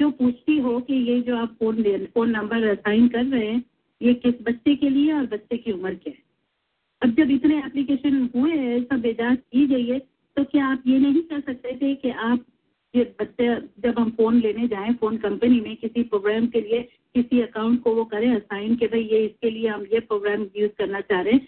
जो पूछती हो कि ये जो आप फ़ोन फ़ोन नंबर असाइन कर रहे हैं ये किस बच्चे के लिए और बच्चे की उम्र क्या है? अब जब इतने एप्लीकेशन हुए हैं, सब इजाद की गई है, तो क्या आप ये नहीं कर सकते थे कि आप ये बच्चे जब हम फ़ोन लेने जाएं फ़ोन कंपनी में किसी प्रोग्राम के लिए किसी अकाउंट को वो करें असाइन कि भाई ये इसके लिए हम ये प्रोग्राम यूज़ करना चाह रहे हैं,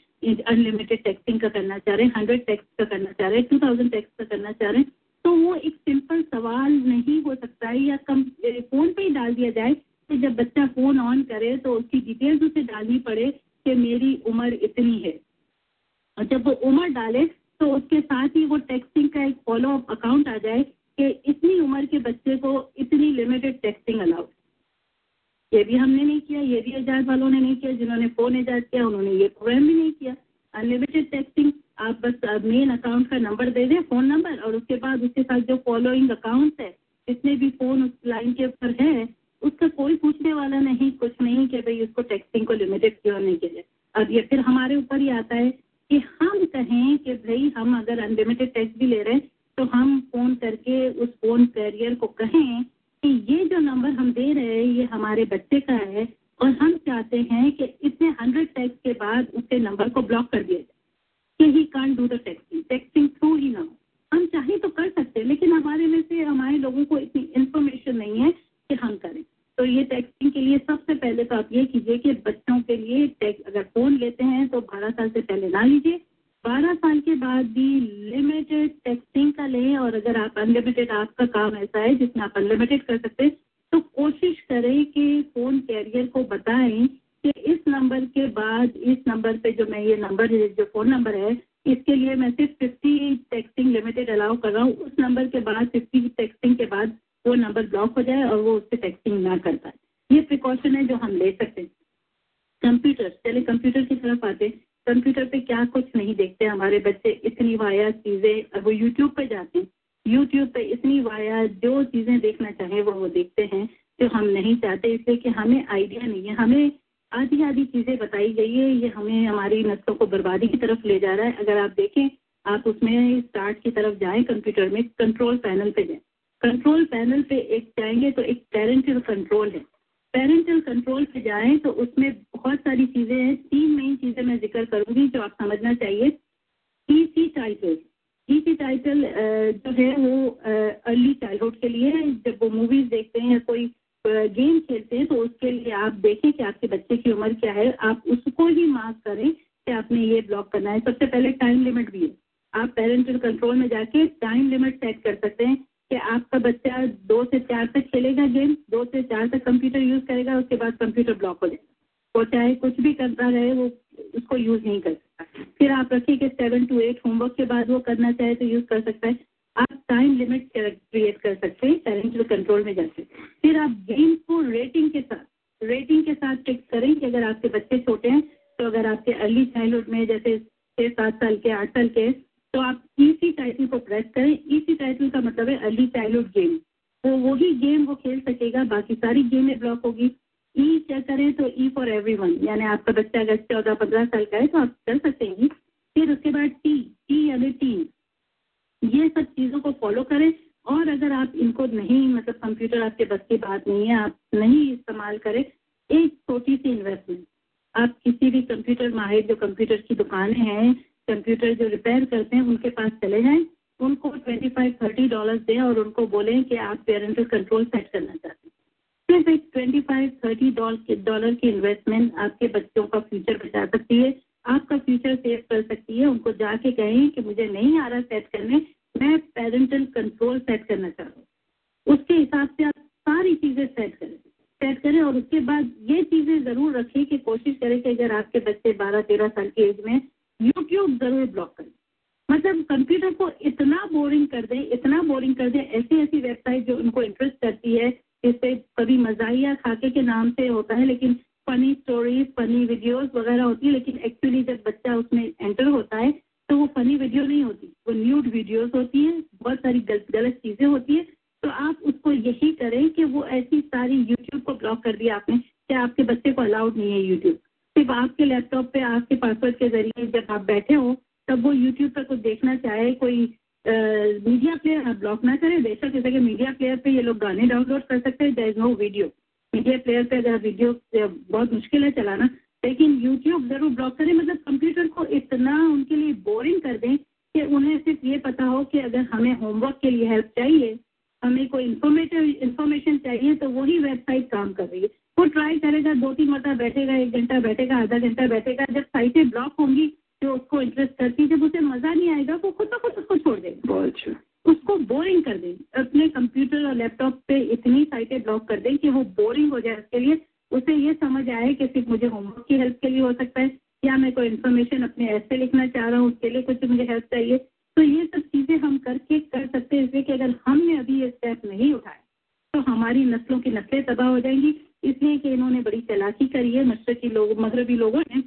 अनलिमिटेड टेक्सटिंग का करना चाह रहे हैं, हंड्रेड टेक्स्ट का करना चाह रहे हैं, टू थाउजेंड टेक्स्ट का करना चाह रहे हैं. तो वो एक सिंपल सवाल नहीं हो सकता है या कम फ़ोन पर ही डाल दिया जाए कि जब बच्चा फ़ोन ऑन करे तो उसकी डिटेल्स उसे डालनी पड़े कि मेरी उम्र इतनी है, और जब वो उम्र डाले तो उसके साथ ही वो टेक्सटिंग का एक फॉलो अप अकाउंट आ जाए कि इतनी उम्र के बच्चे को इतनी लिमिटेड टेक्सटिंग अलाउड. ये भी हमने नहीं किया, ये भी इजाज़ वालों ने नहीं किया, जिन्होंने फ़ोन इजाज़ किया उन्होंने ये प्रोग्राम भी नहीं किया. अनलिमिटेड टेक्सटिंग आप बस मेन अकाउंट का नंबर दे दें, फ़ोन नंबर, और उसके बाद उसके साथ जो फॉलोइंग अकाउंट है जितने भी फ़ोन उस लाइन के ऊपर है उसका कोई पूछने वाला नहीं, कुछ नहीं कि भाई उसको टेक्सटिंग को लिमिटेड क्यों नहीं किया जाए. अब ये फिर हमारे ऊपर ही आता है कि हम कहें कि भाई हम अगर अनलिमिटेड टेक्स्ट भी ले रहे हैं तो हम फ़ोन करके उस फ़ोन कैरियर को कहें कि ये जो नंबर हम दे रहे हैं ये हमारे बच्चे का है और हम चाहते हैं कि इतने हंड्रेड टेक्स्ट के बाद उसके नंबर को ब्लॉक कर दिया जाए कि he can't do the texting, texting through ही ना हो. हम चाहें तो कर सकते हैं, लेकिन हमारे में से हमारे लोगों को इतनी इन्फॉर्मेशन नहीं है कि हम करें. तो ये टेक्सटिंग के लिए सबसे पहले तो आप ये कीजिए कि बच्चों के लिए टेक्स्ट अगर फ़ोन लेते हैं तो बारह साल से पहले ना लीजिए, बारह साल के बाद भी लिमिटेड टेक्सटिंग का लें. और अगर आप अनलिमिटेड, आपका काम ऐसा है जिसमें आप अनलिमिटेड कर सकते हैं, तो कोशिश करें कि फ़ोन कैरियर को बताएं कि इस नंबर के बाद इस नंबर पे जो मैं ये नंबर जो फ़ोन नंबर है इसके लिए मैं सिर्फ फिफ्टी टेक्सटिंग लिमिटेड अलाउ कर रहा हूँ. उस नंबर के बाद फिफ्टी टेक्सटिंग के बाद वो नंबर ब्लॉक हो जाए और वो उससे टेक्सटिंग ना कर पाए. ये प्रिकॉशन है जो हम ले सकते हैं. कंप्यूटर, चले कंप्यूटर की तरफ आते. कंप्यूटर पे क्या कुछ नहीं देखते हमारे बच्चे, इतनी वाया चीज़ें. वो यूट्यूब पे जाते हैं, यूट्यूब पे इतनी वाया जो चीज़ें देखना चाहे वो वो देखते हैं जो हम नहीं चाहते, इसलिए कि हमें आइडिया नहीं है. हमें आधी आधी चीज़ें बताई गई है, ये हमें हमारी नस्लों को बर्बादी की तरफ ले जा रहा है. अगर आप देखें, आप उसमें स्टार्ट की तरफ जाएं, कंप्यूटर में कंट्रोल पैनल पे जाएं. कंट्रोल पैनल पे एक जाएंगे तो एक पेरेंटल कंट्रोल है. पेरेंटल कंट्रोल पे जाएं तो उसमें बहुत सारी चीज़ें हैं. तीन मेन चीज़ें मैं जिक्र करूँगी जो आप समझना चाहिए. ई सी टाइटल, ई सी टाइटल जो है वो अर्ली चाइल्डहुड के लिए है. जब वो मूवीज़ देखते हैं या कोई गेम खेलते हैं तो उसके लिए आप देखें कि आपके बच्चे की उम्र क्या है, आप उसको ही मार्क करें कि आपने ये ब्लॉक करना है. सबसे पहले टाइम लिमिट भी है. आप पेरेंटल कंट्रोल में जाके टाइम लिमिट सेट कर सकते हैं कि आपका बच्चा दो से चार तक खेलेगा गेम, दो से चार तक कंप्यूटर यूज़ करेगा, उसके बाद कंप्यूटर ब्लॉक हो जाएगा. वो चाहे कुछ भी करता रहे, वो उसको यूज़ नहीं कर सकता. फिर आप रखिए कि सेवन टू एट होमवर्क के बाद वो करना चाहे तो यूज़ कर सकता है. आप टाइम लिमिट क्रिएट कर सकते हैं पेरेंटल कंट्रोल में जाके. फिर आप गेम को रेटिंग के साथ रेटिंग के साथ टिक करें कि अगर आपके बच्चे छोटे हैं तो अगर आपके अर्ली चाइल्डहुड में जैसे छः सात साल के आठ साल के तो आप ईसी टाइटल को प्रेस करें. ईसी टाइटल का मतलब है अर्ली चाइल्डहुड गेम, तो वही गेम वो खेल सकेगा, बाकी सारी गेमें ब्लॉक होगी. ई चेक करें तो ई फॉर एवरीवन, यानी आपका बच्चा अगर चौदह पंद्रह साल का है तो आप कर सकते हैं. फिर उसके बाद टी टी यानी टीम. ये सब चीज़ों को फॉलो करें. और अगर आप इनको नहीं, मतलब कंप्यूटर आपके बस की बात नहीं है, आप नहीं इस्तेमाल करें, एक छोटी सी इन्वेस्टमेंट. आप किसी भी कंप्यूटर माहिर, जो कंप्यूटर की दुकानें हैं, कंप्यूटर जो रिपेयर करते हैं, उनके पास चले जाएं, उनको ट्वेंटी फाइव थर्टी डॉलर्स दें और उनको बोलें कि आप पेरेंटल कंट्रोल सेट करना चाहते हैं. सिर्फ एक ट्वेंटी फाइव थर्टी डॉलर की इन्वेस्टमेंट आपके बच्चों का फ्यूचर बचा सकती है, आपका फ्यूचर सेव कर सकती है. उनको जाके कहें कि मुझे नहीं आ रहा सेट करने, मैं पेरेंटल कंट्रोल सेट करना चाहता हूँ. उसके हिसाब से आप सारी चीज़ें सेट करें सेट करें और उसके बाद ये चीज़ें ज़रूर रखें कि कोशिश करें कि अगर आपके बच्चे बारह तेरह साल की एज में, यूट्यूब ज़रूर ब्लॉक करें. मतलब कंप्यूटर को इतना बोरिंग कर दें, इतना बोरिंग कर दें, ऐसी ऐसी वेबसाइट जो उनको इंटरेस्ट करती है, जिससे कभी मज़ाहिया खाके के नाम से होता है लेकिन फ़नी स्टोरीज, फ़नी वीडियोज़ वगैरह होती है, लेकिन एक्चुअली जब बच्चा उसमें एंटर होता है तो वो फ़नी वीडियो नहीं होती, वो न्यूड वीडियोस होती हैं, बहुत सारी गलत गलत चीज़ें होती हैं. तो आप उसको यही करें कि वो ऐसी सारी यूट्यूब को ब्लॉक कर दिया आपने, क्या आपके बच्चे को अलाउड नहीं है यूट्यूब. सिर्फ आपके लैपटॉप पे आपके पासवर्ड के ज़रिए जब आप बैठे हो तब वो यूट्यूब पर कुछ देखना चाहे, कोई मीडिया प्लेयर आप ब्लॉक ना करें. बेशक जैसे कि मीडिया प्लेयर पर ये लोग गाने डाउनलोड कर सकते हैं, there is no video. Media player पर अगर वीडियो बहुत मुश्किल है चलाना, लेकिन यूट्यूब ज़रूर ब्लॉक करें. मतलब कंप्यूटर को इतना उनके लिए बोरिंग कर दें कि उन्हें सिर्फ ये पता हो कि अगर हमें होमवर्क के लिए हेल्प चाहिए, हमें कोई इन्फॉर्मेटिव इन्फॉर्मेशन चाहिए तो वही वेबसाइट काम कर रही है. वो ट्राई करेगा, दो तीन मरतबा बैठेगा, एक घंटा बैठेगा, आधा घंटा बैठेगा. जब साइटें ब्लॉक होंगी जो उसको इंटरेस्ट करती है, जब उसे मज़ा नहीं आएगा, वो खुद ब खुद उसको छोड़ देगा. उसको बोरिंग कर दें, अपने कंप्यूटर और लैपटॉप पर इतनी साइटें ब्लॉक कर दें कि वो बोरिंग हो जाए. उसके लिए उसे ये समझ आए कि सिर्फ मुझे होमवर्क की हेल्प के लिए हो सकता है, या मैं कोई इन्फॉर्मेशन अपने ऐसे लिखना चाह रहा हूँ, उसके लिए कुछ मुझे हेल्प चाहिए. तो ये सब चीज़ें हम करके कर सकते हैं. इसलिए कि अगर हमने अभी ये स्टेप नहीं उठाया तो हमारी नस्लों की नस्लें तबाह हो जाएंगी. इसलिए कि इन्होंने बड़ी चालाकी करी है, मशरक़ी लोग, मगरबी लोगों ने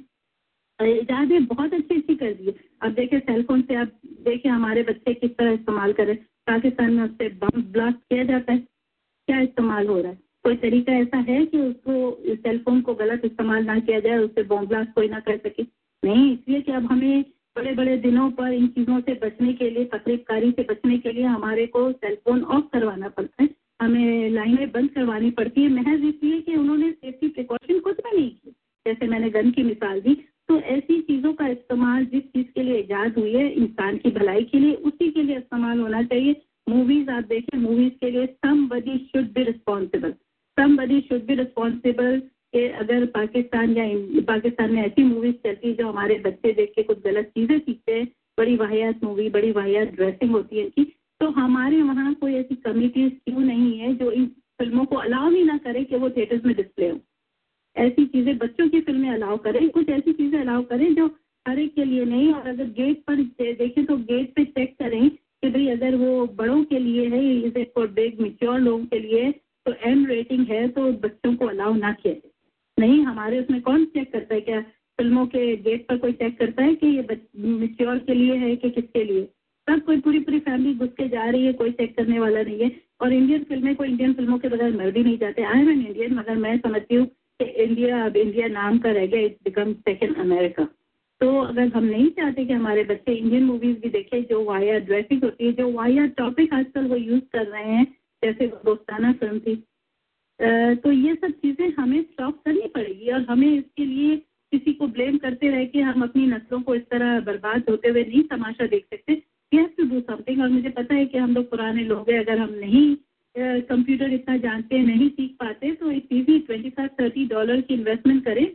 इजाज़ें बहुत अच्छी अच्छी कर दी है. अब देखें सेलफोन से, आप देखें हमारे बच्चे किस तरह इस्तेमाल करें. पाकिस्तान में उससे बम ब्लास्ट किया जाता है, क्या इस्तेमाल हो रहा है? कोई तरीका ऐसा है कि उसको, सेलफोन को गलत इस्तेमाल ना किया जाए, उससे बॉम्ब ब्लास्ट कोई ना कर सके? नहीं. इसलिए कि अब हमें बड़े बड़े दिनों पर इन चीज़ों से बचने के लिए, तकरीबकारी से बचने के लिए हमारे को सेलफोन ऑफ करवाना पड़ता है, हमें लाइनें बंद करवानी पड़ती है, महज इसलिए कि उन्होंने सेफ्टी प्रिकॉशन खुद में नहीं की. जैसे मैंने गन की मिसाल दी, तो ऐसी चीज़ों का इस्तेमाल जिस चीज़ के लिए ईजाद हुई है, इंसान की भलाई के लिए, उसी के लिए इस्तेमाल होना चाहिए. मूवीज़ आप देखें, मूवीज़ के लिए somebody should be responsible. Somebody should be responsible कि अगर पाकिस्तान या पाकिस्तान में ऐसी मूवीज़ चलती है जो हमारे बच्चे देख के कुछ गलत चीज़ें सीखते हैं, बड़ी वाहियात मूवी, बड़ी वाहियात ड्रेसिंग होती है इनकी, तो हमारे वहाँ कोई ऐसी कमिटीज़ क्यों नहीं है जो इन फिल्मों को अलाउ ही ना करे कि वो थिएटर्स में डिस्प्ले हो? ऐसी चीज़ें बच्चों की फिल्में अलाउ करें, कुछ ऐसी चीज़ें अलाउ करें जो हर एक के लिए नहीं। और अगर गेट पर देखें तो गेट पे चेक करें कि भाई अगर वो बड़ों के लिए है, इसे फॉर बिग मेच्योर लोगों के लिए तो एम रेटिंग है तो बच्चों को अलाउ ना किया जाए। नहीं, हमारे उसमें कौन चेक करता है? क्या फिल्मों के गेट पर कोई चेक करता है कि ये मेच्योर के लिए है कि किसके लिए? सब कोई पूरी पूरी फैमिली घुस के जा रही है, कोई चेक करने वाला नहीं है। और इंडियन फिल्में कोई इंडियन फिल्मों के बगैर मर भी नहीं जाते। आई एम एन इंडियन, मगर मैं समझती हूँ कि इंडिया अब इंडिया नाम का रह गया, इट्स बिकम सेकेंड अमेरिका। तो अगर हम नहीं चाहते कि हमारे बच्चे इंडियन मूवीज़ भी देखें जो वाया ड्रेसिंग होती है, जो वाया टॉपिक आजकल वो यूज़ कर रहे हैं, जैसे दोस्ताना फिल्म थी, तो ये सब चीज़ें हमें स्टॉप करनी पड़ेगी। और हमें इसके लिए किसी को ब्लेम करते रह के हम अपनी नस्लों को इस तरह बर्बाद होते हुए नहीं तमाशा देख सकते। We have to do something. और मुझे पता है कि हम लोग पुराने लोग हैं, अगर हम नहीं कंप्यूटर इतना जानते, नहीं सीख पाते, तो एक easy twenty five thirty dollar की इन्वेस्टमेंट करें,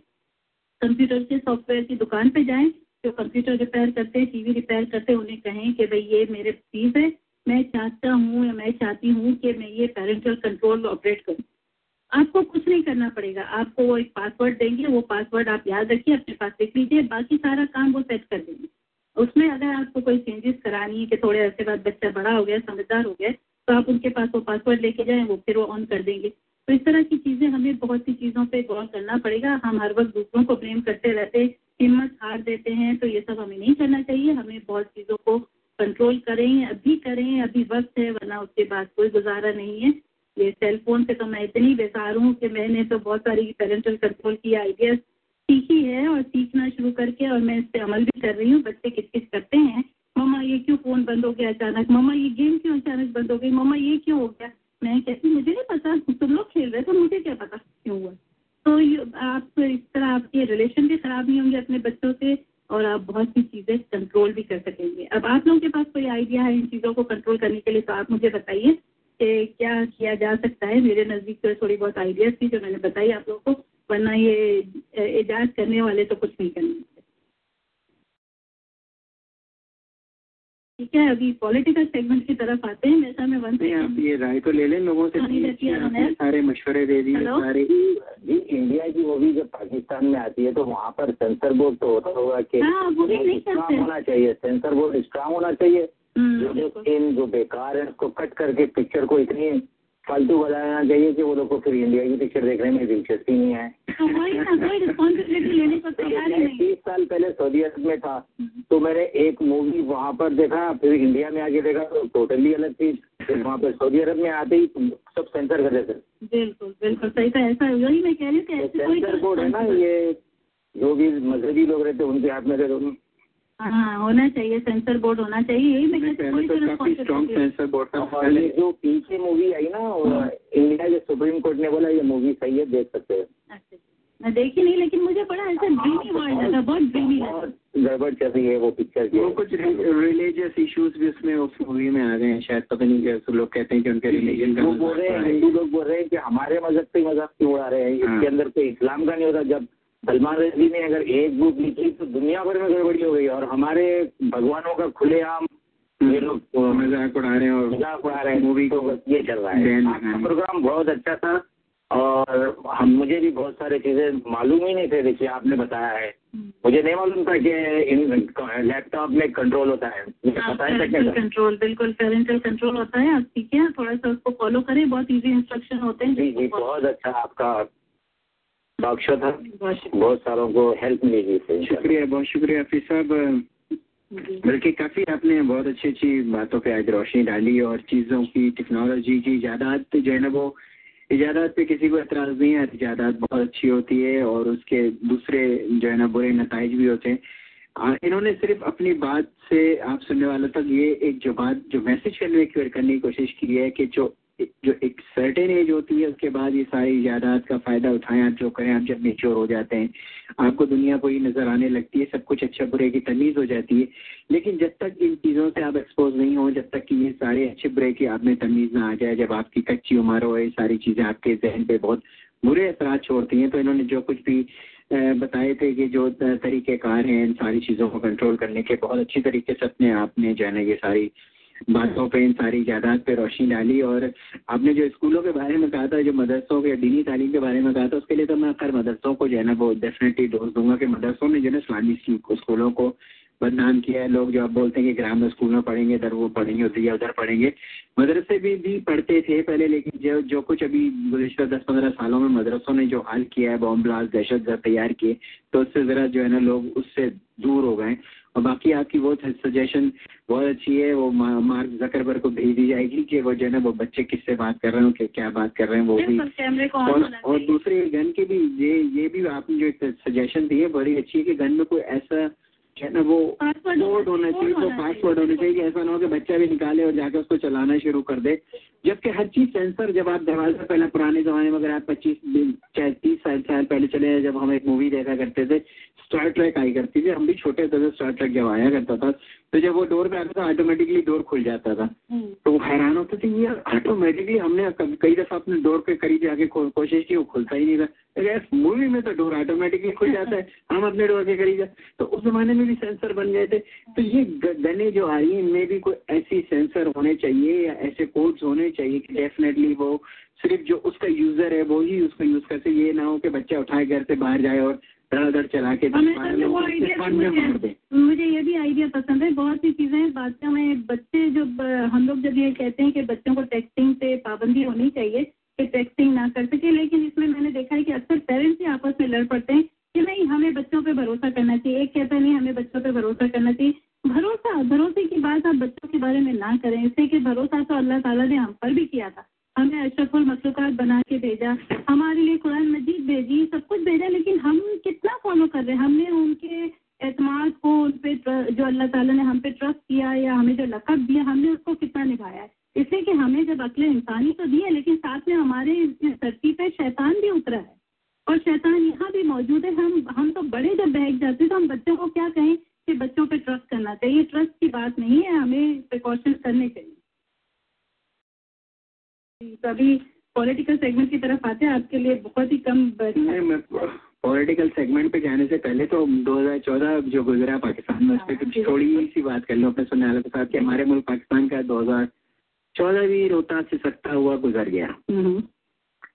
कंप्यूटर के सॉफ्टवेयर की दुकान पे जाएं, जो कंप्यूटर रिपेयर करते हैं, टीवी रिपेयर करते हैं, उन्हें कहें कि भाई ये मेरे चीज़ है, मैं चाहता हूँ या मैं चाहती हूँ कि मैं ये पेरेंटल कंट्रोल ऑपरेट करूँ। आपको कुछ नहीं करना पड़ेगा, आपको वो एक पासवर्ड देंगे, वो पासवर्ड आप याद रखिए, अपने पास लिख लीजिए, बाकी सारा काम वो सेट कर देंगे। उसमें अगर आपको कोई चेंजेस करानी है कि थोड़े अरसे बाद बच्चा बड़ा हो गया, समझदार हो गया, तो आप उनके पास वो पासवर्ड लेके जाएं, वो फिर वो ऑन कर देंगे। तो इस तरह की चीज़ें, हमें बहुत सी चीज़ों पे गौर करना पड़ेगा। हम हर वक्त दूसरों को ब्लेम करते रहते, हिम्मत हार देते हैं, तो ये सब हमें नहीं करना चाहिए। हमें बहुत चीज़ों को कंट्रोल करें, अभी करें, अभी वक्त है, वरना उसके बाद कोई गुजारा नहीं है। ये सेलफोन से तो मैं इतनी बेकार हूँ कि मैंने तो बहुत सारी पेरेंटल कंट्रोल की आइडियाज़ सीखी है और सीखना शुरू करके, और मैं इस पर अमल भी कर रही हूँ। बच्चे किस किस करते हैं, मम्मा ये क्यों फ़ोन बंद हो गया अचानक, मम्मा ये गेम क्यों अचानक बंद हो गई, मम्मा ये क्यों हो गया। मैं कहती मुझे नहीं पता, तुम लोग खेल रहे थे, मुझे क्या पता क्यों हुआ। तो ये आप इस तरह आपके रिलेशन भी ख़राब नहीं होंगे अपने बच्चों से, और आप बहुत सी चीज़ें कंट्रोल भी कर सकेंगे। अब आप लोगों के पास कोई आइडिया है इन चीज़ों को कंट्रोल करने के लिए तो आप मुझे बताइए कि क्या किया जा सकता है। मेरे नज़दीक तो थोड़ी बहुत आइडियाज़ थी जो मैंने बताई आप लोगों को, वरना ये इजाज़ करने वाले तो कुछ नहीं करने। ठीक है, अभी पॉलिटिकल सेगमेंट की तरफ आते हैं। जैसा मैं बनते हैं आप ये राय तो ले लें लोगों से, सारे मशवरे दे दिए सारे। जी, इंडिया की वो भी जब पाकिस्तान में आती है तो वहाँ पर सेंसर बोर्ड तो होता होगा कि स्ट्रांग होना चाहिए, सेंसर बोर्ड स्ट्रांग होना चाहिए, जो जो बेकार है उसको कट करके पिक्चर को इतनी फालतू बताना चाहिए कि वो लोग को फिर इंडिया की पिक्चर देखने में दिलचस्पी नहीं है। तीस साल पहले सऊदी अरब में था तो मैंने एक मूवी वहाँ पर देखा, फिर इंडिया में आके देखा तो टोटली अलग चीज। फिर वहाँ पर सऊदी अरब में आते ही सब सेंसर कर देते। बिल्कुल बिल्कुल सही था, ऐसा वही मैं कह रही हूँ। सेंसर बोर्ड है ना, ये जो भी मजहबी लोग रहते उनके हाथ में रहते। हाँ, होना चाहिए, सेंसर बोर्ड होना चाहिए। यही मैं जो पीछे मूवी आई ना इंडिया के सुप्रीम कोर्ट ने बोला ये मूवी सही है, देख सकते हैं। अच्छा, मैं देखी नहीं, लेकिन मुझे बड़ा ऐसा ड्रीमी वर्ल्ड लगा, बहुत ड्रीमी लगा। गड़बड़ चल रही है वो पिक्चर की, कुछ रिलीजियस इश्यूज भी उसमें उस मूवी में आ गए हैं शायद, पता नहीं क्या लोग कहते हैं कि उनके रिलीजन का। बोल रहे हैं हिंदू लोग बोल रहे हैं कि हमारे मजहब से मजहब क्यों उड़ा रहे हैं, इसके अंदर कोई इस्लाम का नहीं होता। जब सलमान रश्दी ने अगर एक बुक लिखी तो दुनिया भर में गड़बड़ी हो गई, और हमारे भगवानों का खुलेआम ये लोग मजाक उड़ा रहे हैं और मजाक उड़ा रहे हैं। मूवी तो ये चल रहा है। प्रोग्राम बहुत अच्छा था और हम मुझे भी बहुत सारी चीज़ें मालूम ही नहीं थे। देखिए आपने बताया है, मुझे नहीं मालूम था कि लैपटॉप में कंट्रोल होता है। पेरेंटल कंट्रोल, बिल्कुल पेरेंटल कंट्रोल होता है। आप ठीक है, थोड़ा सा उसको फॉलो करें, बहुत ईजी इंस्ट्रक्शन होते हैं। जी जी, बहुत अच्छा आपका टॉक शो था, बहुत सारों को हेल्प मिलेगी इससे। शुक्रिया, बहुत शुक्रिया हफीज साहब। बल्कि काफ़ी आपने बहुत अच्छी अच्छी बातों पे आज रोशनी डाली और चीज़ों की, टेक्नोलॉजी की ईजादात जो है ना, वो ईजादात पे किसी को एतराज़ नहीं है। ईजादात बहुत अच्छी होती है और उसके दूसरे जो है ना बुरे नताइज भी होते हैं। इन्होंने सिर्फ अपनी बात से आप सुनने वालों तक ये एक जो बात जो मैसेज कन्वे करने की कोशिश की है कि जो जो एक सर्टेन एज होती है उसके बाद ये सारी ईजादात का फ़ायदा उठाएं। आप जो करें, आप जब मेच्योर हो जाते हैं, आपको दुनिया को ही नज़र आने लगती है, सब कुछ अच्छा बुरे की तमीज़ हो जाती है। लेकिन जब तक इन चीज़ों से आप एक्सपोज नहीं हो, जब तक कि ये सारे अच्छे बुरे की आप में तमीज़ ना आ जाए, जब आपकी कच्ची उम्र हो, ये सारी चीज़ें आपके जहन पे बहुत बुरे असरात छोड़ती हैं। तो इन्होंने जो कुछ भी बताए थे कि जो तरीक़ेकार हैं इन सारी चीज़ों को कंट्रोल करने के, बहुत अच्छी तरीके से अपने आप में जो है ना ये सारी बातों पे, इन सारी जायदाद पे रोशनी डाली। और आपने जो स्कूलों के बारे में कहा था, जो मदरसों के दीनी तालीम के बारे में कहा था, उसके लिए तो मैं खैर मदरसों को जो है ना वो डेफिनेटली दोष दूंगा कि मदरसों ने जो है ना इस्लामी स्कूलों को बदनाम किया है। लोग जो आप बोलते हैं कि ग्राम में स्कूल में पढ़ेंगे, इधर वो पढ़ेंगे, उधर या उधर पढ़ेंगे। मदरसे भी भी पढ़ते थे पहले, लेकिन जो जो कुछ अभी गुज़श्ता दस पंद्रह सालों में मदरसों ने जो हाल किया है, बॉम्ब ब्लास्ट, दहशत गर्द तैयार किए, तो उससे ज़रा जो है ना लोग उससे दूर हो गए। और बाकी आपकी वो सजेशन बहुत अच्छी है, वो मार्क ज़करबर्ग को भेज दी जाएगी कि वो जो है ना वो बच्चे किससे बात कर रहे हैं, क्या बात कर रहे हैं, वो भी। और, और दूसरे गन के भी ये ये भी आपने जो सजेशन दी है बड़ी अच्छी है कि गन में कोई ऐसा है ना वो कोड होना चाहिए, वो पासवर्ड होना चाहिए कि ऐसा ना हो कि बच्चा भी निकाले और जाकर उसको चलाना शुरू कर दे। जबकि हर चीज़ सेंसर, जब आप दरवाज़ा, पहले पुराने ज़माने में अगर आप पच्चीस चाहे तीस साल साल पहले चले, जब हम एक मूवी देखा करते थे, स्टार ट्रैक आई करती थी, हम भी छोटे होते थे, स्टार ट्रैक जब आया करता था तो जब वो डोर पे आता था ऑटोमेटिकली डोर खुल जाता था, तो वो हैरान होते थे ये ऑटोमेटिकली। हमने कई दफ़ा अपने डोर के करीब जाके कोशिश की, वो खुलता ही नहीं था। मूवी में तो डोर ऑटोमेटिकली खुल जाता है, हम अपने डोर के करीब, तो उस ज़माने में भी सेंसर बन गए थे। तो ये गने जो आई इनमें भी कोई ऐसी सेंसर होने चाहिए या ऐसे कोड्स होने चाहिए कि डेफिनेटली वो सिर्फ जो उसका यूज़र है वो ही उसका यूज़ करते, ये ना हो कि बच्चा उठाए घर से बाहर जाए और धड़ाधड़ चला के मार दे। मुझे ये भी आइडिया पसंद है, बहुत सी चीज़ें इस बात का। हमें बच्चे जब हम लोग जब ये कहते हैं कि बच्चों को टेक्सटिंग पे पाबंदी होनी चाहिए कि टेक्सटिंग ना कर सके, लेकिन इसमें मैंने देखा है कि अक्सर पेरेंट्स ही आपस में लड़ पड़ते हैं कि नहीं हमें बच्चों पे भरोसा करना चाहिए, एक कहता नहीं हमें बच्चों पे भरोसा करना चाहिए। भरोसा भरोसे की बात आप बच्चों के बारे में ना करें, इससे कि भरोसा तो अल्लाह ताला ने हम पर भी किया था, हमें अशरफुल मखलूकात बना के भेजा, हमारे लिए कुरान मजीद भेजी, सब कुछ भेजा, लेकिन हम कितना फॉलो कर रहे हैं। हमने उनके एतमाद को, उन पर जो अल्लाह ताला ने हम पे ट्रस्ट किया या हमें जो लक़ब दिया, हमने उसको कितना निभाया है। इसलिए कि हमें जब अक्ल इंसानी तो दी है, लेकिन साथ में हमारे इस धरती पे शैतान भी उतरा है और शैतान यहाँ भी मौजूद है। हम हम तो बड़े जब बहक जाते हैं तो हम बच्चों को क्या कहें कि बच्चों पे ट्रस्ट करना चाहिए। ट्रस्ट की बात नहीं है, हमें प्रिकॉशंस करने चाहिए। तो अभी पॉलिटिकल सेगमेंट की तरफ आते हैं, आपके लिए बहुत ही कम। पॉलिटिकल सेगमेंट पे जाने से पहले तो दो हज़ार चौदह जो गुजरा पाकिस्तान में, उस पर थोड़ी सी बात कर लो अपने सुनने वालों के साथ कि हमारे मुल्क पाकिस्तान का दो हज़ार चौदह भी रोहतास से सकता हुआ गुजर गया।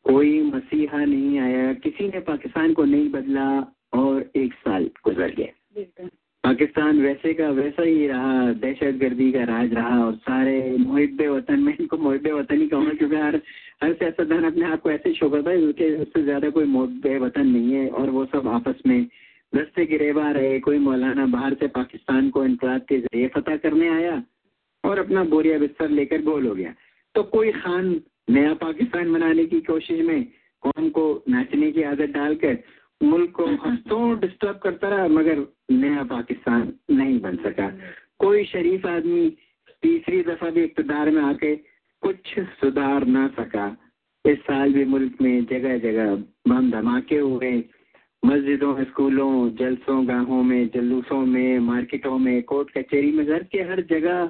कोई मसीहा नहीं आया, किसी ने पाकिस्तान को नहीं बदला और एक साल गुजर गया। पाकिस्तान वैसे का वैसा ही रहा, दहशत गर्दी का राज रहा और सारे मुहिब्बे वतन, मैं इनको मुहिब्बे वतन ही कहूँगा क्योंकि हर हर सियासतदान अपने आप को ऐसे शो करता है क्योंकि उससे ज़्यादा कोई मुहिब्बे वतन नहीं है। और वो सब आपस में रस्ते गिरेबा रहे। कोई मौलाना बाहर से पाकिस्तान को इनकलाब के जरिए फतह करने आया और अपना बोरिया बिस्तर लेकर गोल हो गया, तो कोई खान नया पाकिस्तान बनाने की कोशिश में कौम को नाचने की आदत डालकर मुल्क को हफ्तों डिस्टर्ब करता रहा, मगर नया पाकिस्तान नहीं बन सका। कोई शरीफ आदमी तीसरी दफ़ा भी इक़्तिदार में आके कुछ सुधार ना सका। इस साल भी मुल्क में जगह जगह बम धमाके हुए, मस्जिदों, स्कूलों, जलसों गाहों में, जलूसों में, मार्केटों में, कोर्ट कचहरी में, घर के हर जगह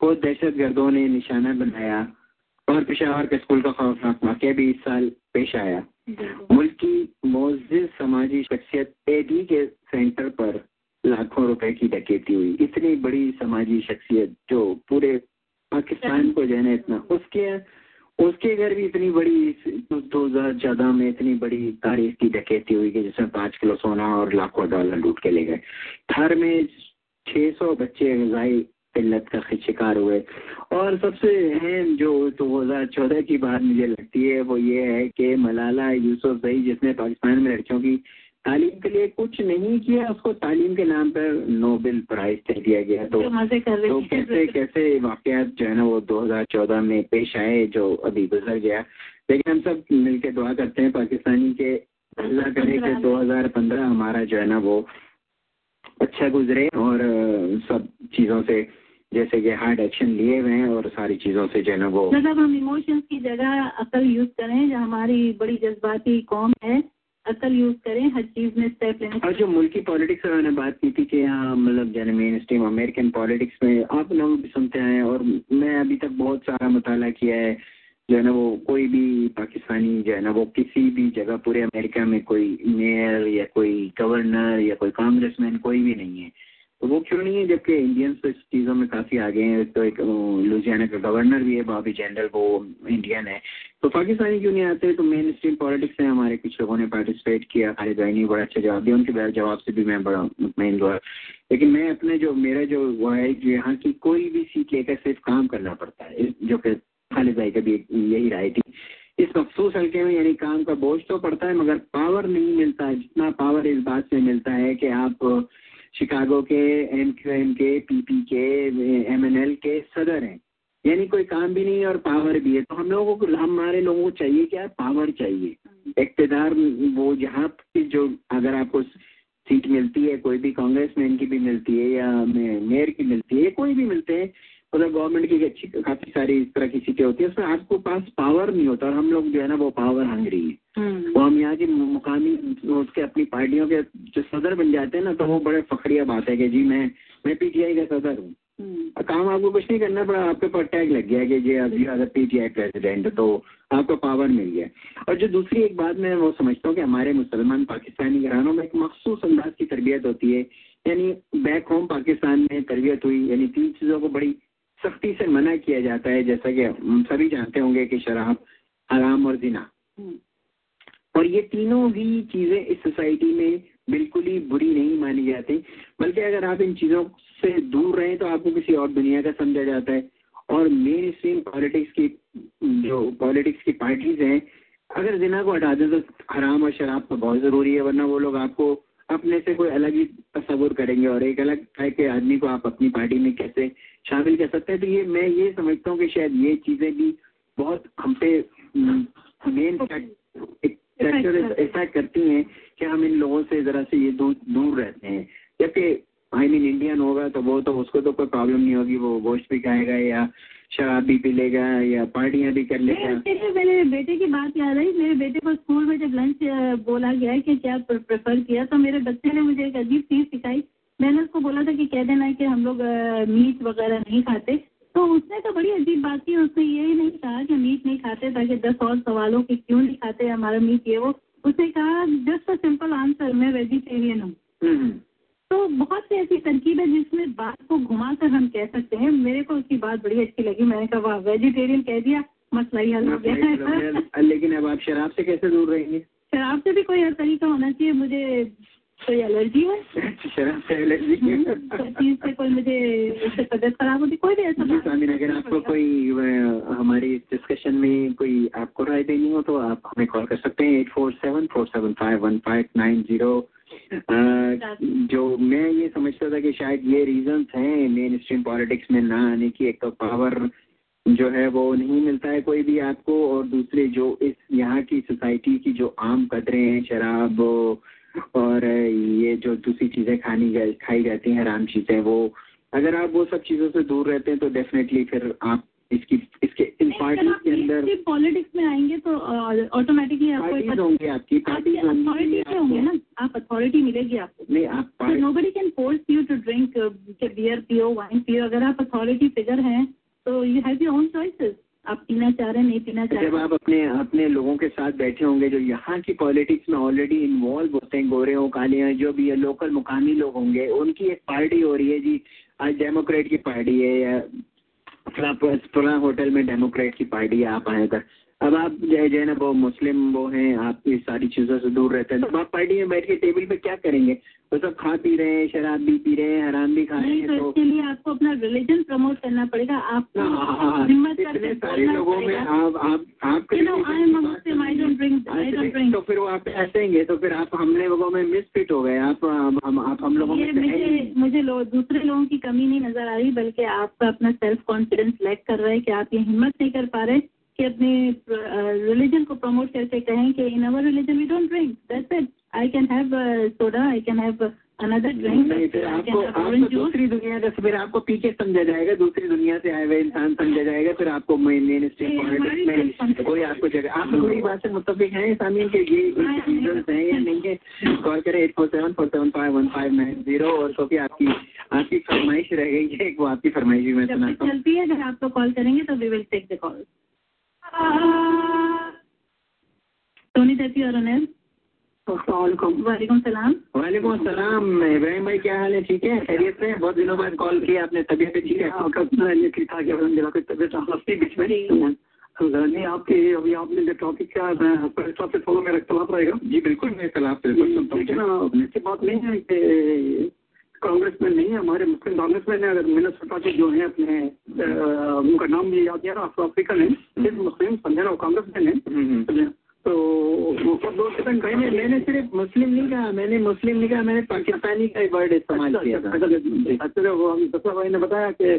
को दहशत गर्दों ने निशाना बनाया। और पेशावर के स्कूल का खौफनाक वाक़या भी इस साल पेश आया। मुल्क की मोअज़्ज़िज़ समाजी शख्सियत एडी के सेंटर पर लाखों रुपए की डकैती हुई। इतनी बड़ी समाजी शख्सियत जो पूरे पाकिस्तान को जाने इतना, उसके उसके घर भी इतनी बड़ी दो हज़ार चौदह में इतनी बड़ी तारीख की डकैती हुई कि जिसमें पाँच किलो सोना और लाखों डॉलर लूट के ले गए। थार में छः सौ बच्चे गजाई किल्लत का शिकार हुए। और सबसे अहम जो दो हज़ार चौदह की बात मुझे लगती है वो ये है कि मलाला यूसुफ़ज़ई, जिसने पाकिस्तान में लड़कियों की तालीम के लिए कुछ नहीं किया, उसको तालीम के नाम पर नोबेल प्राइज़ दे दिया गया। तो, तो कैसे कैसे वाक़यात जो है ना वो दो हज़ार चौदह में पेश आए जो अभी गुजर गया। लेकिन हम सब मिल के दुआ करते हैं पाकिस्तानी के, अल्लाह करे कि दो हज़ार पंद्रह हमारा जो है ना वो अच्छा गुजरे और सब चीज़ों से जैसे कि हार्ड एक्शन लिए हुए हैं और सारी चीज़ों से जो है ना वो मतलब हम इमोशंस की जगह अकल यूज़ करें। जो हमारी बड़ी जज्बाती कौम है, अकल यूज़ करें हर चीज़ में स्टेप लें। और जो मुल्क की पॉलिटिक्स में मैंने बात की थी कि हाँ मतलब जो मेन स्ट्रीम अमेरिकन पॉलिटिक्स में आप लोग भी सुनते हैं और मैं अभी तक बहुत सारा मुताला किया है जो है ना वो कोई भी पाकिस्तानी जो है ना वो किसी भी जगह पूरे अमेरिका में कोई मेयर या कोई गवर्नर या कोई कांग्रेसमैन कोई भी नहीं है। वो क्यों नहीं है, जबकि इंडियंस तो इस चीज़ों में काफ़ी आगे हैं। तो एक लुजियाना का गवर्नर भी है बॉबी जेंडल, वो इंडियन है। तो पाकिस्तानी क्यों नहीं आते? तो मेन स्ट्रीम पॉलिटिक्स में हमारे कुछ लोगों ने पार्टिसिपेट किया। खालिद भाई ने बड़ा अच्छा जवाब दिया, उनके बैर जवाब से भी मैं बड़ा मुतमईन हुआ। लेकिन मैं अपने जो मेरा जो हुआ है कि यहाँ की कोई भी सीख लेकर सिर्फ काम करना पड़ता है, जो कि खालिद भाई का भी यही राय थी। इस मखसूस हल्के में यानी काम का बोझ तो पड़ता है मगर पावर नहीं मिलता है। जितना पावर इस बात से मिलता है कि आप शिकागो के, एम क्यू एम के, पी पी के, एम एन एल के सदर हैं, यानी कोई काम भी नहीं है और पावर भी है। तो हम लोगों को, हमारे लोगों को चाहिए क्या? पावर चाहिए, इकतदार। वो जहाँ की जो अगर आपको सीट मिलती है, कोई भी कांग्रेसमैन की भी मिलती है या मेयर की मिलती है, कोई भी मिलते हैं, मतलब गवर्नमेंट की अच्छी काफ़ी सारी इस तरह की सीटें होती है, उसमें आपको पास पावर नहीं होता। और हम लोग जो है ना वो पावर हंगरी है। वो हम यहाँ के मुकामी उसके अपनी पार्टियों के जो सदर बन जाते हैं ना, तो वो बड़े फखरिया बात है कि जी मैं मैं पीटीआई का सदर हूँ। काम आपको कुछ नहीं करना पड़ा, आपके ऊपर टैग लग गया कि जी अभी अगर पीटीआई प्रेसिडेंट, तो आपको पावर मिल गया। और जो दूसरी एक बात मैं वो समझता हूँ कि हमारे मुसलमान पाकिस्तानी घरानों में एक मखसूस अंदाज की तरबियत होती है, यानी बैक होम पाकिस्तान में तरबियत हुई, यानी तीन चीज़ों को बड़ी सख्ती से मना किया जाता है। जैसा कि हम सभी जानते होंगे कि शराब हराम और जिना, और ये तीनों भी चीज़ें इस सोसाइटी में बिल्कुल ही बुरी नहीं मानी जाती, बल्कि अगर आप इन चीज़ों से दूर रहें तो आपको किसी और दुनिया का समझा जाता है। और मेन स्ट्रीम पॉलिटिक्स की जो पॉलिटिक्स की पार्टीज हैं, अगर जिना को हटा दें तो हराम और शराब तो बहुत ज़रूरी है, वरना वो लोग आपको अपने से कोई अलग ही तस्वुर करेंगे और एक अलग टाइप के आदमी को आप अपनी पार्टी में कैसे शामिल कर सकते हैं। तो ये मैं ये समझता हूँ कि शायद ये चीज़ें भी बहुत हम पे मेन फैक्टर ऐसा करती हैं कि हम इन लोगों से ज़रा से ये दूर दूर रहते हैं। जबकि आई मीन इंडियन होगा तो वो तो उसको तो कोई प्रॉब्लम नहीं होगी, वो गोश्त भी खाएगा या शराब भी पी लेगा या पार्टियाँ भी कर लेगा। मेरे बेटे की बात याद आई, मेरे बेटे को स्कूल में जब लंच बोला गया कि क्या प्रेफर किया, तो मेरे बच्चे ने मुझे एक अजीब चीज़ सिखाई। मैंने उसको बोला था कि कह देना कि हम लोग मीट वगैरह नहीं खाते, तो उसने तो बड़ी अजीब बात की, उसने ये नहीं कहा कि मीट नहीं खाते ताकि दस और सवालों के क्यों नहीं खाते हमारा मीट ये वो, उसने कहा जस्ट अ सिंपल आंसर, मैं वेजिटेरियन हूँ। तो बहुत सी ऐसी तरकीब है जिसमें बात को घुमा कर हम कह सकते हैं। मेरे को उसकी बात बड़ी अच्छी लगी, मैंने कहा वाह, वेजिटेरियन कह दिया, मसला ही हल हो गया। लेकिन अब आप शराब से कैसे दूर रहेंगे? शराब से भी कोई और तरीका होना चाहिए। मुझे कोई एलर्जी है शराब से, एलर्जी चीज़ से कोई, मुझे इससे तबियत खराब होती, कोई भी ऐसा। अगर आपको कोई हमारी डिस्कशन में कोई आपको राय देनी हो तो आप हमें कॉल कर सकते हैं eight four seven four seven five one five nine zero. जो मैं ये समझता था कि शायद ये रीजंस हैं मेन स्ट्रीम पॉलिटिक्स में ना आने की, एक तो पावर जो है वो नहीं मिलता है कोई भी आपको, और दूसरे जो इस यहाँ की सोसाइटी की जो आम कदरें हैं, शराब और ये जो दूसरी चीज़ें खानी खाई जाती हैं, हराम चीज़ें, वो अगर आप वो सब चीज़ों से दूर रहते हैं तो डेफिनेटली फिर आप इसकी इसके इन पार्टीज के अंदर पॉलिटिक्स में आएंगे तो ऑटोमेटिकली आपको होंगे, आपकी पार्टी अथॉरिटी से होंगे ना, आप अथॉरिटी मिलेगी आपको। नहीं, आप nobody can force you to drink beer पियो, वाइन पियो। अगर आप अथॉरिटी फिगर हैं तो you have your own choices, आप पीना चाह रहे हैं, नहीं पीना चाह रहे। जब आप अपने अपने लोगों के साथ बैठे होंगे जो यहाँ की पॉलिटिक्स में ऑलरेडी इन्वॉल्व होते हैं, गोरे हों, काले हों, जो भी है, लोकल मुकामी लोग होंगे, उनकी एक पार्टी हो रही है जी, आज डेमोक्रेट की पार्टी है या फला होटल में डेमोक्रेट की पार्टी है, आप आए कर। अब आप जय जय ना वो मुस्लिम वो हैं, आप इस सारी चीज़ों से दूर रहते हैं, तो आप पार्टी में बैठ के टेबल पे क्या करेंगे? वो तो सब खा पी रहे हैं, शराब भी पी रहे हैं, हराम भी खा रहे हैं। तो इसके लिए आपको अपना रिलीजन प्रमोट करना पड़ेगा। आप इतने सारे लोगों में आप आप आप तो फिर वो आप ऐसेंगे, तो फिर आप हम लोगों में मिसफिट हो गए। आप हम लोगों में मुझे दूसरे लोगों की कमी नहीं नजर आ रही, बल्कि आपका अपना सेल्फ कॉन्फिडेंस लैक कर रहा है कि आप ये हिम्मत नहीं कर पा रहे कि अपने रिलीजन को प्रमोट करके कहें कि in our religion we don't drink, that's it, I can have soda, I can have another drink. आपको आपको दूसरी दुनिया का, फिर आपको पीके समझा जाएगा, दूसरी दुनिया से आए हुए इंसान समझा जाएगा, फिर आपको मेन स्ट्रीम पॉलिटिक्स में कोई आपको जगह। आप मेरी बात से मुतफिक हैं सामने के ये या नहीं है? कॉल करें eight four seven four seven five one five nine zero. और सोफी आपकी आपकी फरमाइश रह गई है, वो आपकी फरमाइश भी मैं सुनाता हूँ चलती है। अगर आप लोग कॉल करेंगे तो we will take the call. Soni Darzi और वालेकुम सलाम। वालेकुम सलाम। इब्राहिम भाई क्या हाल है? ठीक है, खैरियत से? बहुत दिनों बाद कॉल किया आपने। तबियत ठीक है? ठीक ठाक है, तबियत हफ्ते बीच में नहीं आपके। अभी आपने जो टॉपिक का से थोड़ा मेरा इख्तलाफ रहेगा। जी बिल्कुल, मैं इख्तलाफ से बात नहीं है कि कांग्रेस में नहीं है, हमारे मुस्लिम कांग्रेस में है। अगर मिनसोटा के जो है अपने उनका नाम भी याद यार अफ्रीकन है, मुस्लिम समझे ना, वो कांग्रेस में है। तो मैंने मैंने सिर्फ मुस्लिम नहीं कहा, मैंने मुस्लिम नहीं कहा, मैंने पाकिस्तानी का वर्ड इस्तेमाल किया। अच्छा, वो हम सफा भाई ने बताया कि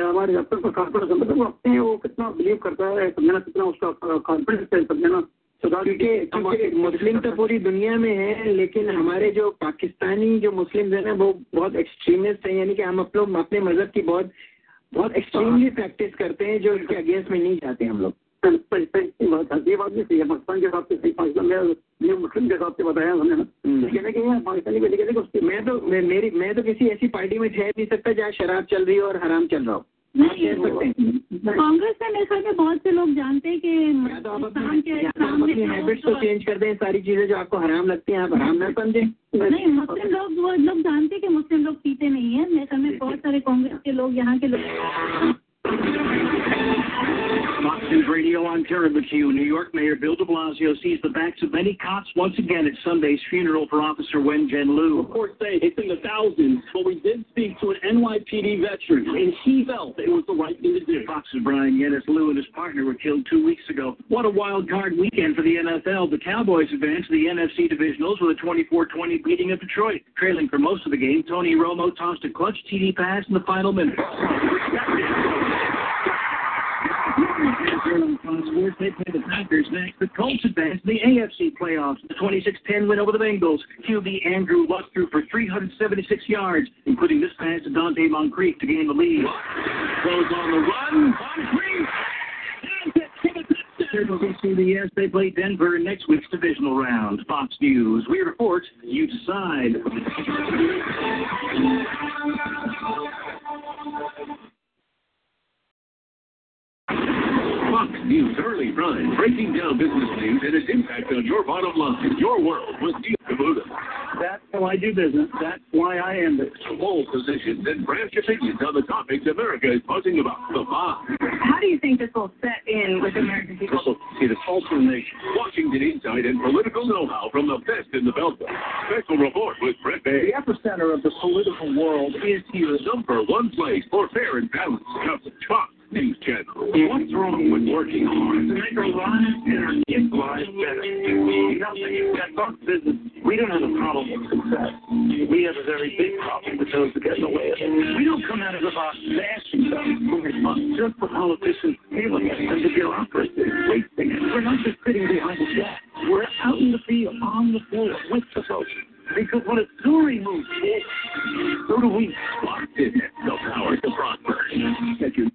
हमारे डॉक्टर पर कॉन्फिडेंस वो अपने हैं, वो कितना बिलीव करता है, समझना कितना उसका कॉन्फिडेंस है, समझना। क्योंकि मुस्लिम तो पूरी दुनिया में है, लेकिन हमारे जो पाकिस्तानी जो मुस्लिम है ना, वो बहुत एक्सट्रीमिस्ट हैं, यानी कि हम लोग अपने मजहब की बहुत बहुत एक्सट्रीमली प्रैक्टिस करते हैं, जो उनके अगेंस्ट में नहीं जाते हम लोग। ये बात भी सही है, पाकिस्तान के हिसाब से सही, पाकिस्तान में मुस्लिम के हिसाब से बताया हमने ना, कहने के पाकिस्तानी को कहते कि मैं तो मेरी मैं तो किसी ऐसी पार्टी में ठहर नहीं सकता जहाँ शराब चल रही हो और हराम चल रहा हो। कांग्रेस में मेरे ख्याल में बहुत से लोग जानते हैं कि हैबिट्स को चेंज कर दें, सारी चीज़ें जो आपको हराम लगती हैं आप हराम ना समझें। नहीं, मुस्लिम लोग वो लोग जानते हैं कि मुस्लिम लोग पीते नहीं है। मेरे ख्याल में बहुत सारे कांग्रेस के लोग यहाँ के लोग। Fox News Radio on Terrible Q. New York Mayor Bill de Blasio sees the backs of many cops once again at Sunday's funeral for Officer Wen Jianlu. Reports say it's in the thousands, but we did speak to an N Y P D veteran, and he felt it was the right thing to do. Fox's Brian Yenes Liu and his partner were killed two weeks ago. What a wild card weekend for the N F L. The Cowboys advanced to the N F C Divisionals with a twenty-four twenty beating of Detroit. Trailing for most of the game, Tony Romo tossed a clutch T D pass in the final minute. Sports, they play the Packers next. The Colts advance to the A F C playoffs. The twenty-six ten win over the Bengals. Q B Andrew Luck threw for three hundred seventy-six yards, including this pass to Dante Moncrief to gain the lead. Goes on the run. Moncrief. C B S, they play Denver in next week's divisional round. Fox News, we report, you decide. Fox News Early Prime, breaking down business news and its impact on your bottom line. Your world with Neil Cavuta. That's how I do business. That's why I am this. Hold positions and branch opinions on the topics America is buzzing about. The Fox. How do you think this will set in with American people? See the pulse of the nation. Washington insight and political know-how from the best in the Beltway. Special report with Brett Bay. The epicenter of the political world is here. Number one place for fair and balanced coverage. News Channel. What's wrong with working hard? Make our lives better, make lives better. Nothing. Business. We don't have a problem with success. We have a very big problem with those that get in the way of it. We don't come out of the box bashing them. We're just the politicians feeling it and the bureaucracy wasting it. We're not just sitting behind the desk. We're out in the field, on the floor, with the folks. Because when a story moves forward, so do we. Locked in it. The power to prosper. Thank you.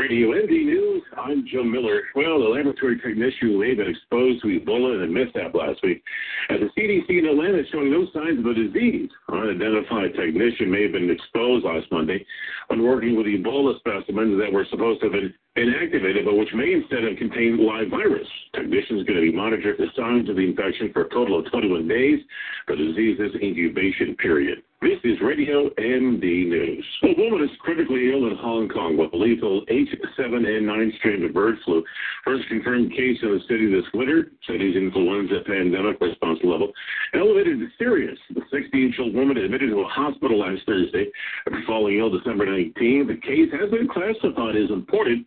Radio N D News, I'm Jim Miller. Well, the laboratory technician who had been exposed to Ebola and missed that last week. At the C D C in Atlanta is showing no signs of the disease. Unidentified technician may have been exposed last Monday when working with Ebola specimens that were supposed to have been inactivated, but which may instead have contained live virus. Technicians are going to be monitored for signs of the infection for a total of twenty-one days, the disease's incubation period. This is Radio M D News. A woman is critically ill in Hong Kong with a lethal H seven N nine strain of bird flu. First confirmed case in the city this winter. City's influenza pandemic response level elevated to serious. The sixteen-year-old woman admitted to a hospital last Thursday after falling ill December nineteenth. The case has been classified as important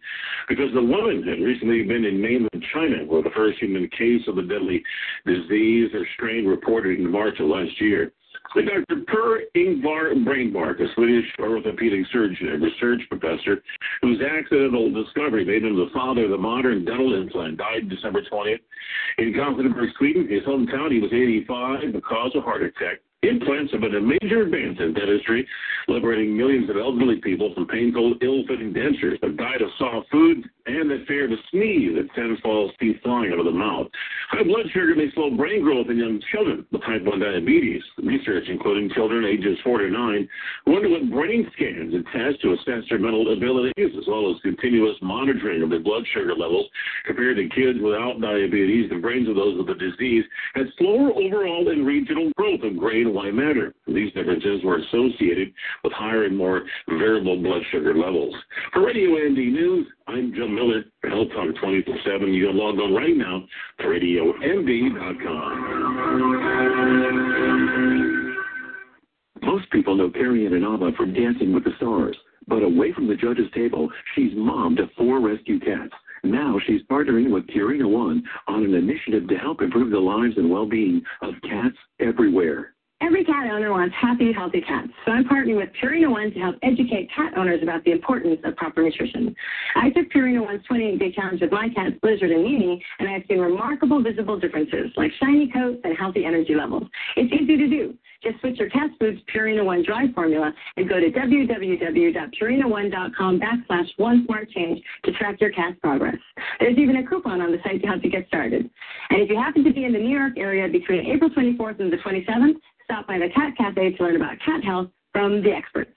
because the woman had recently been in mainland China, where the first human case of the deadly disease or strain reported in March of last year. Doctor Per Ingvar Brainmark, a Swedish orthopedic surgeon and research professor, whose accidental discovery made him the father of the modern dental implant, died December twentieth. In Gothenburg, Sweden, his hometown, he was eighty-five, the cause of heart attack. Implants have been a major advance in dentistry, liberating millions of elderly people from painful, ill-fitting dentures that diet of soft food, and that fear to sneeze at ten falls teeth falling out of the mouth. High blood sugar may slow brain growth in young children with type one diabetes. Research, including children ages four to nine, who underwent brain scans and tests to assess their mental abilities, as well as continuous monitoring of their blood sugar levels, compared to kids without diabetes. The brains of those with the disease had slower overall and regional growth of gray and white matter. These differences were associated with higher and more variable blood sugar levels. For Radio A M D News, I'm Joe Miller for Health Talk twenty-four seven. You can log on right now to radio m d dot com. Most people know Carrie Ananaba from Dancing with the Stars, but away from the judges' table, she's mom to four rescue cats. Now she's partnering with Purina One on an initiative to help improve the lives and well-being of cats everywhere. Every cat owner wants happy, healthy cats, so I'm partnering with Purina One to help educate cat owners about the importance of proper nutrition. I took Purina One's twenty-eight day challenge with my cats, Blizzard and Mimi, and I've seen remarkable visible differences, like shiny coats and healthy energy levels. It's easy to do. Just switch your cat food's Purina One dry formula and go to w w w dot purina one dot com backslash one smart change to track your cat's progress. There's even a coupon on the site to help you get started. And if you happen to be in the New York area between April twenty-fourth and the twenty-seventh, stop by the Cat Cafe to learn about cat health from the experts.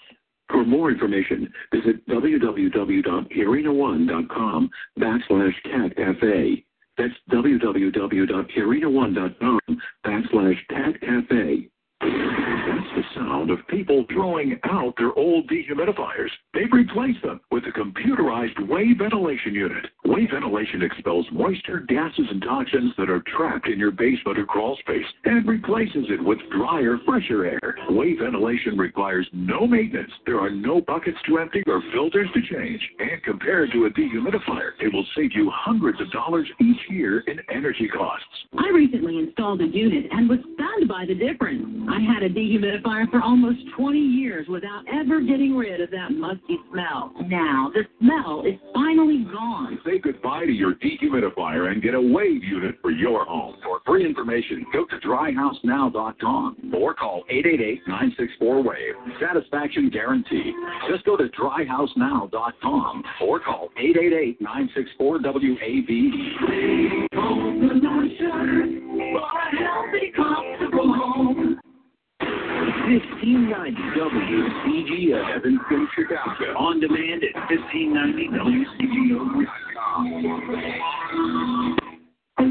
For more information, visit w w w dot purina one dot com backslash Cat Cafe. That's w w w dot purina one dot com backslash Cat Cafe. That's the sound of people throwing out their old dehumidifiers. They've replaced them with a computerized Wave Ventilation unit. Wave Ventilation expels moisture, gases, and toxins that are trapped in your basement or crawl space and replaces it with drier, fresher air. Wave Ventilation requires no maintenance. There are no buckets to empty or filters to change. And compared to a dehumidifier, it will save you hundreds of dollars each year in energy costs. I recently installed a unit and was stunned by the difference. I had a dehumidifier for almost twenty years without ever getting rid of that musty smell. Now, the smell is finally gone. Say goodbye to your dehumidifier and get a Wave unit for your home. For free information, go to dry house now dot com or call eight eight eight, nine six four, W A V E. Satisfaction guaranteed. Just go to dry house now dot com or call eight eight eight, nine six four, W A V E. For a healthy, comfortable home. fifteen ninety W C G O, Evanston, Chicago. On demand at fifteen ninety W C G O dot com. From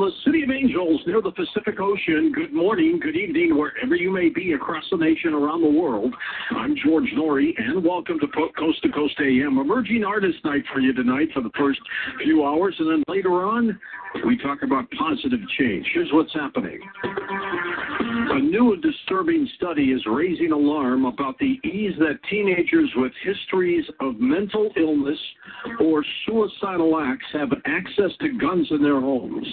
the City of Angels near the Pacific Ocean, good morning, good evening, wherever you may be across the nation, around the world. I'm George Norrie, and welcome to Coast to Coast A M. Emerging Artist Night for you tonight for the first few hours, and then later on, we talk about positive change. Here's what's happening. A new and disturbing study is raising alarm about the ease that teenagers with histories of mental illness or suicidal acts have access to guns in their homes.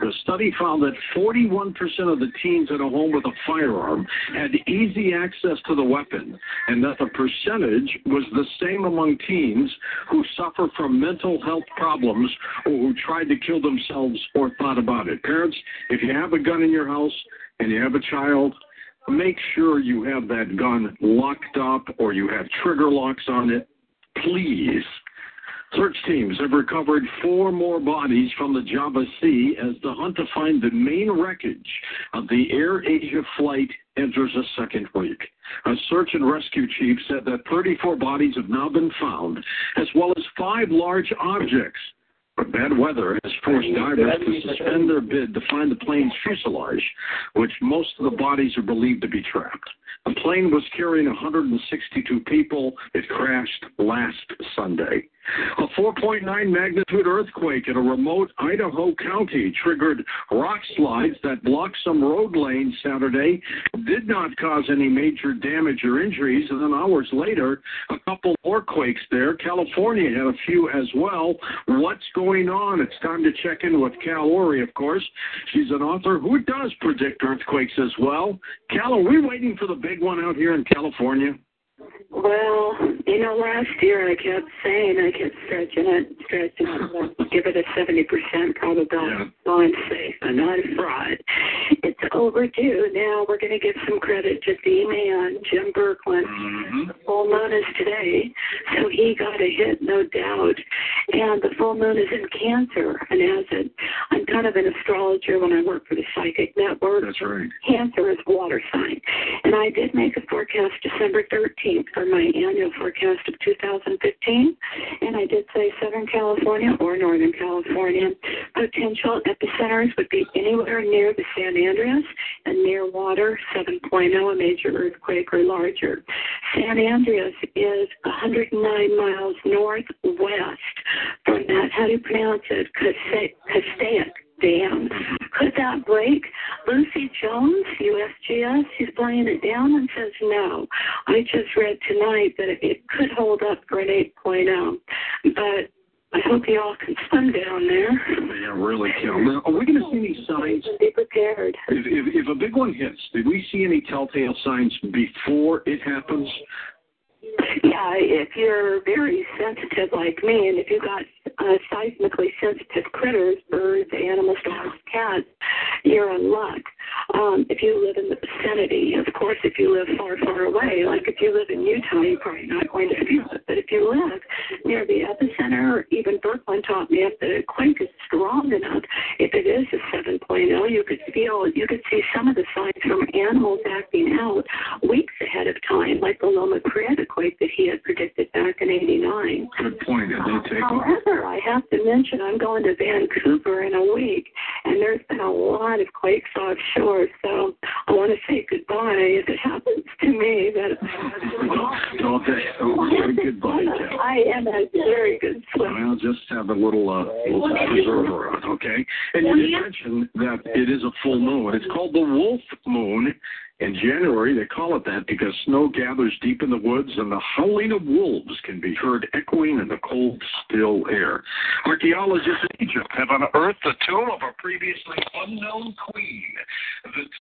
The study found that forty-one percent of the teens in a home with a firearm had easy access to the weapon, and that the percentage was the same among teens who suffer from mental health problems or who tried to kill themselves or thought about it. Parents, if you have a gun in your house, and you have a child, make sure you have that gun locked up or you have trigger locks on it, please. Search teams have recovered four more bodies from the Java Sea as the hunt to find the main wreckage of the Air Asia flight enters a second week. A search and rescue chief said that thirty-four bodies have now been found, as well as five large objects. But bad weather has forced divers to suspend their bid to find the plane's fuselage, which most of the bodies are believed to be trapped. The plane was carrying one hundred sixty-two people. It crashed last Sunday. A four point nine magnitude earthquake in a remote Idaho county triggered rock slides that blocked some road lanes Saturday, did not cause any major damage or injuries, and then hours later, a couple more quakes there. California had a few as well. What's going on? It's time to check in with Cal Ori, of course. She's an author who does predict earthquakes as well. Cal, are we waiting for the big one out here in California? Well, you know, last year I kept saying, I kept stretching it, stretching it, give it a seventy percent probability. Yeah. Well, I'm safe and I'm fraud. It's overdue. Now we're going to give some credit to the man, Jim Birkeland. Mm-hmm. The full moon is today, so he got a hit, no doubt. And the full moon is in Cancer, and as it, I'm kind of an astrologer when I work for the Psychic Network. That's right. Cancer is water sign. And I did make a forecast December thirteenth. For my annual forecast of two thousand fifteen, and I did say Southern California or Northern California. Potential epicenters would be anywhere near the San Andreas and near water, seven point oh, a major earthquake or larger. San Andreas is one hundred nine miles northwest from that, how do you pronounce it, Castaic Dam. Could that break? Lucy Jones, U S G S, she's playing it down and says no. I just read tonight that it could hold up for an eight point oh, but I hope you all can swim down there. Yeah, really, Kim. Are we going to see any signs? Be prepared. If, if, if a big one hits, did we see any telltale signs before it happens? Yeah, if you're very sensitive like me, and if you've got uh, seismically sensitive critters, birds, animals, dogs, cats, you're in luck. Um, if you live in the vicinity, of course, if you live far, far away, like if you live in Utah, you're probably not going to feel it. But if you live near the epicenter, even Berkman taught me if the quake is strong enough, if it is a seven point oh, you could feel, you could see some of the signs from animals acting out weeks ahead of time, like the Loma Prieta quake that he had predicted back in eighty-nine. Good point. It did take off. However, I have to mention I'm going to Vancouver in a week, and there's been a lot of quakes offshore, so I want to say goodbye if it happens to me. That well, okay. Oh, goodbye. I am a very good swimmer. Well, just have a little, uh, little preserver on, okay? And well, you yeah. mentioned that it is a full moon. It's called the Wolf Moon. In January, they call it that because snow gathers deep in the woods and the howling of wolves can be heard echoing in the cold, still air. Archaeologists in Egypt have unearthed the tomb of a previously unknown queen. The